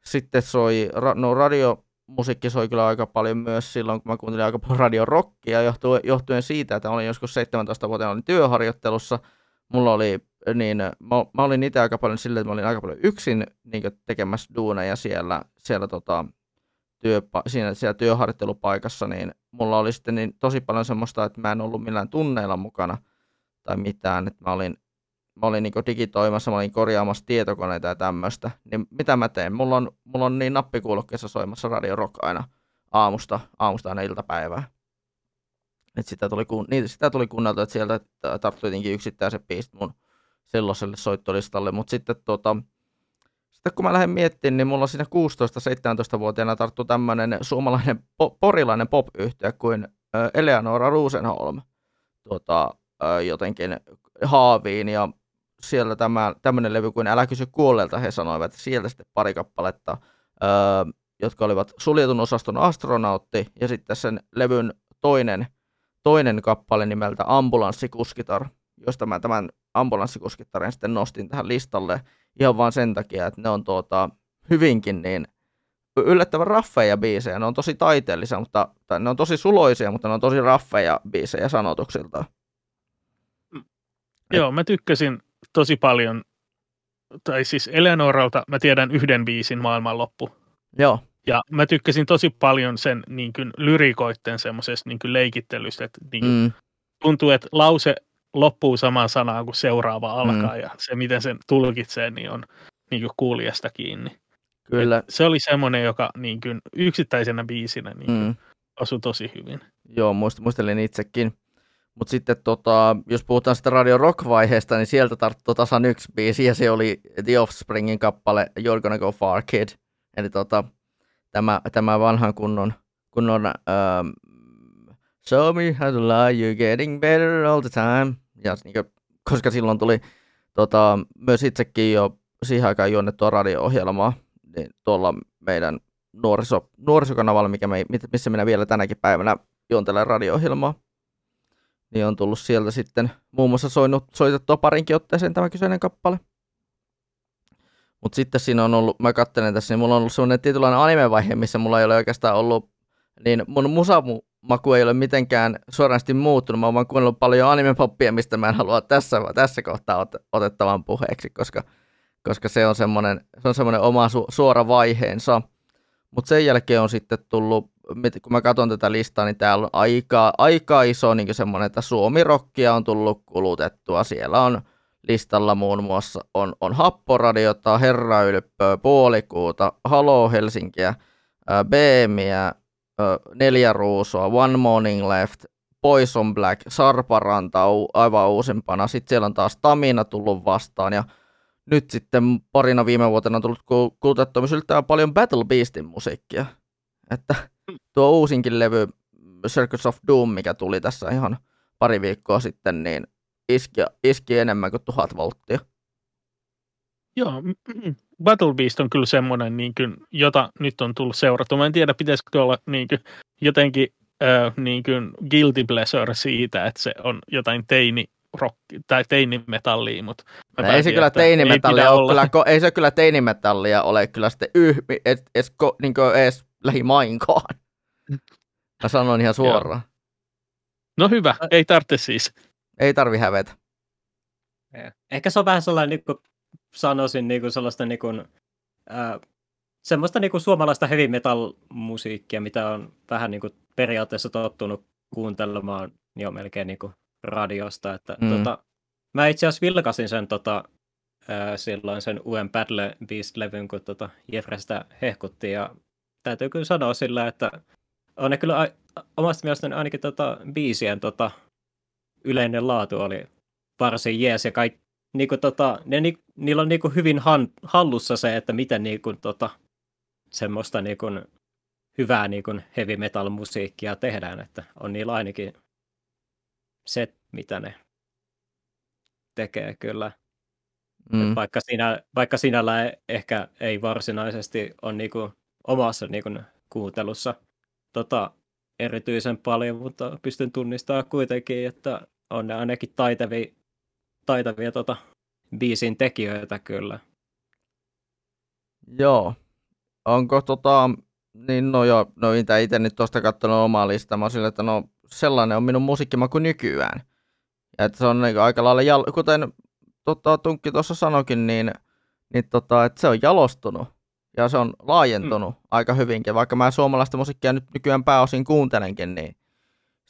Sitten soi, ra, no radiomusiikki soi kyllä aika paljon myös silloin, kun mä kuuntelin aika paljon radiorockia johtuen, johtuen siitä, että olin joskus seitsemäntoista vuotiaana olin työharjoittelussa. Mulla oli, niin, mä, mä olin itse aika paljon silleen, että mä olin aika paljon yksin niin kuin tekemässä duuneja siellä, siellä, tota, työpa, siinä, siellä työharjoittelupaikassa, niin mulla oli sitten niin tosi paljon semmoista, että mä en ollut millään tunneilla mukana tai mitään, että mä olin, mä olin niinku digitoimassa, mä olin korjaamassa tietokoneita ja tämmöistä, niin mitä mä teen? Mulla on, mulla on niin nappikuulokkeessa soimassa Radio Rock aina aamusta, aamusta aina iltapäivää. Et sitä tuli, niitä sitä tuli kuunneltu, että sieltä tarttui jotenkin yksittäiset biisit mun silloiselle soittolistalle, mutta sitten tota, sitten kun mä lähdin miettimään, niin mulla siinä kuusitoista seitsemäntoista-vuotiaana tarttui tämmöinen suomalainen po, porilainen pop-yhtye kuin Eleonora Rosenholm. Tuota, ää, jotenkin haaviin, ja siellä tämä, tämmöinen levy kuin Älä kysy kuolleelta, he sanoivat sieltä sitten pari kappaletta, ää, jotka olivat Suljetun osaston astronautti, ja sitten sen levyn toinen, toinen kappale nimeltä Ambulanssikuskitar, josta mä tämän ambulanssikuskittarin sitten nostin tähän listalle ihan vaan sen takia, että ne on tuota, hyvinkin niin yllättävän raffeja biisejä. Ne on tosi taiteellisia, mutta, tai ne on tosi suloisia, mutta ne on tosi raffeja biisejä sanotuksiltaan. Mm. Joo, mä tykkäsin tosi paljon, tai siis Eleanoralta mä tiedän yhden biisin Maailmanloppu. Joo. Ja mä tykkäsin tosi paljon sen niin kuin lyrikoitten semmoisesta niin kuin leikittelystä, että niin kuin mm. tuntuu, että lause loppuu samaan sanaan, kun seuraava alkaa, mm. ja se, miten sen tulkitsee, niin on niin kuin kuulijasta kiinni. Kyllä. Et se oli semmoinen, joka niin kuin yksittäisenä biisinä niin kuin mm. osui tosi hyvin. Joo, muistelin itsekin. Mutta sitten, tota, jos puhutaan sitä Radio Rock-vaiheesta, niin sieltä tarttui tasan yksi biisi, ja se oli The Offspringin kappale You're Gonna Go Far, Kid. Eli tota, tämä, tämä vanhan kunnon... kunnon ähm, Show me how to lie, you're getting better all the time. Ja koska silloin tuli tota, myös itsekin jo siihen aikaan juonnettua radio-ohjelmaa, niin tuolla meidän nuoriso, nuorisokanavalla, mikä me, missä minä vielä tänäkin päivänä juontelen radio-ohjelmaa, niin on tullut sieltä sitten muun muassa soinut, soitettua parinkin otteeseen tämä kyseinen kappale. Mutta sitten siinä on ollut, mä katselen tässä, niin mulla on ollut sellainen tietynlainen anime-vaihe, missä mulla ei ole oikeastaan ollut, niin mun musamu maku ei ole mitenkään suoranaisesti muuttunut. Mä oon vaan kuunnellut paljon anime-poppia, mistä mä en halua tässä, tässä kohtaa ot- otettavan puheeksi, koska, koska se on semmoinen, se on semmoinen oma su- suora vaiheensa. Mutta sen jälkeen on sitten tullut, kun mä katson tätä listaa, niin täällä on aika, aika iso niin semmoinen, että suomirokkia on tullut kulutettua. Siellä on listalla muun muassa on, on Happoradiota, Herra Ylppöä, Puolikuuta, Halo Helsinkiä, B M:ää, Neljä Ruusua, One Morning Left, Boys on Black, Sarparanta aivan uusimpana. Sitten siellä on taas Tamina tullut vastaan. Ja nyt sitten parina viime vuotena on tullut kulutettua myös yltään paljon Battle Beastin musiikkia. Että tuo uusinkin levy Circus of Doom, mikä tuli tässä ihan pari viikkoa sitten, niin iski, iski enemmän kuin tuhat volttia. Joo, Battle Beast on kyllä semmoinen, niin kuin, jota nyt on tullut seurattua. Mä en tiedä, pitäisikö olla niin kuin, jotenkin äh, niin kuin guilty pleasure siitä, että se on jotain teini-rockia tai teinimetallia. Mutta no, ei, se tiedä, teinimetallia ei, ole, kyllä, ei se kyllä teinimetallia ole kyllä sitten yhmi, et, et, ko, niin kuin edes lähimainkaan. Mä sanon ihan suoraan. Joo. No hyvä, ei tarvitse siis. Ei tarvi hävetä. Ehkä se on vähän sellainen... Niin kuin... sanoisin niinku sellaista niinku äh, semmoista niinku suomalaista heavy metal musiikkia, mitä on vähän niinku periaatteessa tottunut kuuntelemaan jo melkein niinku radiosta, että mm. tota, mä itse asiassa vilkasin sen tota äh, silloin sen uuden Battle Beast -levyn, kun tota Jeffrestä hehkuttiin, ja täytyy kyllä sanoa sillä, että on ne kyllä a- omasta mielestäni ainakin tota biisien tota yleinen laatu oli varsin jees, ja kaikki niinku tota, ne, ni, niillä on niinku hyvin han, hallussa se, että miten niinku tota, semmoista niinku hyvää niinku heavy metal musiikkia tehdään, että on niillä ainakin se, mitä ne tekee kyllä. Mm. Vaikka, siinä, vaikka sinällä ehkä ei varsinaisesti on niinku omassa niinku kuuntelussa tota, erityisen paljon, mutta pystyn tunnistamaan kuitenkin, että on ne ainakin taitavia taitavia tota, biisin tekijöitä kyllä. Joo. Onko tota, niin no joo, no mitä itse nyt tuosta katsonut omaa listaa, mä oon sillä, että no sellainen on minun musiikkimaku nykyään. Ja että se on niin aika lailla, jal- kuten tota, Tunkki tuossa sanoikin, niin, niin tota, että se on jalostunut ja se on laajentunut mm. aika hyvinkin. Vaikka mä suomalaista musiikkia nyt nykyään pääosin kuuntelenkin, niin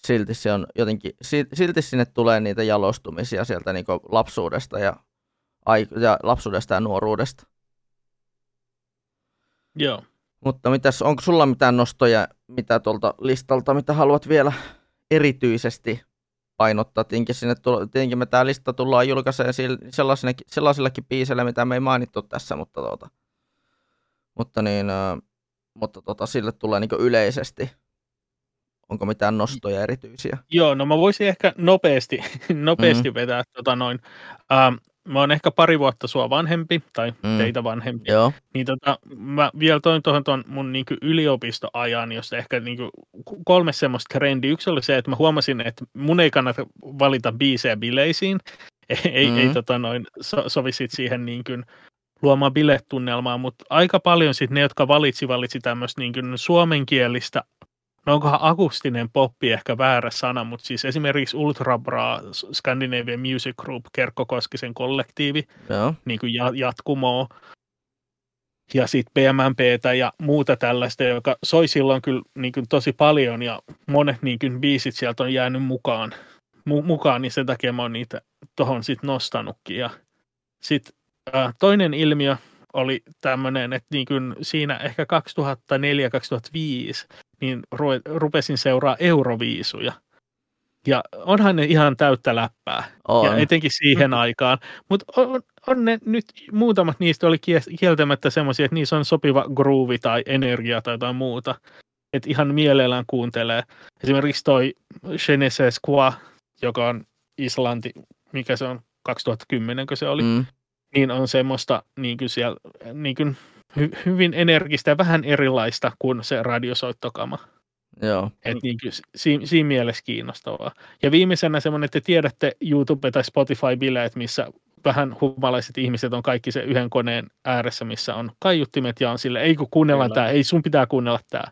silti se on jotenkin, silti sinne tulee niitä jalostumisia sieltä niin kuin lapsuudesta ja, ja lapsuudesta ja nuoruudesta. Joo. Mutta mitäs, onko sulla mitään nostoja, mitä tuolta listalta, mitä haluat vielä erityisesti painottaa? Tietenkin, sinne tulo, tietenkin me tämä lista tullaan julkaisemaan sellaisillakin biiseillä, mitä me ei mainittu tässä, mutta, tuota, mutta, niin, mutta tuota, sille tulee niin kuin yleisesti Onko mitään nostoja erityisiä? Joo, no mä voisin ehkä nopeasti, nopeasti mm. vetää tota noin. Ähm, mä oon ehkä pari vuotta sua vanhempi, tai mm. teitä vanhempi. Joo. Niin tota, mä vielä toin tuohon tuon mun niinku yliopistoajan, jossa ehkä niinku kolme semmoista trendiä. Yksi oli se, että mä huomasin, että mun ei kannata valita biisejä bileisiin. Ei, mm. ei tota noin, so, sovi sit siihen niin kuin luomaan biletunnelmaa, mutta aika paljon sitten ne, jotka valitsi, valitsi tämmöistä niin kuin suomenkielistä, no onkohan akustinen poppi ehkä väärä sana, mutta siis esimerkiksi Ultrabraa, Scandinavian Music Group, Kerkko Koskisen kollektiivi, yeah. niin kuin jatkumoa, ja sitten P M M P:tä ja muuta tällaista, joka soi silloin kyllä niin kuin tosi paljon, ja monet niin kuin biisit sieltä on jäänyt mukaan, mu- mukaan niin sen takia mä oon niitä tohon sitten nostanutkin, ja sitten toinen ilmiö oli tämmöinen, että niin kuin siinä ehkä kaksituhattaneljä kaksituhattaviisi niin rupesin seuraa euroviisuja. Ja onhan ne ihan täyttä läppää, on. Ja etenkin siihen aikaan. Mutta on, on ne nyt, muutamat niistä oli kieltämättä semmoisia, että niissä on sopiva groovi tai energia tai jotain muuta. Että ihan mielellään kuuntelee. Esimerkiksi toi Je ne sais quoi, joka on Islanti, mikä se on, kaksituhattakymmenen kun se oli. Mm. Niin on semmoista niin kuin siellä, niin kuin hy, hyvin energistä ja vähän erilaista kuin se radiosoittokama. Joo. Et niin kuin siinä si, mielessä kiinnostavaa. Ja viimeisenä semmoinen, että tiedätte YouTube- tai Spotify-bileet, missä vähän humalaiset ihmiset on kaikki se yhden koneen ääressä, missä on kaiuttimet ja on sille, ei kun kuunnellaan tämä, ei sun pitää kuunnella tämä.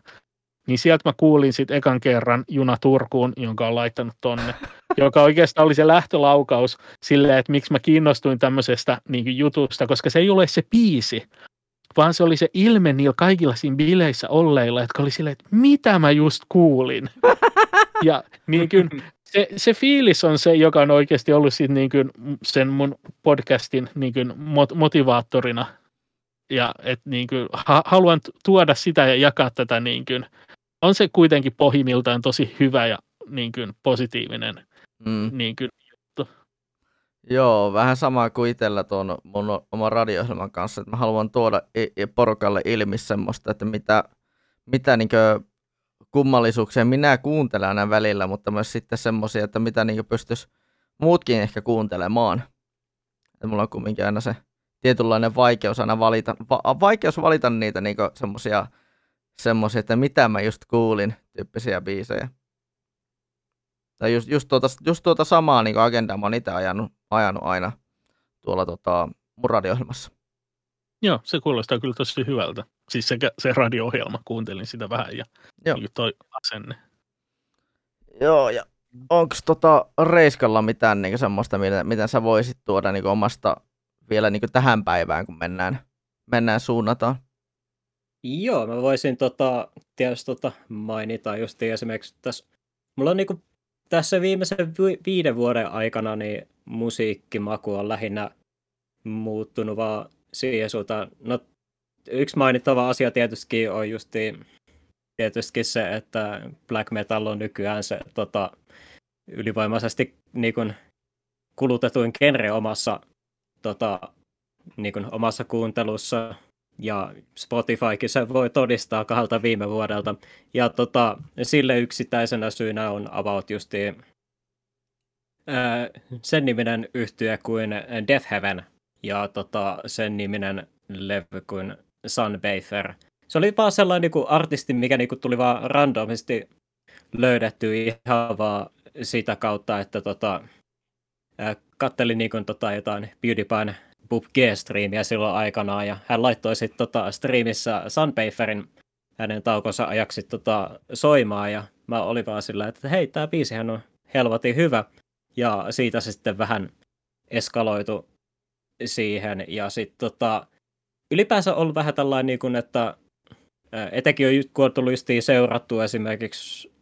Niin sieltä mä kuulin sitten ekan kerran Juna Turkuun, jonka on laittanut tonne, joka oikeastaan oli se lähtölaukaus silleen, että miksi mä kiinnostuin tämmöisestä niin jutusta, koska se ei ole se biisi, vaan se oli se ilme niillä kaikilla siinä bileissä olleilla, jotka oli silleen, että mitä mä just kuulin. Ja niin kuin, se, se fiilis on se, joka on oikeasti ollut sit, niin kuin, sen mun podcastin niin kuin, mot- motivaattorina. Ja et, niin kuin, ha- haluan tuoda sitä ja jakaa tätä niin kuin, on se kuitenkin pohjimmiltaan tosi hyvä ja niin kuin, positiivinen mm. niin kuin, juttu. Joo, vähän sama kuin itsellä tuon mun oman radio-ohjelman kanssa, että mä haluan tuoda i- porukalle ilmi semmoista, että mitä, mitä niin kuin kummallisuuksia minä kuuntelen aina välillä, mutta myös sitten semmoisia, että mitä niin kuin pystyisi muutkin ehkä kuuntelemaan. Että mulla on kumminkin aina se tietynlainen vaikeus aina valita, va- vaikeus valita niitä niinku semmosia, semmosia, että mitä mä just kuulin, tyyppisiä biisejä. Tai just, just, tuota, just tuota samaa niinku agendaa mä oon ite ajanut, ajanut aina tuolla tota, mun radio-ohjelmassa. Joo, se kuulostaa kyllä tosi hyvältä. Siis se, se radio-ohjelma, kuuntelin sitä vähän ja joo. Niin toi asenne. Joo, ja onks tota Reiskalla mitään niinku semmoista, miten, miten sä voisit tuoda niinku omasta vielä niin kuin tähän päivään, kun mennään, mennään suunnataan. Joo, mä voisin tota, tietysti tota, mainita just esimerkiksi tässä. Mulla on niin kuin, tässä viimeisen vi- viiden vuoden aikana niin musiikkimaku on lähinnä muuttunut vaan siihen suuntaan. No, yksi mainittava asia tietysti on just tietysti se, että black metal on nykyään se tota, ylivoimaisesti niin kuin, kulutetuin genre omassa Tota, niin kuin omassa kuuntelussa, ja Spotifykin se voi todistaa kahdelta viime vuodelta. Ja tota, sille yksittäisenä syynä on about justiin ää, sen niminen yhtye kuin Death Heaven, ja tota, sen niminen levy kuin Sunbather. Se oli vaan sellainen niin kuin artisti, mikä niin kuin tuli vaan randomisti löydetty ihan vaan sitä kautta, että tota, ää, kattelin niin kuin, tota, jotain PewDiePien PubG-striimiä silloin aikanaan, ja hän laittoi sitten tota, striimissä Sunbatherin hänen taukonsa ajaksi tota, soimaan, ja mä olin vaan sillä, että hei, tää biisihän on helvetin hyvä, ja siitä se sitten vähän eskaloitu siihen, ja sitten tota, ylipäänsä on vähän tällainen, niin kuin, että etenkin on, kun on tullut justiin seurattu esimerkiksi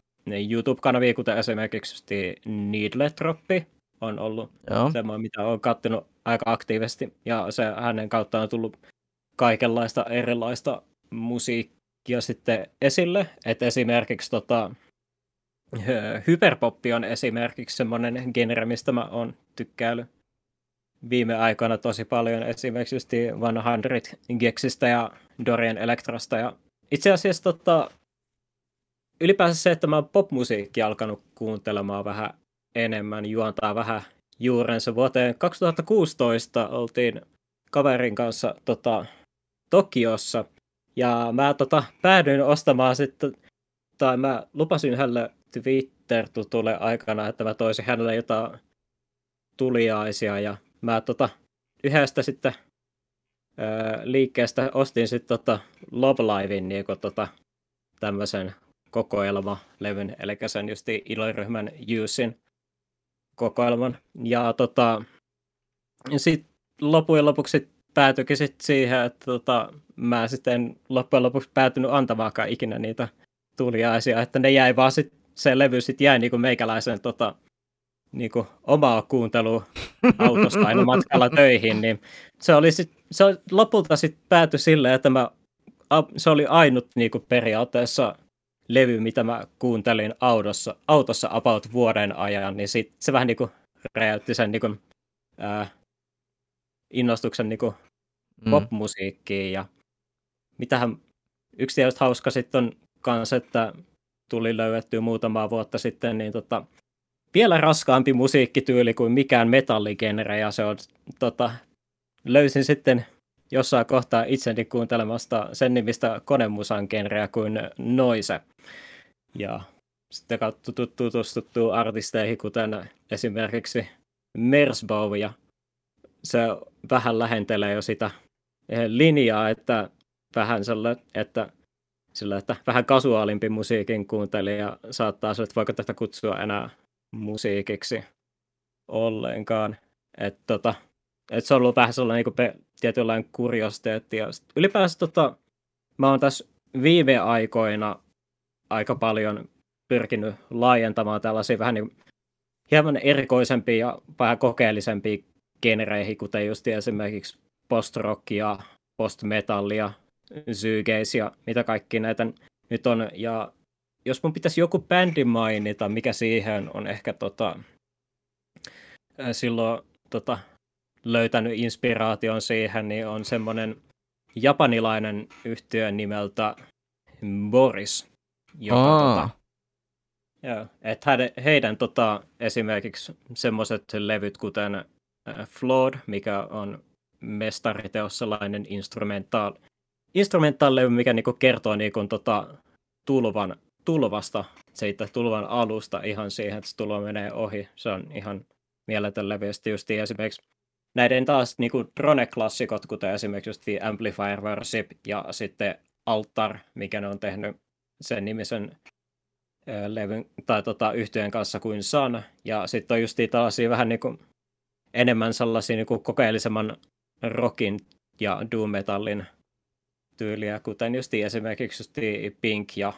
YouTube-kanavia, kuten esimerkiksi Needle Droppi, on ollut Joo. semmoinen, mitä olen kattonut aika aktiivisesti, ja se hänen kauttaan on tullut kaikenlaista erilaista musiikkia sitten esille, että esimerkiksi tota, hyperpoppi on esimerkiksi semmoinen genre, mistä mä oon tykkäillyt viime aikoina tosi paljon, esimerkiksi just sata Gexistä ja Dorian Electrasta, ja itse asiassa tota, ylipäänsä se, että mä oon popmusiikkia alkanut kuuntelemaan vähän enemmän, juontaa vähän juurensa. Vuoteen kaksituhattakuusitoista oltiin kaverin kanssa tota, Tokiossa, ja mä tota, päädyin ostamaan sitten, tai mä lupasin hänelle Twitter-tutulle aikana, että mä toisin hänelle jotain tuliaisia, ja mä tota, yhdestä sitten öö, liikkeestä ostin sitten tota, Love Livein niin kuin, tota, tämmöisen kokoelmalevyn, eli sen justi iloryhmän Yousin kokoelman. Ja tota, sitten lopujen lopuksi päätyikin sit siihen, että tota, mä sitten loppujen lopuksi päätynyt antamaakaan ikinä niitä tuliaisia, että ne jäi vaan sit, se levy sit jäi niinku meikäläisen tota, niinku omaa kuuntelua autosta aina matkalla töihin, niin se oli sit, se lopulta sit päätyi silleen, että mä, se oli ainut niinku periaatteessa levy, mitä mä kuuntelin autossa, autossa about vuoden ajan, niin sit, se vähän niinku räjäytti sen niinku, ää, innostuksen niinku mm. popmusiikkiin. Ja mitähän yksi tietysti hauska sitten on kans, että tuli löydettyä muutamaa vuotta sitten, niin tota, vielä raskaampi musiikkityyli kuin mikään metalligenre, ja se on, tota, löysin sitten jossain kohtaa itseni kuuntelemasta sen nimistä konemusan genreä kuin noise. Ja sitten tutustuttuu artisteihin, kuten esimerkiksi Merzbow, ja se vähän lähentelee jo sitä linjaa, että vähän sillä, että, sillä, että vähän kasuaalimpi musiikin kuuntelija saattaa sillä, että voiko tätä kutsua enää musiikiksi ollenkaan. Että tota, et se on ollut vähän sellainen niin pe- tietynlainen kuriositeetti. Ja ylipäänsä tota, mä oon tässä viime aikoina aika paljon pyrkinyt laajentamaan tällaisia vähän niin, hieman erikoisempia ja vähän kokeellisempia genereihin, kuten just esimerkiksi post-rockia, post-metallia, sygeisiä, mitä kaikki näitä nyt on. Ja jos mun pitäisi joku bändi mainita, mikä siihen on ehkä tota, silloin tota, löytänyt inspiraation siihen, niin on semmoinen japanilainen yhtye nimeltä Boris, joka oh. tota, joo, että heidän, heidän tota, esimerkiksi semmoiset levyt kuten Flawed, mikä on mestariteos, sellainen instrumentaal, instrumentaallevy, mikä niinku kertoo niinku tota tulvan, tulvasta, siitä tulvan alusta ihan siihen, että se tulva menee ohi. Se on ihan mieletön levy. Justi esimerkiksi näiden taas niinku drone-klassikot, kuten esimerkiksi justi Amplifier Worship ja sitten Altar, mikä ne on tehnyt sen nimisen levyn tai tota, yhtyeen kanssa kuin Sun. Ja sitten on justi tällaisia vähän niinku enemmän sellaisia niin kuin kokeellisemman rockin ja doom-metallin tyyliä, kuten justi esimerkiksi justi Pink ja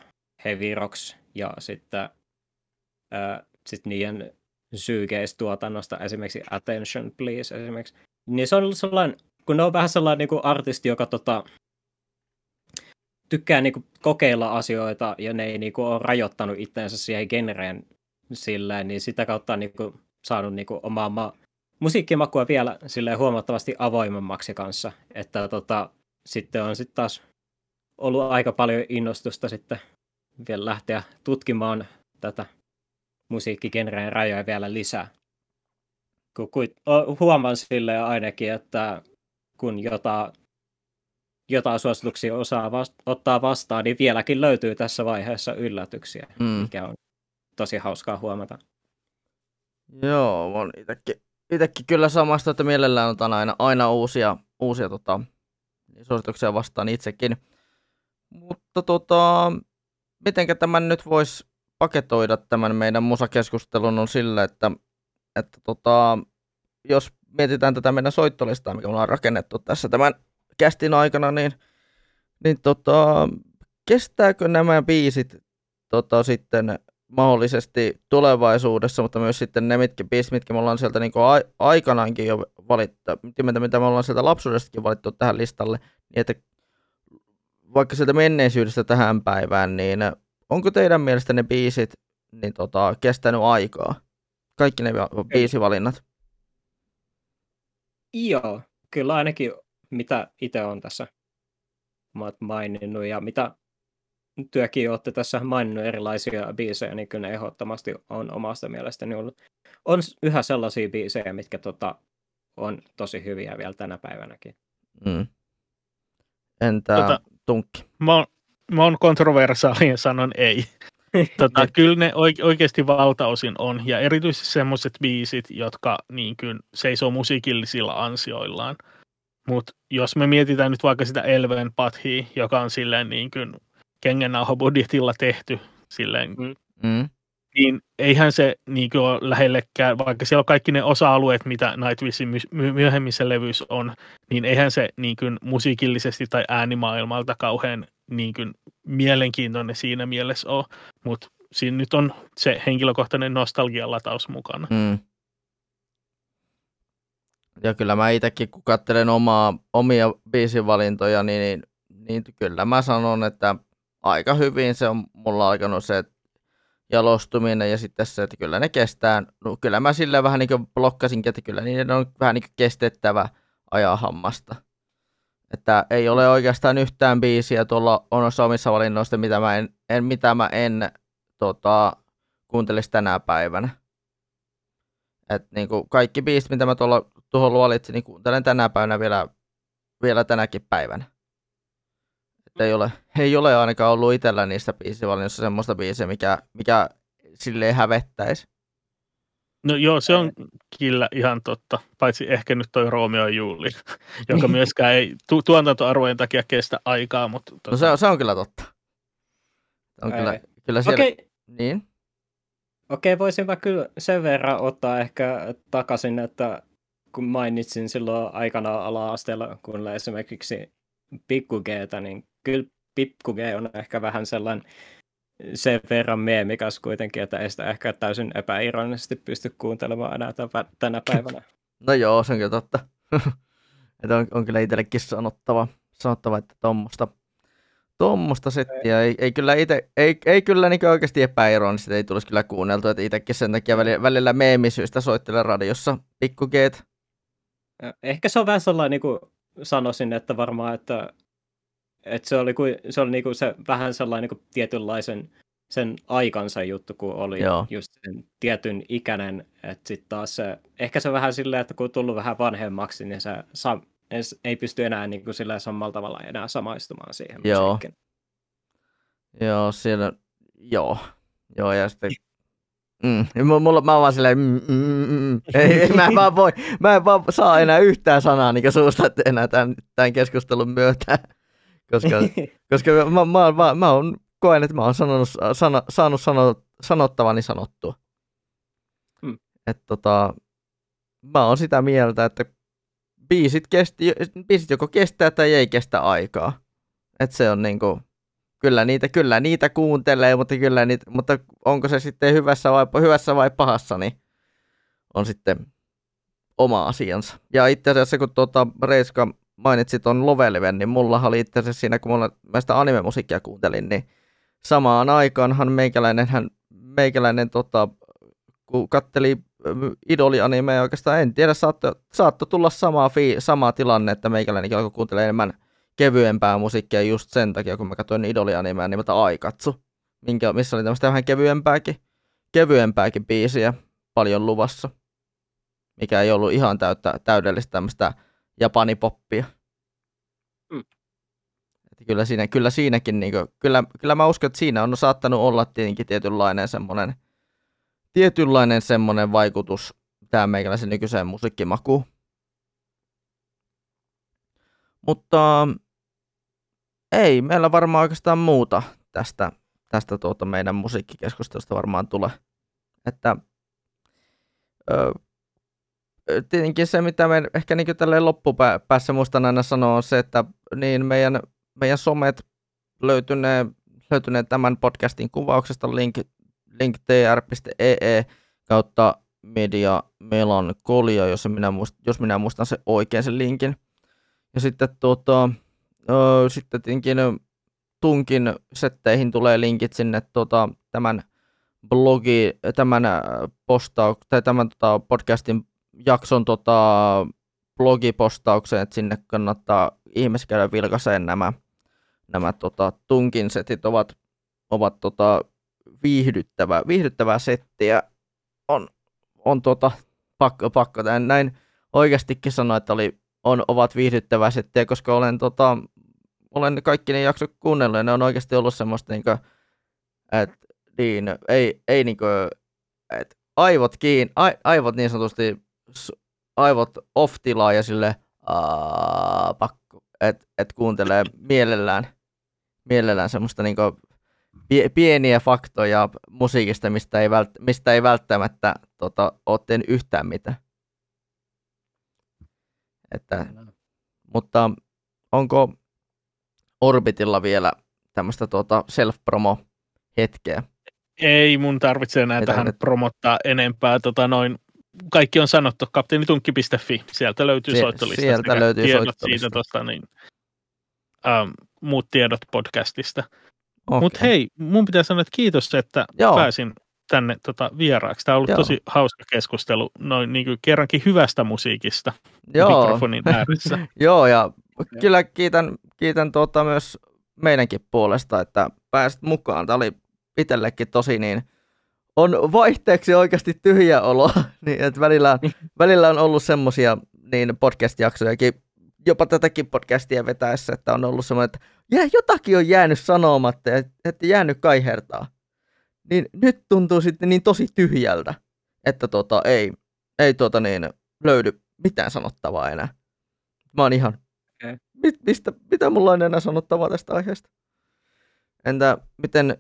Heavy Rocks, ja sitten ää, sit niiden syykäistuotannosta esimerkiksi Attention Please esimerkiksi. Niin se on ollut sellainen, kun ne on vähän sellainen niin kuin artisti, joka tota, tykkää niin kuin kokeilla asioita, ja ne ei niin kuin ole rajoittanut itseänsä siihen genereen silleen, niin sitä kautta on niin kuin saanut niin kuin omaa maa musiikkimakua vielä silleen huomattavasti avoimemmaksi kanssa, että tota, sitten on sitten taas ollut aika paljon innostusta sitten vielä lähteä tutkimaan tätä musiikkigenreen rajoja vielä lisää. Kun, kun huomaan silleen ainakin, että kun jotain jota suosituksia osaa vast, ottaa vastaan, niin vieläkin löytyy tässä vaiheessa yllätyksiä, mm. mikä on tosi hauskaa huomata. Joo, on itsekin. Itsekin kyllä samasta, että mielellään otan aina, aina uusia, uusia tota, suosituksia vastaan itsekin. Mutta tota, mitenkä tämän nyt voisi paketoida tämän meidän musakeskustelun on sille, että, että tota, jos mietitään tätä meidän soittolistaa, mikä ollaan rakennettu tässä tämän kästin aikana, niin, niin tota, kestääkö nämä biisit tota, sitten mahdollisesti tulevaisuudessa, mutta myös sitten ne mitkä biisit, mitkä me ollaan sieltä niin kuin a- aikanaankin jo valittu, mitä me ollaan sieltä lapsuudestakin valittu tähän listalle, niin että vaikka sieltä menneisyydestä tähän päivään, niin onko teidän mielestä ne biisit niin tota, kestänyt aikaa? Kaikki ne biisivalinnat. Joo, kyllä ainakin mitä itse on tässä maininnut ja mitä työkin olette tässä maininnut erilaisia biisejä, niin kyllä ne ehdottomasti on omasta mielestäni ollut. On yhä sellaisia biisejä, mitkä tota, on tosi hyviä vielä tänä päivänäkin. Mm. Entä tota, Tunkki? Mä, mä oon kontroversaali ja sanon ei. Tota, kyllä ne oikeasti valtaosin on, ja erityisesti semmoiset biisit, jotka niin kuin seisoo musiikillisilla ansioillaan. Mutta jos me mietitään nyt vaikka sitä Elven Pathia, joka on silleen niin kuin kengennauhabudjetilla tehty, silleen, mm. niin eihän se niin kuin ole lähellekään, vaikka siellä on kaikki ne osa-alueet, mitä Nightwishin my- myöhemmissä levyissä on, niin eihän se niin kuin musiikillisesti tai äänimaailmalta kauhean niin kuin mielenkiintoinen siinä mielessä on, mutta siinä nyt on se henkilökohtainen nostalgialataus mukana. Mm. Ja kyllä mä itsekin, kun katselen omaa, omia biisivalintoja, niin, niin, niin kyllä mä sanon, että aika hyvin se on mulla alkanut se jalostuminen ja sitten se, että kyllä ne kestää. No, kyllä mä sillä vähän niin kuin blokkasinkin, että kyllä niiden on vähän niin kuin kestettävä ajaa hammasta. Että ei ole oikeastaan yhtään biisiä tuolla onossa omissa valinnoista, mitä mä en, en, mitä mä en tota, kuuntelisi tänä päivänä. Että niin kuin kaikki biisit, mitä mä tuolla, tuohon valitsin, niin kuuntelen tänä päivänä vielä, vielä tänäkin päivänä. Että ei ole, ei ole ainakaan ollut itsellä niistä biisivalinnoissa semmoista biisiä, mikä, mikä silleen hävettäisi. No joo, se on kyllä ihan totta, paitsi ehkä nyt toi Romeo ja Julia, joka myöskään ei tu- tuotantoarvojen takia kestä aikaa, mutta... Totta. No se on, se on kyllä totta. On kyllä, kyllä siellä... Okei, niin? Okei, voisin mä kyllä sen verran ottaa ehkä takaisin, että kun mainitsin silloin aikanaan ala-asteella, kun esimerkiksi Pikku G:tä, niin kyllä Pikku G on ehkä vähän sellainen... sen verran meemikäs kuitenkin, että ei sitä ehkä täysin epäironisesti pysty kuuntelemaan enää tänä päivänä. No joo, se on kyllä totta. Että on, on kyllä itsellekin sanottava, sanottava että tommosta, tommosta settiä. Ei, ei kyllä, ite, ei, ei kyllä niin oikeasti epäironisesti ei tulisi kyllä kuunneltua, että itsekin sen takia välillä, välillä meemisyistä soittelen radiossa Pikku G:tä. Ehkä se on vähän sellainen, niin kuin sanoisin, että varmaan, että että se oli, se oli niinku se, vähän sellainen niinku tietynlaisen sen aikansa juttu, kun oli Joo. just sen tietyn ikäinen. Että sitten taas se, ehkä se vähän silleen, että kun on tullut vähän vanhemmaksi, niin se sa, ei pysty enää niinku sillä samalla tavalla enää samaistumaan siihen. Joo, Joo siellä, joo. Joo, ja sitten... Mm. Mulla, mä vaan silleen, mm, mm, mm. Ei, mä, vaan voi, mä en vaan saa enää yhtään sanaa niin suusta enää tämän, tämän keskustelun myötä. Koska, koska mä, mä, mä, mä oon koen, että mä oon sanonut, sana, saanut sano, sanottavani sanottua. Hmm. Että tota, mä oon sitä mieltä, että biisit, kesti, biisit joko kestää tai ei kestä aikaa. Että se on niinku, kyllä niitä, kyllä niitä kuuntelee, mutta, kyllä niitä, mutta onko se sitten hyvässä vai, hyvässä vai pahassa, niin on sitten oma asiansa. Ja itse asiassa kun tuota Reiska... mainitsit on Loveliven, niin mullahan oli itse asiassa siinä, kun mulla, mä sitä anime-musiikkia kuuntelin, niin samaan aikaanhan meikäläinenhän, meikäläinen, tota, kun katteli idolianimeja oikeastaan, en tiedä, saattoi saatto tulla sama, fi, sama tilanne, että meikäläinenkin alkoi kuuntelemaan enemmän kevyempää musiikkia just sen takia, kun mä katsoin idolianimeä nimeltä Aikatsu, minkä, missä oli tämmöistä vähän kevyempääkin, kevyempääkin biisiä paljon luvassa, mikä ei ollut ihan täyttä, täydellistä tämmöistä japanipoppia. Mm. Että kyllä, siinä, kyllä siinäkin, niin kuin, kyllä, kyllä mä uskon, että siinä on saattanut olla tietenkin tietynlainen semmoinen, tietynlainen semmoinen vaikutus tähän meikäläisen nykyiseen musiikkimakuun. Mutta ei, meillä varmaan oikeastaan muuta tästä, tästä tuota meidän musiikkikeskustelusta varmaan tulee. Että... Öö, tietenkin se, mitä me ehkä niin kuin loppupäässä muistan aina sanoa, on se, että niin meidän, meidän somet löytynee, löytynee tämän podcastin kuvauksesta link, linktr.ee kautta Media Melankolia, jos minä, muistan, jos minä muistan se oikein sen linkin. Ja sitten, tuota, ö, sitten tietenkin Tunkin setteihin tulee linkit sinne tuota, tämän, blogi, tämän, postauk- tai tämän tuota, podcastin jakson tota, blogipostaukseen, että sinne kannattaa ihmeessä käydä vilkaiseen nämä, nämä tota, Tunkin setit ovat ovat tota, viihdyttävää, viihdyttävää settiä. On, on tota, pakko, pakko tämän näin oikeastikin sanoa, että oli, on, ovat viihdyttävää settiä, koska olen, tota, olen kaikki ne jaksot kuunnellut ja ne on oikeasti ollut semmoista, niin kuin, että niin, ei, ei niin kuin, että aivot kiinni, a, aivot niin sanotusti, aivot off-tilaa ja sille aa, pakko, että et kuuntelee mielellään, mielellään semmoista niinku pieniä faktoja musiikista, mistä ei, vält, mistä ei välttämättä tota, ole tehnyt yhtään mitään. Että, mutta onko Orbitilla vielä tämmöistä tota self-promo-hetkeä? Ei mun tarvitse enää mitä tähän nyt promottaa enempää. Tota noin, kaikki on sanottu, kapteeni tunkki piste fi, sieltä löytyy Sie- soittolista. Sieltä löytyy tiedot soittolista. Siitä tosta, niin, ähm, muut tiedot podcastista. Okay. Mutta hei, mun pitää sanoa, että kiitos, että Joo. pääsin tänne tota, vieraaksi. Tämä on ollut Joo. tosi hauska keskustelu, noin niin kuin kerrankin hyvästä musiikista Joo. mikrofonin ääressä. Joo, ja kyllä kiitän, kiitän tuota myös meidänkin puolesta, että pääsit mukaan. Tämä oli itsellekin tosi niin, on vaihteeksi oikeasti tyhjä olo, niin että välillä, välillä on ollut semmoisia niin podcast-jaksojakin, jopa tätäkin podcastia vetäessä, että on ollut semmoinen, että jää, jotakin on jäänyt sanomatta, että jäänyt kaihertaa. Niin nyt tuntuu sitten niin tosi tyhjältä, että tota, ei, ei tuota niin, löydy mitään sanottavaa enää. Mä oon ihan, okay. mit, mistä, mitä mulla on enää sanottavaa tästä aiheesta? Entä miten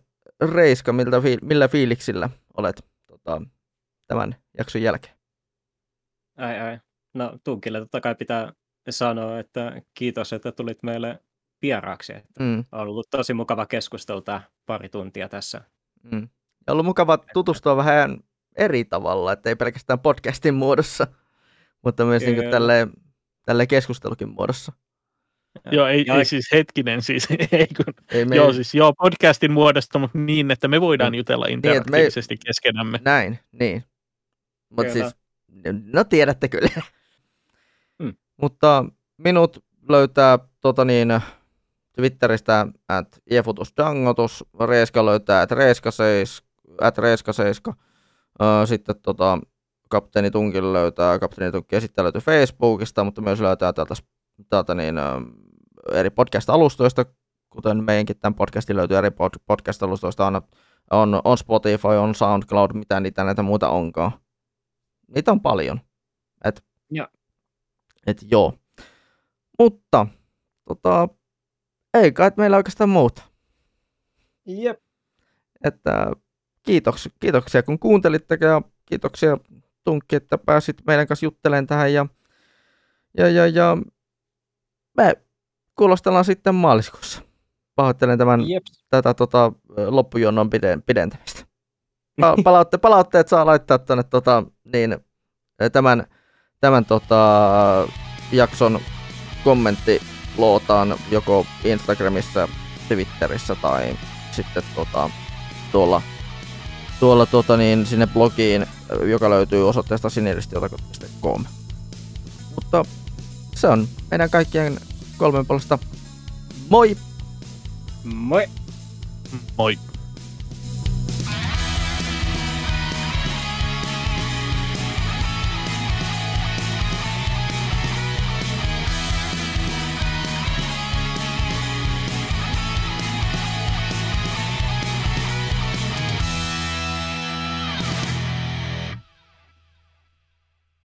Reiska, miltä, millä fiiliksillä olet tota, tämän jakson jälkeen? Ai ai. No Tunkille totta kai pitää sanoa, että kiitos, että tulit meille vieraaksi. Mm. On ollut tosi mukava keskustella tää pari tuntia tässä. Mm. On ollut mukava tutustua vähän eri tavalla, että ei pelkästään podcastin muodossa, mutta myös e- niin tälle, tälle keskustelukin muodossa. Joo, ei, ei siis hetkinen siis, ei kun, ei me... joo siis joo, podcastin muodosta, mutta niin, että me voidaan jutella interaktiivisesti niin, me... keskenämme. Näin, niin. Mutta siis, no tiedätte kyllä. Hmm. Mutta minut löytää tota niin, Twitteristä at jefutusdangotus, Reiska löytää at reiska seitsemän, sitten tota, kapteeni Tunkin löytää, kapteeni Tunkin esittää löytyy Facebookista, mutta myös löytää täältä Täältä niin, ä, eri podcast-alustoista, kuten meidänkin tämän podcastin löytyy eri pod- podcast-alustoista, on, on, on Spotify, on SoundCloud, mitä niitä näitä muuta onkaan. Niitä on paljon. Et, ja. Et joo. Mutta, tota, ei kai meillä oikeastaan muuta. Jep. Että kiitoks, kiitoksia kun kuuntelitte ja kiitoksia Tunkki, että pääsit meidän kanssa juttelemaan tähän ja ja ja ja me kuulostellaan sitten maaliskuussa. Pahoittelen tämän Jeps. tätä tota, loppujuonnon pidentämistä. Palautte, palautteet saa laittaa tänne tota, niin, tämän, tämän tota, jakson kommenttilootaan joko Instagramissa, Twitterissä tai sitten tota, tuolla, tuolla tota, niin, sinne blogiin, joka löytyy osoitteesta siniristijotakot piste com. Mutta se on meidän kaikkien kolmen puolesta. Moi! Moi! Moi!